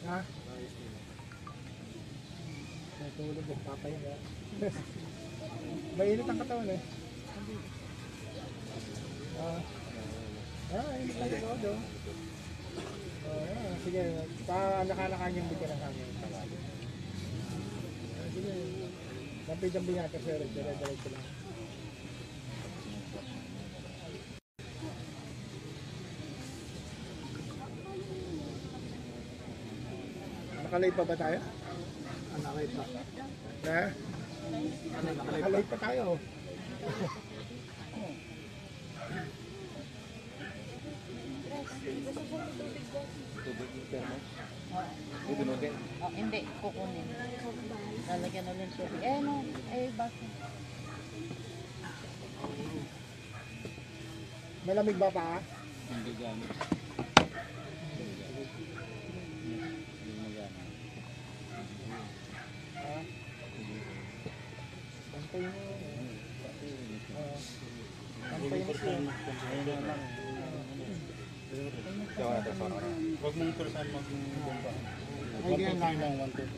Ha? Natulog eh, papaya na. Mainit ang katawan eh. Mainit ang katawan do. Sige, paanakan-anakan yung bigyan ng kami. Sige, dampi-dampi nga ka sir, direct ko lang. Nakalay pa ba tayo? Nakalay pa. Ha? Nakalay pa tayo. Tubig yung termos? Ibunugin? Hindi, kukunin. Lalagyan ulit tubig. Bakit? Malamig ba pa? Hindi gamit. Huwag mong kursan mag-bomba. Huwag mong kursan ng 1-2-3.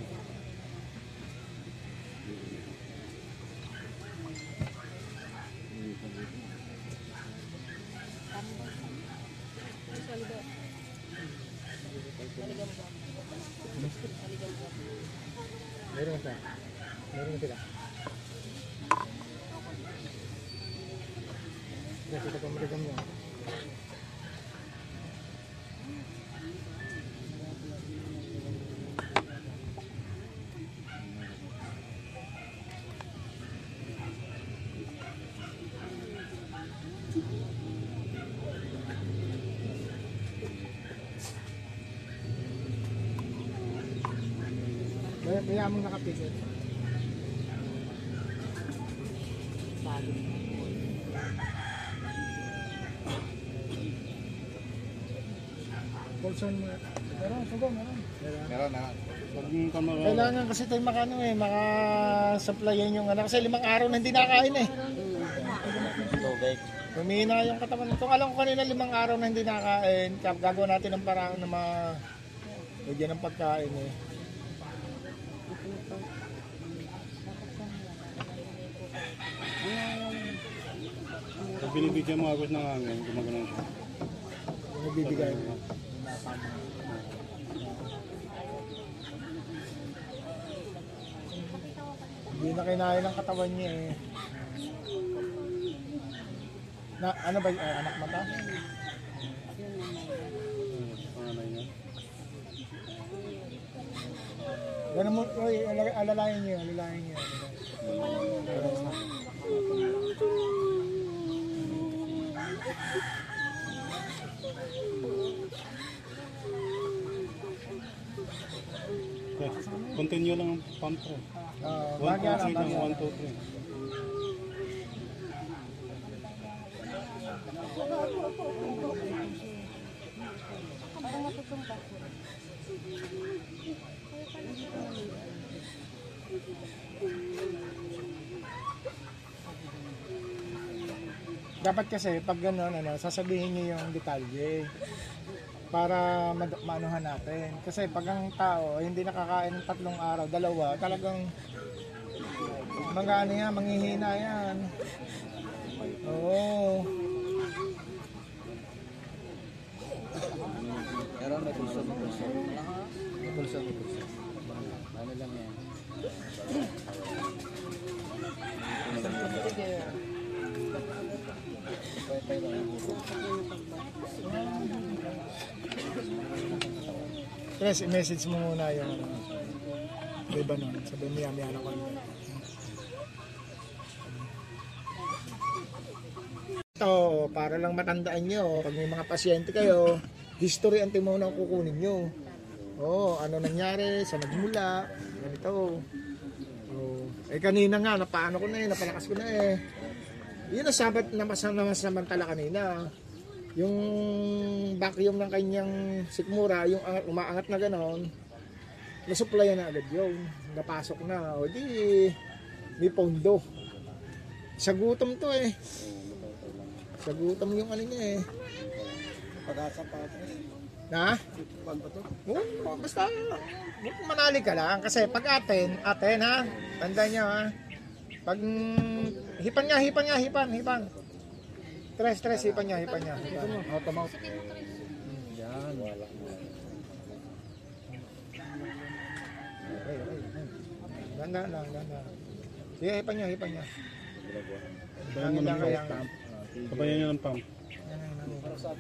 Kaya mong nakapigil. Pulson mo. Meron, sugo, meron. Meron. Kailangan kasi tayo makano eh, maka-supplyin yung anak. Kasi 5 araw na hindi nakain eh. Humina yung katawan. Kung alam ko kanina 5 araw na hindi nakain, gagawin natin ang parang na magigyan ng pagkain eh. Pag binibigyan mo agos ng hangin, gumagano'n siya. Binibigyan mo. Hindi na kinain ang katawan niya eh. Na, ano ba yung anak mata? Ganun mo, alalayan niyo. Continue lang ang pump ko. 1, 2, 3 lang, 1, 2, 3. Dapat kasi pag gano'n, ano, sasabihin niyo yung detalye para maanuhan natin. Kasi pag ang tao hindi nakakain ng 3 araw, 2, talagang mag-ano yan, manghihina yan. Oo. Pero may pulso, may pulso. May pulso, may pulso. Ano lang yan? Tres, i-message mo muna yung Lebanon. Sabihin niya, may anak ko. Ito, para lang matandaan nyo, pag may mga pasyente kayo, history ang muna ang kukunin nyo. Oo, ano nangyari, sa nagmula, ganito. Oo. Eh kanina nga, napaano ko na eh, napalakas ko na eh. Yun ang sabat naman kanina. Yung vacuum ng kanyang sikmura, yung umaangat na gano'n, nasuplayan na agad yun. Napasok na. O di, may pondo. Sa gutom to eh. Sa gutom yung ano niya eh. Pag-asa pa ito eh. Na? Oo, basta manali ka lang. Kasi pag atin ha. Tanda niyo ha. Pag hipan nga, hipan. Tres, hipan niya. Out of mouth. Yan. Ganda. Sige, hipan niya. Langit. Kabayan niya ng pump.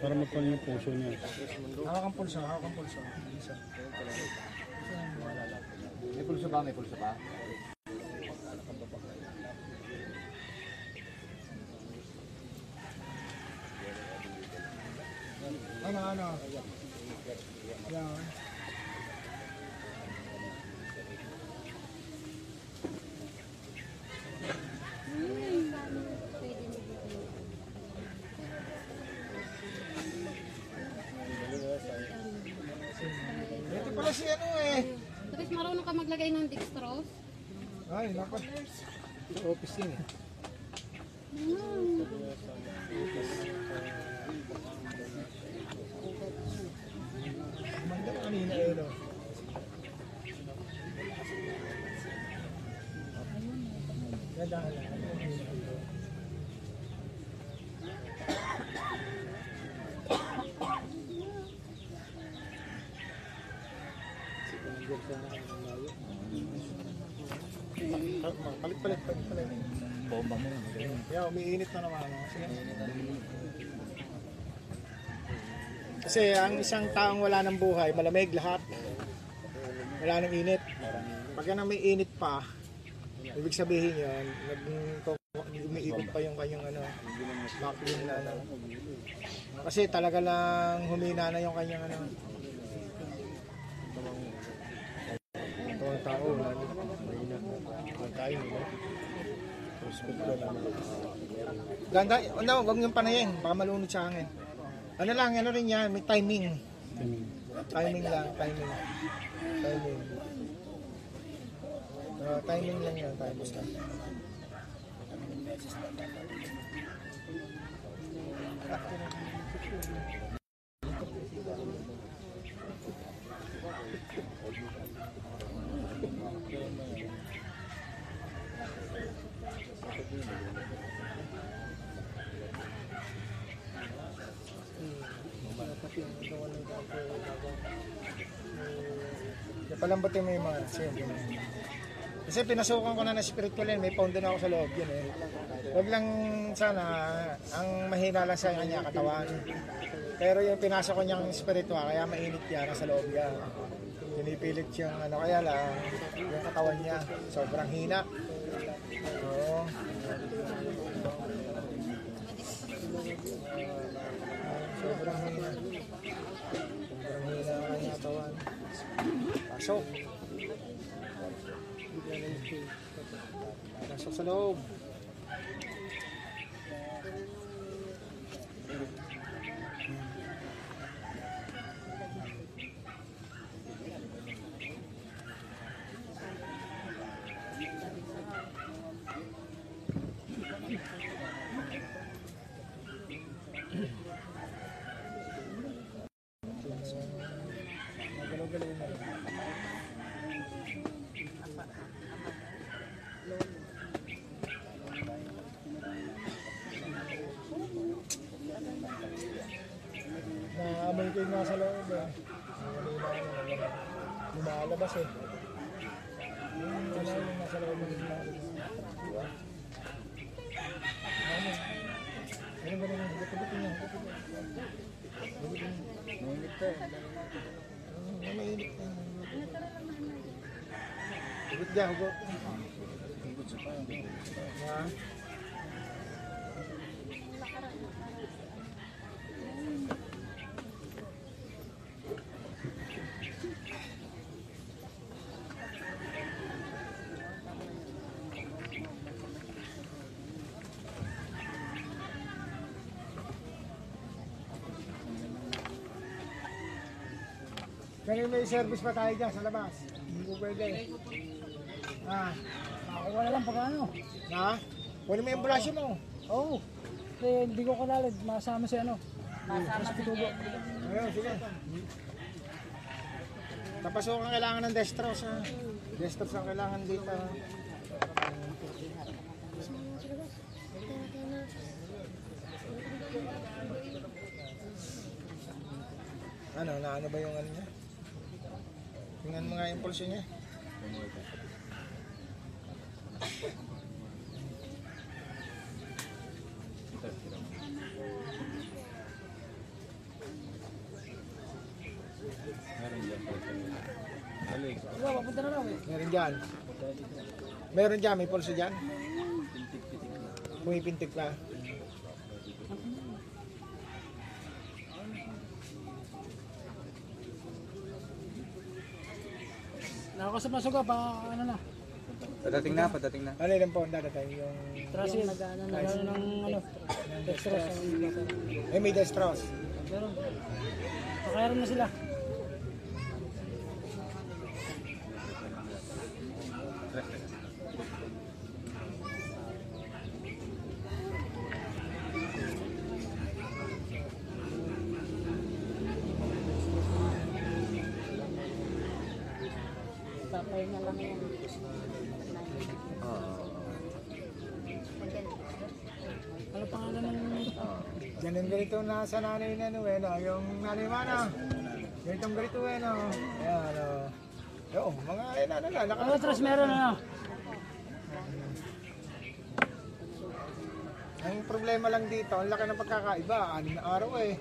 Para magpano yung pulso niya. Hawak ang pulso. May pulso ba? Ano? Yan. Ito pala si ano eh. Tapos marunong ka maglagay ng dextrose? Ay, nako. Sa office din eh. Palit. Bomba mo. Yeah, umiinit na naman. Kasi ang isang taong wala ng buhay, malamig lahat. Wala nang init. Pagka na may init pa, ibig sabihin yun, umiikot pa yung kanyang ano, vacuum na ano. Kasi talaga lang humina na yung kanyang ano. Ito ang tao, mahina. Tayo, no? Ganda, no, huwag niyong panayin, baka malunod sa hangin. Ano lang, ano rin yan, may timing. Timing lang. Timing lang yan, timing lang. Palambutin mo yung mga sin. Kasi pinasukan ko na ng spiritual yan, may pound na ako sa loob yun eh. Huwag lang sana, ang mahina lang sa kanya katawan. Pero yung pinasok ko niyang spiritual, kaya mainit yan sa loob niya. Pinipilit yung ano kaya lang, yung katawan niya, sobrang hina. Pasok. Pasok sa loob. Nasa loob lumalabas eh nasa loob Pero may service pa tayo dyan sa labas. Hindi ko pwede. Wala lang pag ano. Ha? Wala may embrasyo mo. Oo. Kaya hindi ko kalalad. Masama si ano. Masama si Tubo. Ayun, sige. Tapos ako ang kailangan ng destros ha. Destros ang kailangan dito. Ano? Naano ba yung ano niya? Tingnan mo nga yung pulso niya. Meron dyan. Meron dyan, may pulso dyan. Pumipintik na. Nakakasap na suga, baka ano na. Padating na, padating na. Ano ilang pound dadating yung... Trasil. Nagano ng ano? Destros. Eh, may destros. Meron. Pakayaran na sila. Ganito na sa nanay na nuwena, yung nanay mana. Ganitong ganito eh, no? Ayan, o. Oo, mga inano na, nakakasok. Ano, Tres, meron, ano? Ang problema lang dito, ang laki ng pagkakaiba, 6 na araw eh.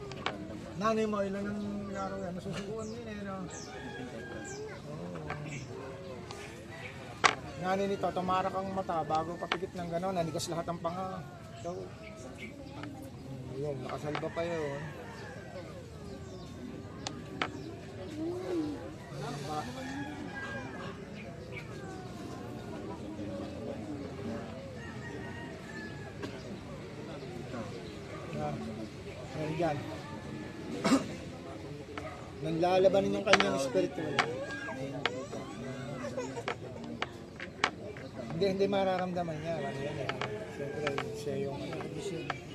Nanay mo, ilan ang araw yan, masusukuan din eh, no? Nanay nito, tumarak ang mata bago papigit ng gano'n, nanigas lahat ang panga. So, yun, nakasalba pa yun. Ayan dyan. Nanlalabanin yung kanyang spiritual. Hindi mararamdaman niya. Siyempre, siya yung...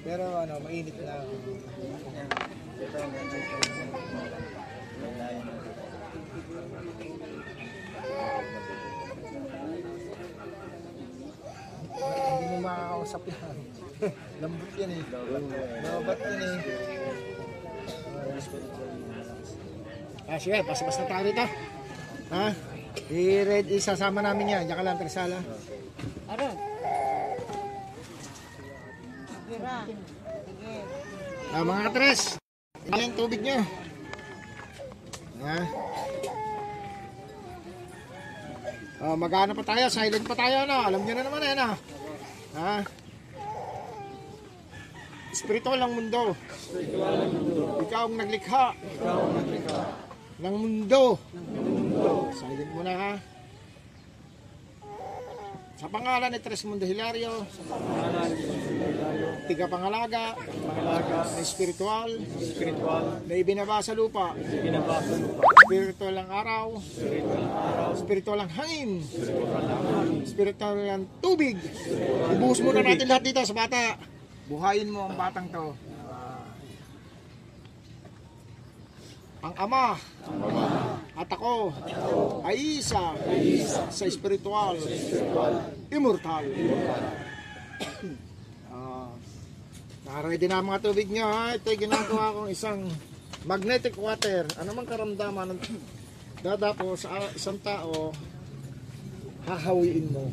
Pero ano, mainit na. Hindi mo makakausap yan. Lambot yan eh. Lambot yan eh. Sige, pasabas na tayo rito. Ha? I-red, isasama namin yan. Diyan ka lang, Tresala. Aron. Mga katres, ito yung tubig nyo. Mag-ano pa tayo, silent pa tayo, no? Alam nyo na naman yan, ha? Ha? Spiritual ang mundo. Ikaw ang naglikha. Ng mundo. Silent muna, ha? Sa pangalan ni Tres Mundo Hilario, Tagapangalaga, na espiritual, na ibinaba sa lupa, spiritual ang araw, spiritual ang hangin, spiritual ang tubig. Ibuhos muna natin lahat dito sa bata. Buhayin mo ang batang to. Ang ama at ako ay isa sa espiritual, immortal. Nakaready na ang mga tubig nyo, ha? Ito'y ginagawa kong isang magnetic water. Ano mang karamdaman ng dadapo sa isang tao, hahawiin mo.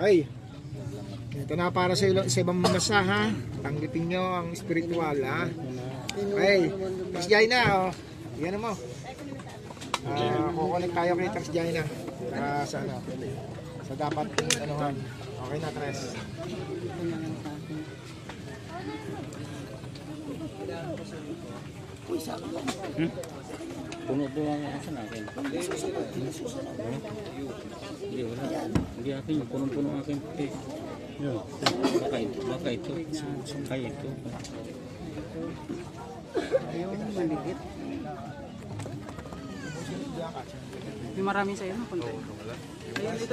Ay, ito na para sa ibang masa, ha? Tanggipin nyo ang spiritual, ha? Ay, Tres Jayna, oh. Yan mo. Kukunik tayo kay Tres Jayna. Sa ano? Sa dapat anuhan. Okay na, Tres. Puno po ang asa natin. Hindi, wala. Hindi akin. Punong-puno akin. Baka ito. Kaya ito. Ayun, maligit. May marami sa'yo na punta. Ayun, ito.